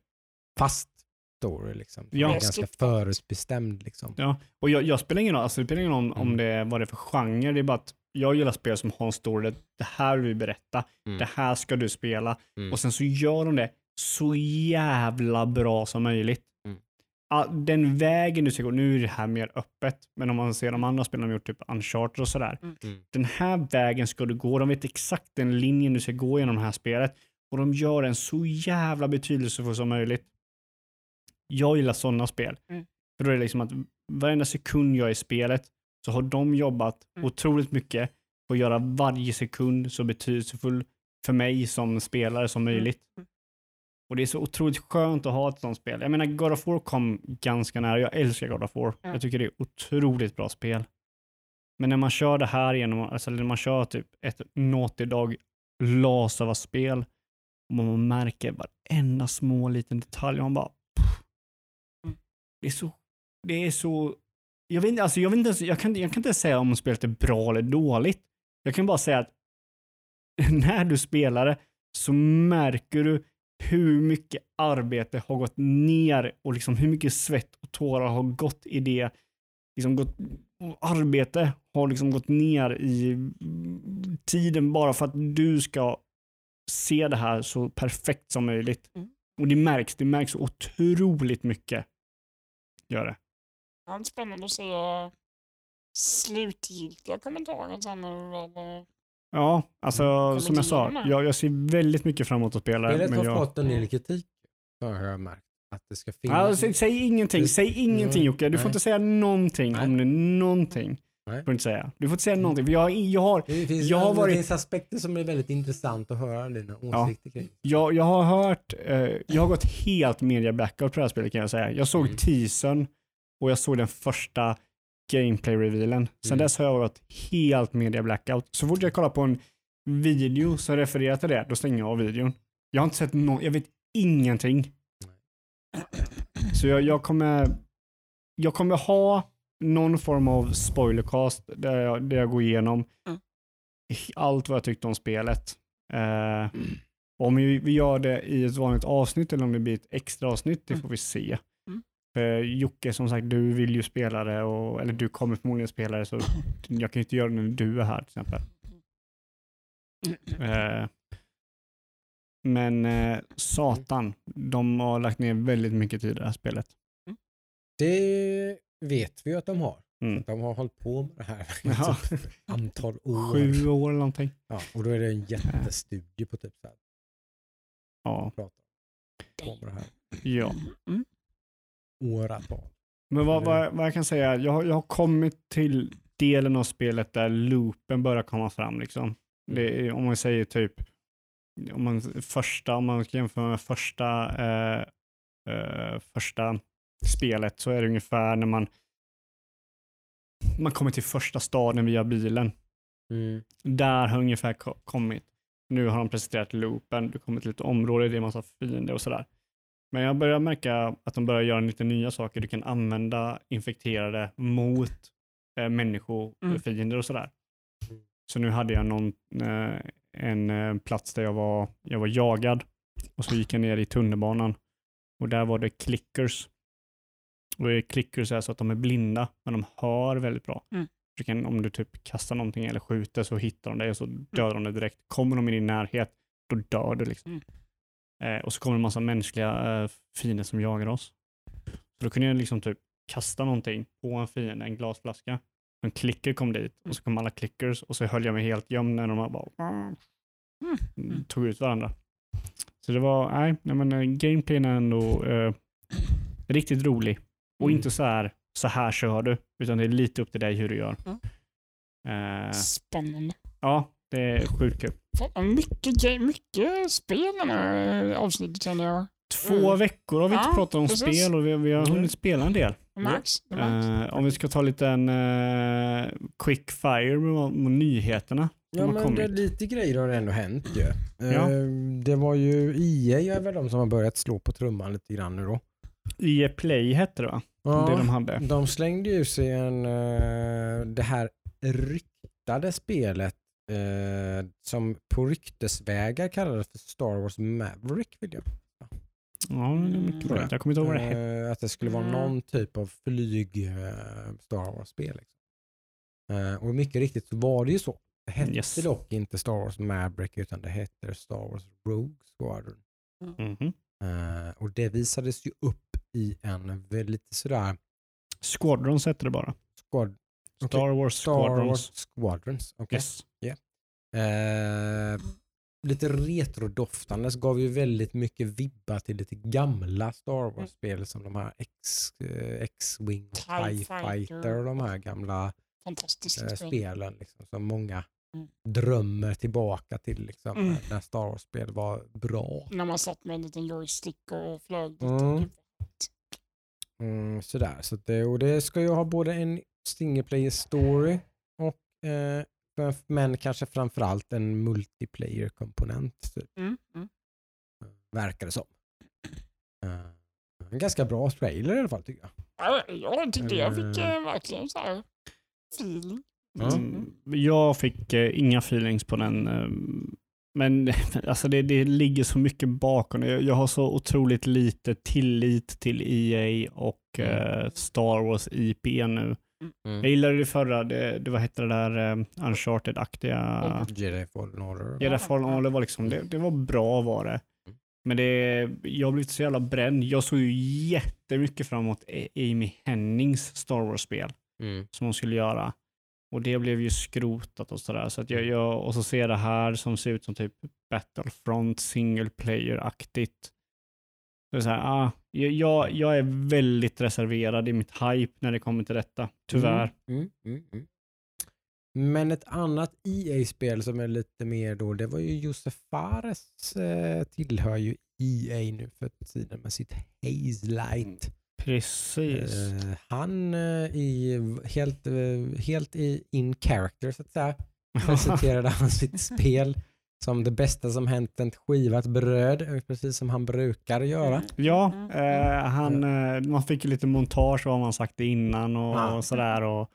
fast story liksom. Ja. Är ganska förutbestämd liksom. Ja, och jag, jag spelar ingen roll, alltså, det spelar ingen roll om, mm. om det var det för genre. Det är bara att jag gillar spel som har en story. Det här vill vi berätta. Mm. Det här ska du spela. Mm. Och sen så gör de det så jävla bra som möjligt. Mm. Den vägen du ska gå, nu är det här mer öppet, men om man ser de andra spelarna har gjort typ Uncharted och sådär. Mm. Den här vägen ska du gå. De vet exakt den linjen du ska gå genom det här spelet. Och de gör en så jävla betydelsefull som möjligt. Jag gillar sådana spel. Mm. För då är det liksom att varenda sekund jag är i spelet så har de jobbat mm. otroligt mycket på att göra varje sekund så betydelsefull för mig som spelare som möjligt. Mm. Och det är så otroligt skönt att ha ett sådant spel. Jag menar, God of War kom ganska nära. Jag älskar God of War. Mm. Jag tycker det är otroligt bra spel. Men när man kör det här genom, alltså när man kör typ ett Naughty Dog Last of Us-spel och man märker varenda små liten detalj och man bara Det är så, det är så jag vet inte, alltså jag vet inte, jag kan, jag kan inte säga om spelet är bra eller dåligt. Jag kan bara säga att när du spelar det så märker du hur mycket arbete har gått ner och liksom hur mycket svett och tårar har gått i det. Liksom gått, arbete har liksom gått ner i tiden bara för att du ska se det här så perfekt som möjligt. Mm. Och det märks, det märks otroligt mycket. Gör det. Ja, det är spännande att se slutgiltiga kommentarer sen. Eller... Ja, alltså som jag sa, jag, jag ser väldigt mycket framåt att spela. Det är har jag... fått en del kritik för hur jag märkt att det ska finnas. Alltså, säg ingenting, säg ingenting Jocke. Du får inte säga någonting Nej. om det, någonting. Nej. Får inte säga. Du får inte säga någonting. För jag, jag har, det finns, jag har varit... det finns aspekter som är väldigt intressant att höra dina åsikter kring. Ja, jag, jag har hört, eh, jag har gått helt media blackout på det här spelet kan jag säga. Jag såg mm. teasern och jag såg den första gameplay-revealen. Sen mm. dess har jag varit helt media blackout. Så fort jag kollar på en video som refererar till det, då stänger jag av videon. Jag har inte sett någon, jag vet ingenting. Så jag, jag kommer jag kommer ha någon form av spoilercast där jag, där jag går igenom mm. allt vad jag tyckte om spelet. Eh, mm. Om vi, vi gör det i ett vanligt avsnitt eller om det blir ett extra avsnitt, det får vi se. Mm. För Jocke, som sagt, du vill ju spela det och, eller du kommer förmodligen spela det, så jag kan inte göra det när du är här till exempel. Eh, men eh, satan, de har lagt ner väldigt mycket tid i det här spelet. Mm. Det vet vi ju att de har. Mm. Att de har hållit på med det här ja. typ antal år. Sju år eller någonting. Ja, och då är det en jättestudie på typ så här. Ja. Prata om det här. Ja. Mm. Åratal. Men vad, vad, vad jag kan säga, jag har, jag har kommit till delen av spelet där loopen börjar komma fram liksom. Det är, om man säger typ om man första, om man jämför med första eh, eh, första spelet, så är det ungefär när man man kommer till första staden via bilen. Mm. Där har ungefär kommit. Nu har de presenterat loopen. Du kommer till ett område, det är en massa fiender och sådär. Men jag börjar märka att de börjar göra lite nya saker. Du kan använda infekterade mot eh, människor, mm. fiender och sådär. Så nu hade jag någon, eh, en eh, plats där jag var, jag var jagad. Och så gick jag ner i tunnelbanan. Och där var det clickers. Och klickar så här så att de är blinda, men de hör väldigt bra. Mm. Du kan, om du typ kastar någonting eller skjuter så hittar de dig och så dör mm. de direkt. Kommer de i din närhet, då dör du liksom. Mm. Eh, och så kommer en massa mänskliga eh, fiender som jagar oss. Så då kunde jag liksom typ kasta någonting på en fiende, en glasflaska. En klicker kom dit och så kom alla clickers och så höll jag mig helt gömd när de bara mm. Mm. tog ut varandra. Så det var, nej, nej men gameplayen är ändå eh, riktigt rolig. Och inte så här, så här kör du, utan det är lite upp till dig hur du gör. Mm. Eh, Spännande. Ja, det är sjukt kul. Fan, mycket, mycket spel i den här avsnittet känner jag. två mm. veckor har vi inte ja, pratat om precis. spel och vi, vi har hunnit mm. spela en del. Max. Max. Uh, om vi ska ta lite en uh, quick fire med, med nyheterna. Ja, men det är lite grejer har ändå hänt ju. Ja. Uh, det var ju E A är väl de som har börjat slå på trumman lite grann nu då. E A Play hette det va? Ja, det de hade. De slängde ju sig en uh, det här ryktade spelet uh, som på ryktesvägar kallades för Star Wars Maverick vill jag. Ja, det är mycket bra. Jag kommer inte ihåg vad det hette. Att det skulle vara någon typ av flyg uh, Star Wars-spel. Liksom. Uh, och mycket riktigt så var det ju så. Det hette yes. dock inte Star Wars Maverick utan det hette Star Wars Rogue Squadron. Mm-hmm. Uh, och det visades ju upp i en väldigt sådär... Squadrons hette det bara. Squad... Okay. Star Wars Star Squadrons. Wars Squadrons. Okay. Yes. Yeah. Uh, lite retrodoftandes gav ju väldigt mycket vibba till lite gamla Star Wars-spel mm. som de här X, X-Wing och TIE Fighter och de här gamla äh, spelen liksom, som många mm. drömmer tillbaka till liksom, mm. när Star Wars-spel var bra. När man satt med en liten joystick och flög lite. Mm. Mm, sådär. Så det, och det ska ju ha både en singleplayer story och eh, men kanske framförallt en multiplayer-komponent. Typ. Mm, mm. Verkar det som. Uh, en ganska bra trailer i alla fall tycker jag. Ja, jag tyckte jag fick uh, verkligen så här feeling. Mm. Mm. Jag fick uh, inga feelings på den. Uh, men alltså det, det ligger så mycket bakom. Jag, jag har så otroligt lite tillit till E A och uh, Star Wars I P nu. Mm. Jag gillade det förra, det, det vad hette det där um, Uncharted-aktiga Jedi Fallen Order. Jedi Fallen Order var liksom, det, det var bra var det. Mm. Men det, jag blev så jävla bränd. Jag såg ju jättemycket framåt Amy Hennings Star Wars-spel mm. som hon skulle göra. Och det blev ju skrotat och sådär. Så att jag, jag, och så ser det här som ser ut som typ Battlefront single player-aktigt. Så här, ah, jag, jag är väldigt reserverad i mitt hype när det kommer till detta, tyvärr. Mm, mm, mm. Men ett annat E A-spel som är lite mer då, det var ju Josef Fares eh, tillhör ju E A nu för tiden med sitt Haze Light. Precis. Eh, han eh, i helt, eh, helt i in character så att säga presenterade han sitt spel. Som det bästa som hänt ett skivat bröd, precis som han brukar göra. Ja, eh, han, eh, man fick ju lite montage vad man sagt innan och, ja. och sådär. Och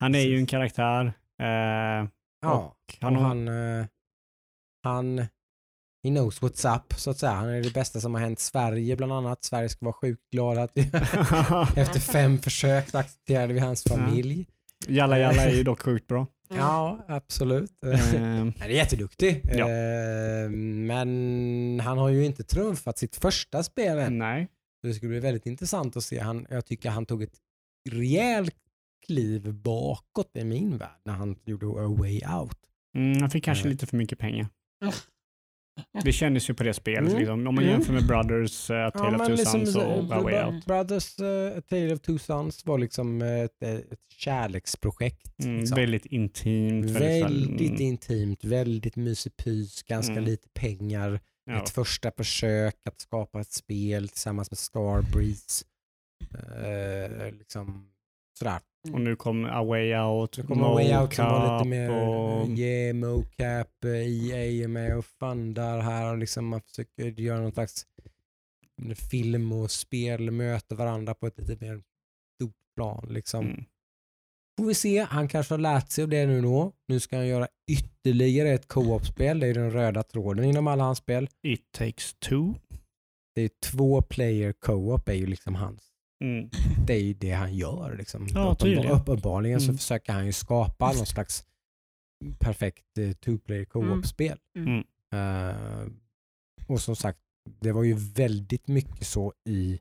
han är ju en karaktär. Eh, ja, och han, och han, eh, han he knows what's up, så att säga. Han är det bästa som har hänt Sverige bland annat. Sverige ska vara sjukt glad att efter fem försök accepterade vi hans familj. Ja. Jalla Jalla är ju dock sjukt bra. Mm. Ja, absolut. Mm. Han är jätteduktig. Ja. Men han har ju inte trumfat sitt första spel än. Nej. Det skulle bli väldigt intressant att se. Han, jag tycker han tog ett rejält kliv bakåt i min värld när han gjorde A Way Out. Mm, han fick kanske mm. lite för mycket pengar. Mm. Det kändes ju på det spelet. Mm. Liksom. Om man jämför med Brothers: A Tale ja, of Two Sons liksom, och A Way Out. Brothers: A Tale of Two Sons var liksom ett, ett kärleksprojekt. Mm, liksom. Väldigt intimt. Väldigt mm. intimt, väldigt mysig pys, ganska mm. lite pengar. Ja. Ett första försök att skapa ett spel tillsammans med Starbreeze. Uh, liksom sådär. Och nu kom A Way Out. Nu kom A Way Out som var lite mer och... yeah, mocap, E A är med och fundar här och liksom man försöker göra någon slags film och spel, möta varandra på ett lite mer stort plan liksom. Mm. Får vi se, han kanske har lärt sig av det nu då. Nu ska han göra ytterligare ett co-op-spel, det är den röda tråden inom alla hans spel. It takes two. Det är två player co-op är ju liksom hans. Mm. Det är ju det han gör liksom. Ja, uppenbarligen mm. så försöker han ju skapa någon slags perfekt eh, two-player co-op-spel mm. uh, och som sagt det var ju väldigt mycket så i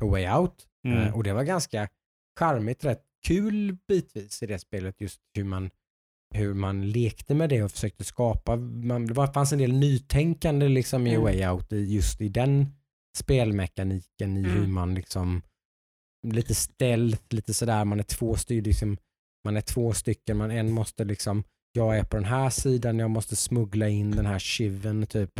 A Way Out mm. uh, och det var ganska charmigt, rätt kul bitvis i det spelet just hur man hur man lekte med det och försökte skapa man, det var, fanns en del nytänkande liksom i A Way Out i, just i den spelmekaniken i mm. hur man liksom lite ställt, lite sådär, man är två stycken liksom, man är två stycken, man en måste liksom, jag är på den här sidan, jag måste smuggla in den här chiven typ,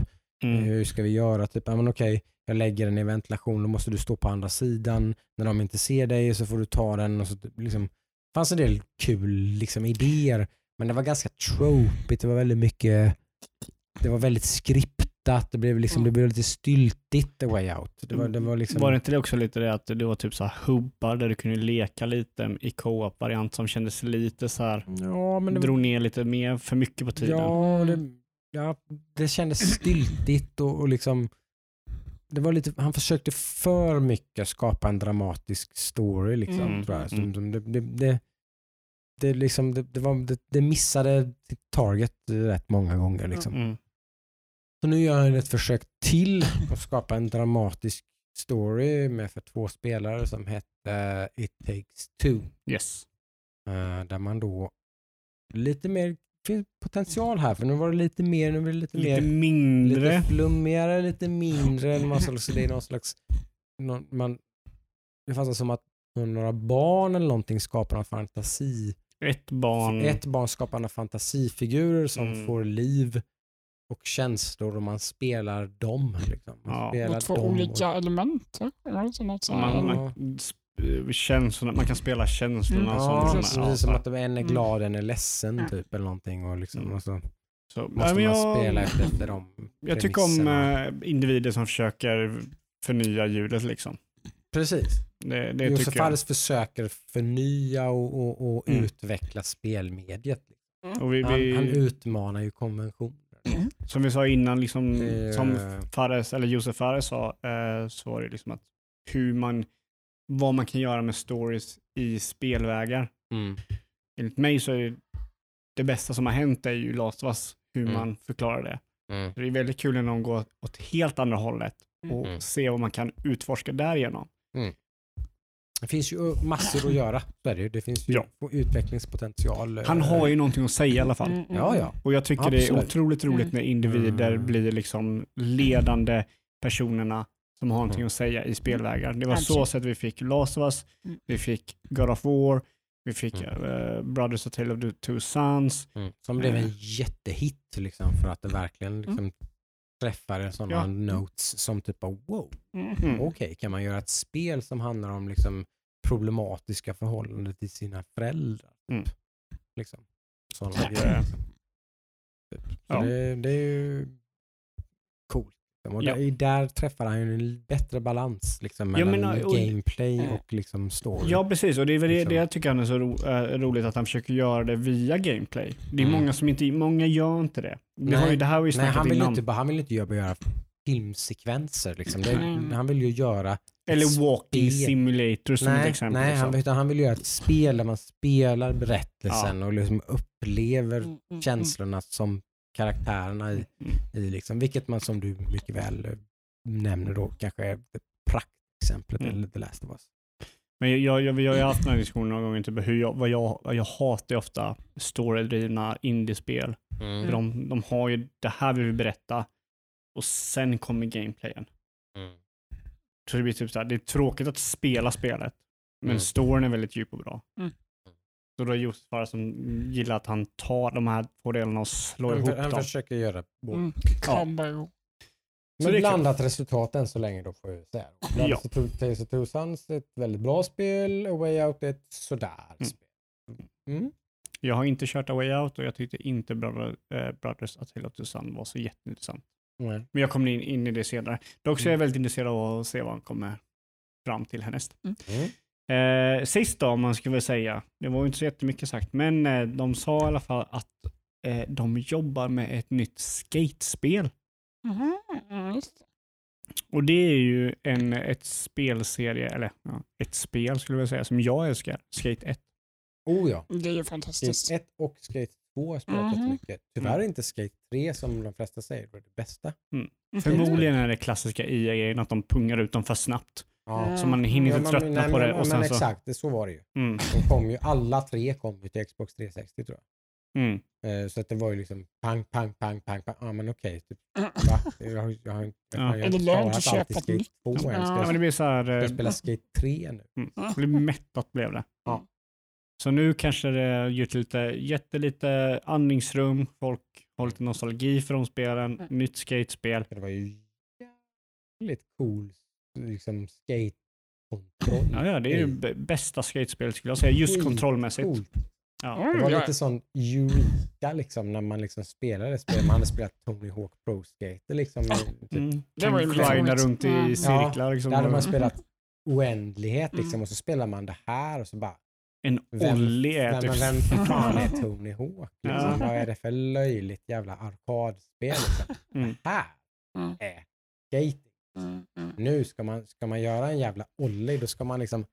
Mm. Hur ska vi göra? Typ, ja, men okej, jag lägger den i ventilation, då måste du stå på andra sidan. När de inte ser dig så får du ta den. Och så, liksom, det fanns en del kul liksom, idéer, men det var ganska tropigt. Det var väldigt mycket, det var väldigt skriptat. Det blev, liksom, det blev lite styltigt, The Way Out. Det var, det var, liksom... var det inte det också lite det att det var typ så här hubbar där du kunde leka lite i co-op-variant som kändes lite så här, ja, men det... drog ner lite mer för mycket på tiden? Ja, det... Ja, det kändes stiltigt och, och liksom det var lite, han försökte för mycket skapa en dramatisk story liksom, mm. tror jag. Så, mm. det, det, det, det, liksom, det, det, var, det, det missade target rätt många gånger liksom. Mm. Så nu gör han ett försök till att skapa en dramatisk story med för två spelare som hette It Takes Two. Yes. Uh, där man då lite mer finns potential här, för nu var det lite mer nu var det lite, lite mer, mindre lite flummigare, lite mindre en massa, så det är någon slags någon, man, det fanns som att några barn eller någonting skapar en fantasi ett barn ett barn skapar en fantasifigurer som mm. får liv och känslor och man spelar dem liksom. man ja. spelar och två dem olika och... element eller något sånt. Känslorna, man kan spela känslorna mm. ja, som, precis, ja, som att en är glad, en är ledsen mm. typ eller någonting och liksom mm. och så, så måste men man jag, spela efter, efter dem. Jag tycker om eh, individer som försöker förnya ljudet liksom. Precis. Det, det Josef Fares försöker förnya och, och, och mm. utveckla spelmediet. Mm. Och vi, han, vi, han utmanar ju konventioner. Mm. Som vi sa innan liksom, det, som Fares eller Josef Fares sa eh, så var det liksom att hur man vad man kan göra med stories i spelvägar. Mm. Enligt mig så är det, det bästa som har hänt är ju Last of Us, hur mm. man förklarar det. Mm. Det är väldigt kul när någon går åt helt andra hållet och mm. se vad man kan utforska därigenom. Mm. Det finns ju massor att göra. Det finns ju ja. utvecklingspotential. Han har ju någonting att säga i alla fall. Mm. Ja, ja. Och jag tycker Absolut. det är otroligt roligt när individer mm. blir liksom ledande personerna som har någonting att säga i spelvägar. Det var så att vi fick Last of Us, mm. vi fick God of War, vi fick mm. uh, Brothers: A Tale of Two Sons. Mm. Som blev en jättehit liksom, för att det verkligen liksom, mm. träffade sådana ja. notes som typ av wow, mm. okej, okay, kan man göra ett spel som handlar om liksom, problematiska förhållanden till sina föräldrar? Mm. Liksom. Sådana ja. grejer. Liksom. Så ja. det, det är ju coolt. Och där, ja. där träffar han ju en bättre balans liksom, mellan menar, och, gameplay och liksom story. Ja, precis. Och det är väl liksom. det jag tycker han är så ro, äh, roligt att han försöker göra det via gameplay. Det är mm. många som inte, många gör inte det. Vi nej, har ju, det här har ju nej, han vill innan. Inte, han vill inte göra, göra filmsekvenser liksom. Det, mm. han vill ju göra eller walking simulator som nej, ett exempel. Nej, han, utan han vill göra ett spel där man spelar berättelsen ja. och liksom upplever mm, mm, känslorna som karaktärerna i, i liksom, vilket man som du mycket väl nämner då kanske är praktexemplet mm. eller The Last of Us. Men jag, jag, vi har ju haft den här diskussionen någon gång typ, hur jag, vad jag, jag hatar ofta storydrivna indiespel mm. de, de har ju det här vill vi berätta och sen kommer gameplayen mm. så det blir typ så här, det är tråkigt att spela spelet men mm. storyn är väldigt djup och bra mm. Så då är Josef bara som gillar att han tar de här fördelarna och slår han, ihop han dem. Han försöker göra båda. Mm. Ja. Ja. Men blandat resultaten så länge då får jag säga. Ja. Tales of Two Sons är ett väldigt bra spel. A Way Out är ett sådär mm. spel. Mm. Jag har inte kört A Way Out och jag tyckte inte Brothers, äh, Brothers: A Tale of Two Sons var så jätteintressant. Mm. Men jag kommer in, in i det senare. Dock så är jag väldigt intresserad av att se vad han kommer fram till härnäst. Mm. Mm. Eh, sist då, om man skulle säga. Det var ju inte så jättemycket sagt, men eh, de sa i alla fall att eh, de jobbar med ett nytt skatespel. Mm-hmm. Och det är ju en ett spelserie, eller ja, ett spel skulle jag säga, som jag älskar. Skate ett. Oh ja. Det är ju fantastiskt. Skate ett och Skate två har spelat mm-hmm. mycket. Tyvärr är inte Skate tre som de flesta säger var det bästa. Mm. Mm-hmm. Förmodligen är det klassiska I A-grejen att de pungar ut dem för snabbt. Ja. Så man hinner ja, man, tröttna nej, på det. Men, och sen men så... exakt, det, så var det ju. Mm. De kom ju, alla tre kom ju till Xbox tre sextio tror jag. Mm. Eh, så att det var ju liksom pang, pang, pang, pang, pang. Ja ah, men okej. Okay, typ, va? Jag har jag har inte klarat alltid Skate två. Ska jag spela Skate tre nu? Mm. Det blev mättat blev det. Ja. Så nu kanske det gett lite, gett lite andningsrum. Folk har lite nostalgi för de spelen. Mm. Nytt skatespel. Det var ju jävligt cool liksom skate-kontroll. Ja, ja, det är ju b- bästa skatespel skulle jag säga. Just cool. Kontrollmässigt. Cool. Ja. Det var lite sån Eureka liksom, när man liksom spelade spel. Man hade spelat Tony Hawk Pro Skater liksom. Ah, typ, mm. Det var ju kleina runt i cirklar. Ja, liksom. Där hade man spelat oändlighet liksom, och så spelar man det här och så bara en olje. Typ. Vem fan är Tony Hawk? Liksom. Ja. Vad är det för löjligt jävla arkadspel? Liksom. Mm. Det här är skating. Mm. Nu ska man, ska man göra en jävla ollie, då ska man liksom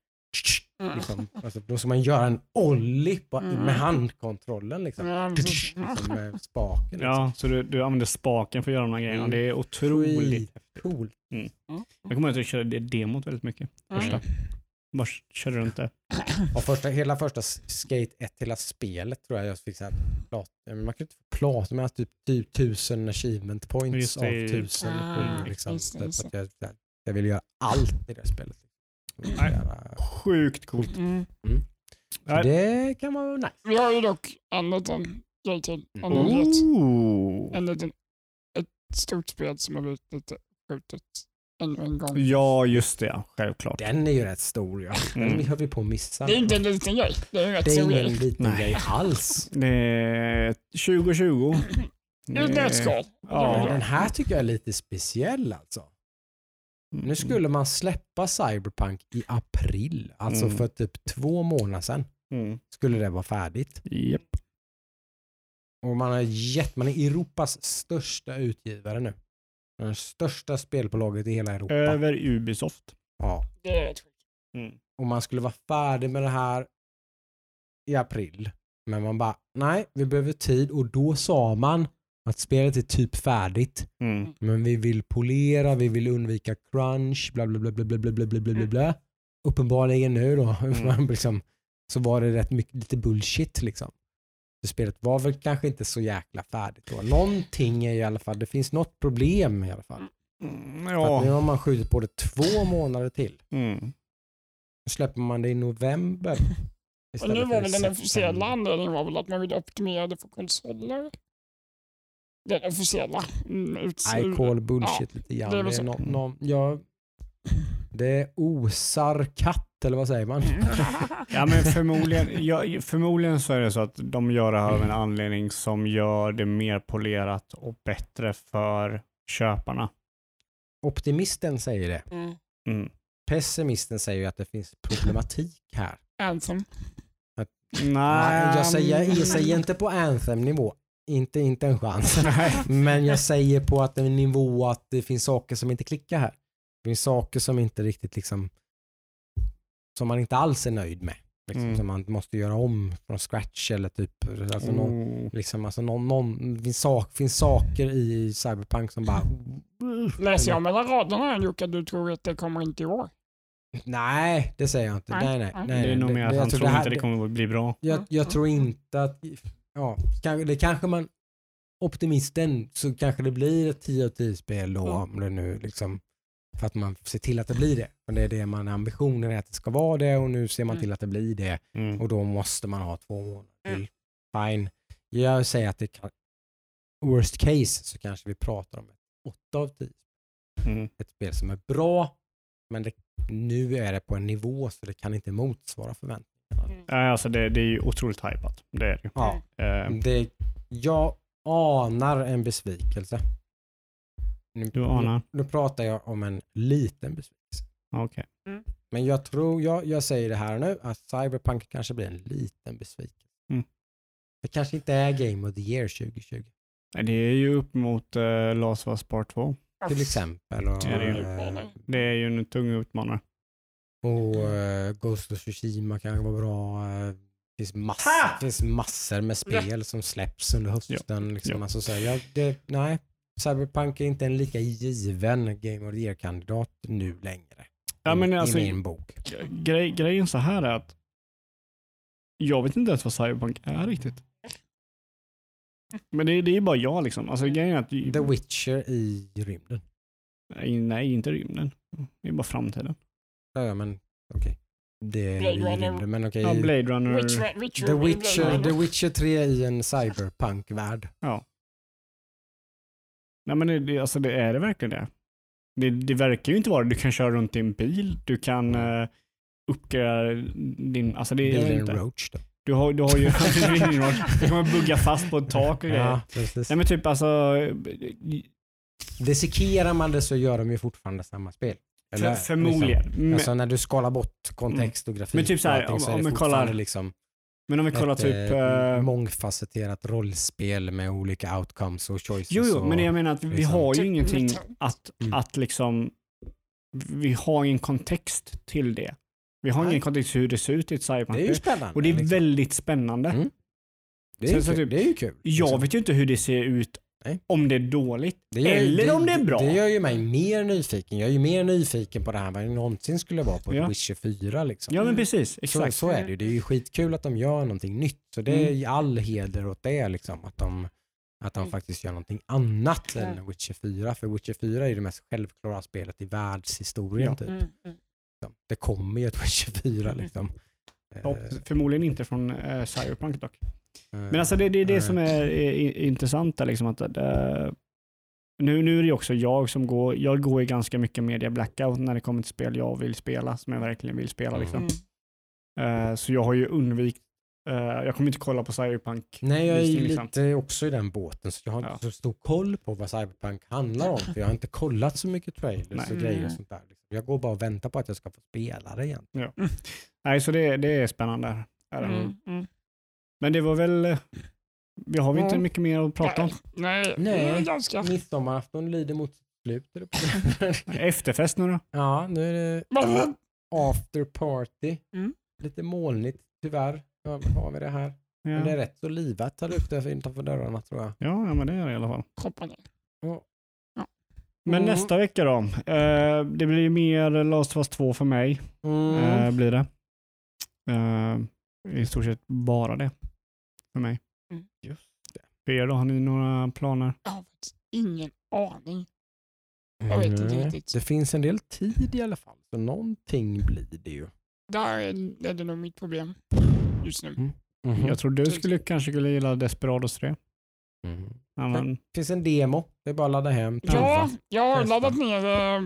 liksom, alltså, då ska man göra en ollie på, mm. med handkontrollen liksom, mm. liksom med spaken liksom. Ja, så du, du använder spaken för att göra de här grejerna, mm. det är otroligt coolt. Mm. Jag kommer ihåg att jag körde det demot väldigt mycket första, mm. bara körde runt det och första, hela första Skate ett, hela spelet tror jag jag fick såhär plat, man kan inte få plat med typ, typ tusen achievement points av tusen ah, liksom, för att jag, jag vill göra allt i det spelet. Nej, sjukt coolt. Mm. Mm. Det kan man vara nice. Vi har ju dock en liten grej till. En, oh. en liten, ett stort spel som har blivit lite skjutet en, en gång. Ja, just det. Självklart. Den är ju rätt stor. Ja. Mm. Den höll vi på att missa. Det är inte en liten grej. Det är, rätt det är stor en liten Nej. grej alls. Det är tjugo tjugo. Det är ett nötskal. Ja. Den här tycker jag är lite speciell alltså. Mm. Nu skulle man släppa Cyberpunk i april. Alltså mm. för typ två månader sedan mm. skulle det vara färdigt. Yep. Och man har gett, man är Europas största utgivare nu. Den största spelbolaget i hela Europa. Över Ubisoft. Ja. Det är mm. Och man skulle vara färdig med det här i april. Men man bara, nej, vi behöver tid. Och då sa man att spelet är typ färdigt. Mm. Men vi vill polera, vi vill undvika crunch, bla bla bla bla bla bla bla bla bla. Mm. Uppenbarligen nu då, mm. liksom, så var det rätt mycket, lite bullshit liksom. Så spelet var väl kanske inte så jäkla färdigt då. Någonting är i alla fall, det finns något problem i alla fall. Mm, ja. Att nu har man skjutit på det två månader till. Mm. Så släpper man det i november. Och nu var väl den officiella anledningen var väl att man ville optimera det för konsoler. Den officiella utsidan. I call bullshit ja, lite grann. Det, det, no, no, ja, det osar katt, eller vad säger man? Ja, men förmodligen, ja, förmodligen så är det så att de gör det här av en anledning som gör det mer polerat och bättre för köparna. Optimisten säger det. Mm. Mm. Pessimisten säger att det finns problematik här. Anthem. Att, nej, jag säger, jag säger inte på Anthem-nivå. Inte, inte en chans. Men jag säger på att en nivå att det finns saker som inte klickar här. Det finns saker som inte riktigt liksom, som man inte alls är nöjd med. Liksom, mm. Som man måste göra om från scratch eller typ. Alltså mm. någon, liksom, alltså någon, någon, det finns, sak, finns saker i Cyberpunk som bara... Läser jag mellan raderna, Jocke, du tror att det kommer inte i år? Nej, det säger jag inte. Nej, nej, nej, nej, nej. Det är nog mer att han tror inte det kommer att bli bra. Jag, jag tror inte att... Ja, det kanske man optimisten så kanske det blir ett tio av tio spel då, om det nu liksom, för att man ser till att det blir det. Men det är det man ambitionen är att det ska vara det, och nu ser man till att det blir det, mm. och då måste man ha två månader till. Fine. Jag säger att det kan, worst case så kanske vi pratar om ett åtta av tio. Mm. Ett spel som är bra, men det, nu är det på en nivå så det kan inte motsvara förväntningarna. Mm. Alltså det, det är ju otroligt hypat. Det är det. Ja. Uh, det, jag anar en besvikelse. Nu, du anar? Nu, nu pratar jag om en liten besvikelse. Okay. Mm. Men jag tror, jag, jag säger det här nu, att Cyberpunk kanske blir en liten besvikelse. Mm. Det kanske inte är Game of the Year tjugo tjugo. Det är ju upp mot uh, Last of Us Part två. Till exempel. Och, det, är ju, uh, det är ju en tung utmanare. Och uh, Ghost of Tsushima kan vara bra. Uh, det finns massor, finns massor med spel som släpps under hösten. Ja. Liksom. Ja. Alltså, så, ja, det, nej, Cyberpunk är inte en lika given Game of the Year-kandidat nu längre. Ja, men, i, alltså, i min bok. Grej, grejen så här är att jag vet inte ens vad Cyberpunk är riktigt. Men det, det är bara jag liksom. Alltså, grejen är att, The Witcher i rymden. Nej, nej, inte rymden. Det är bara framtiden. Ja, men okej. Okay. Det är ju rymden, men okej. Okay. Ja, Blade Runner. Witcher, Witcher, The, Witcher, Blade Runner. The Witcher tre i en cyberpunk-värld. Ja. Nej, men det, det, alltså, det är det verkligen det. det. Det verkar ju inte vara det. Du kan köra runt i en bil. Du kan uh, uppgradera din... Alltså, det är inte. Roach då. Du har, du har ju... Du kommer bugga fast på ett tak och ja, precis. Nej, men typ alltså... Desikerar man det så gör de ju fortfarande samma spel. Eller, förmodligen. Liksom, alltså när du skalar bort kontext och grafik. Men typ så här, om, så om vi kollar liksom, men om vi kollar ett, typ äh, mångfacetterat rollspel med olika outcomes och choices. Jo, jo och, men jag menar att vi liksom, har ju ingenting att mm. att liksom vi har ingen kontext till det. Vi har Nej. ingen kontext hur det ser ut i ett cyberpunk. Det är ju spännande. Och det är liksom. väldigt spännande. Mm. Det är ju kul. Typ, det är ju kul liksom. Jag vet ju inte hur det ser ut. Nej. Om det är dåligt det gör, eller det, om det är bra. Det gör ju mig mer nyfiken. Jag är ju mer nyfiken på det här vad jag någonsin skulle vara på ja. Witcher fyra liksom. Ja men precis, exakt. Så, så är det ju. Det är ju skitkul att de gör någonting nytt. Så det är ju all heder åt det liksom. Att de, att de faktiskt gör någonting annat ja. än Witcher fyra. För Witcher fyra är ju det mest självklara spelet i världshistorien ja. typ. Mm, mm. Det kommer ju ett Witcher fyra liksom. Ja, förmodligen inte från äh, Cyberpunk dock. Men alltså det, det är det som är, är intressant där liksom att uh, nu, nu är det också jag som går jag går i ganska mycket media blackout när det kommer till spel jag vill spela som jag verkligen vill spela liksom. Mm. Uh, så jag har ju undvikit uh, jag kommer inte kolla på Cyberpunk. Nej, jag är ju liksom. lite också i den båten så jag har inte ja. så stor koll på vad Cyberpunk handlar om för jag har inte kollat så mycket trailers Nej. och grejer och sånt där. Jag går bara och väntar på att jag ska få spela det igen. Ja. Mm. Nej, så det, det är spännande. Är det? Mm. Mm. Men det var väl... Vi har väl inte mycket mer att prata om? Nej, nej. nej midsommarafton lider mot slut. Efterfest nu då? Ja, nu är det after party. Mm. Lite molnigt, tyvärr. Ja, har vi det här. Ja. Men det är rätt så livat här ute utanför dörrarna, tror jag. Ja, ja men det är det i alla fall. Ja. Men mm. nästa vecka då? Eh, det blir mer Last of Us två för mig. Mm. Eh, blir det. Eh, i stort sett bara det. För mig. Mm. Just det. För er då, har ni några planer? Jag har ingen aning. Jag vet inte riktigt. Det finns en del tid i alla fall. Så någonting blir det ju. Där är, är det nog mitt problem just nu. Mm. Mm-hmm. Jag tror du skulle kanske skulle gilla Desperados tre. Mm. Ja, men... Det finns en demo. Det är bara att ladda hem. Ja, Tanfa. jag har laddat ner äh,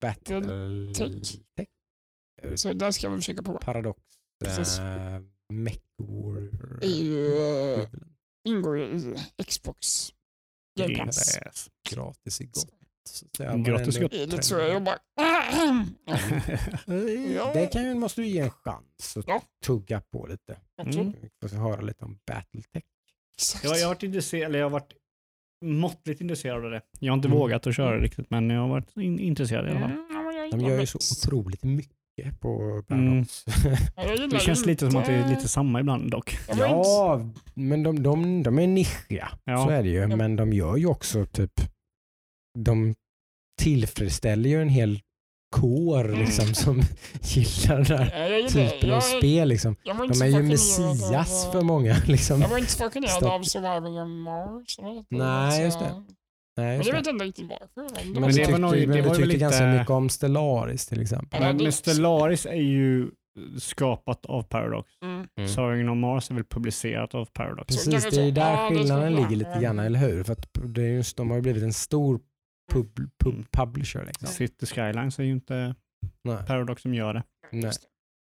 BattleTech. Så där ska vi försöka på. Paradox. Uh, MechWar uh, ingår i Xbox Game Pass yes. gratis i gott gratis i gott det tror jag bara det kan ju, måste du ge en chans att ja. tugga på lite mm. och så höra lite om BattleTech jag, jag har varit intresserad eller jag har varit måttligt intresserad av det jag har inte mm. vågat att köra riktigt men jag har varit in- intresserad i alla fall de gör ju så otroligt mycket på mm. Det känns lite som att det är lite samma ibland dock. Ja, men de, de, de är nischiga. Ja. Så är det ju. Men de gör ju också typ de tillfredsställer ju en hel kår liksom som gillar den här typen av spel liksom. De är ju messias för många liksom. Jag var inte fascinerad av Survival Mars. Nej, just det. Nej, men det vet inte riktigt varför. Men det var nog det var väl lite ganska mycket om Stellaris till exempel. Men, men Stellaris är ju skapat av Paradox. Mm. Mm. Sorgen om Mars är väl publicerat av Paradox. Precis, det är ju där skillnaden ligger lite grann, eller hur? För att det är just, de har ju blivit en stor pub, pub, publisher. Liksom. City Skylines är ju inte Nej. Paradox som gör det. Nej.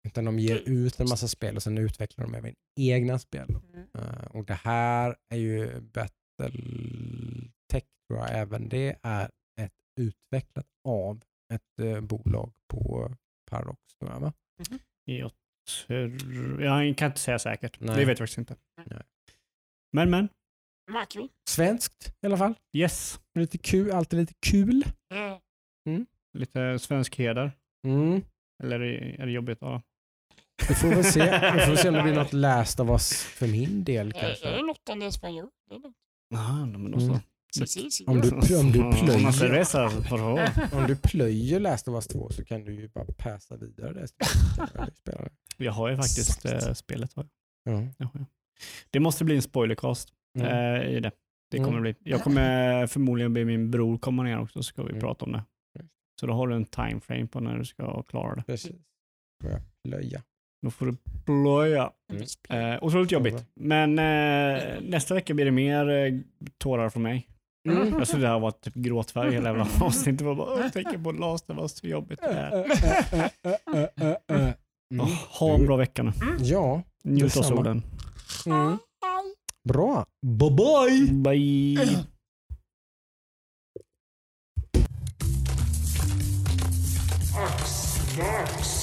Utan de ger ut en massa spel och sen utvecklar de även egna spel. Mm. Uh, och det här är ju BattleTech. Även det är ett utvecklat av ett eh, bolag på Paradox. Mm-hmm. Jag, tror, jag kan inte säga säkert. Nej. Det vet jag faktiskt inte. Nej. Men, men. Macron. Svenskt i alla fall. Yes. Lite kul, alltid lite kul. Mm. Lite svensk heder. Mm. Eller är det, är det jobbigt? Ja. Vi får väl se. Vi får se om det blir något läst av oss för min del kanske. Är det något om det är spanjor? Nej, men då så. Om du, om, du plöjer, om du plöjer Last of Us två så kan du ju bara passa vidare det spelet. Jag har ju faktiskt äh, spelet. Har jag. Mm. Jag har. Det måste bli en spoilercast mm. äh, i det. Det kommer mm. bli. Jag kommer förmodligen be min bror komma ner också så ska vi mm. prata om det. Så då har du en timeframe på när du ska klara det. Precis. Blöja. Då får du blöja. Mm. Eh, otroligt jobbigt. Men eh, nästa vecka blir det mer eh, tårar från mig. Mm. Jag såg det här var typ gråtfärg hela jävla avsnittet. Jag bara, jag tänker på Last, det var så jobbigt det här. Mm. Oh, ha en bra vecka nu. Mm. Ja. Njut av solen. Mm. Bra. Bye-bye. Bye. Hackstax.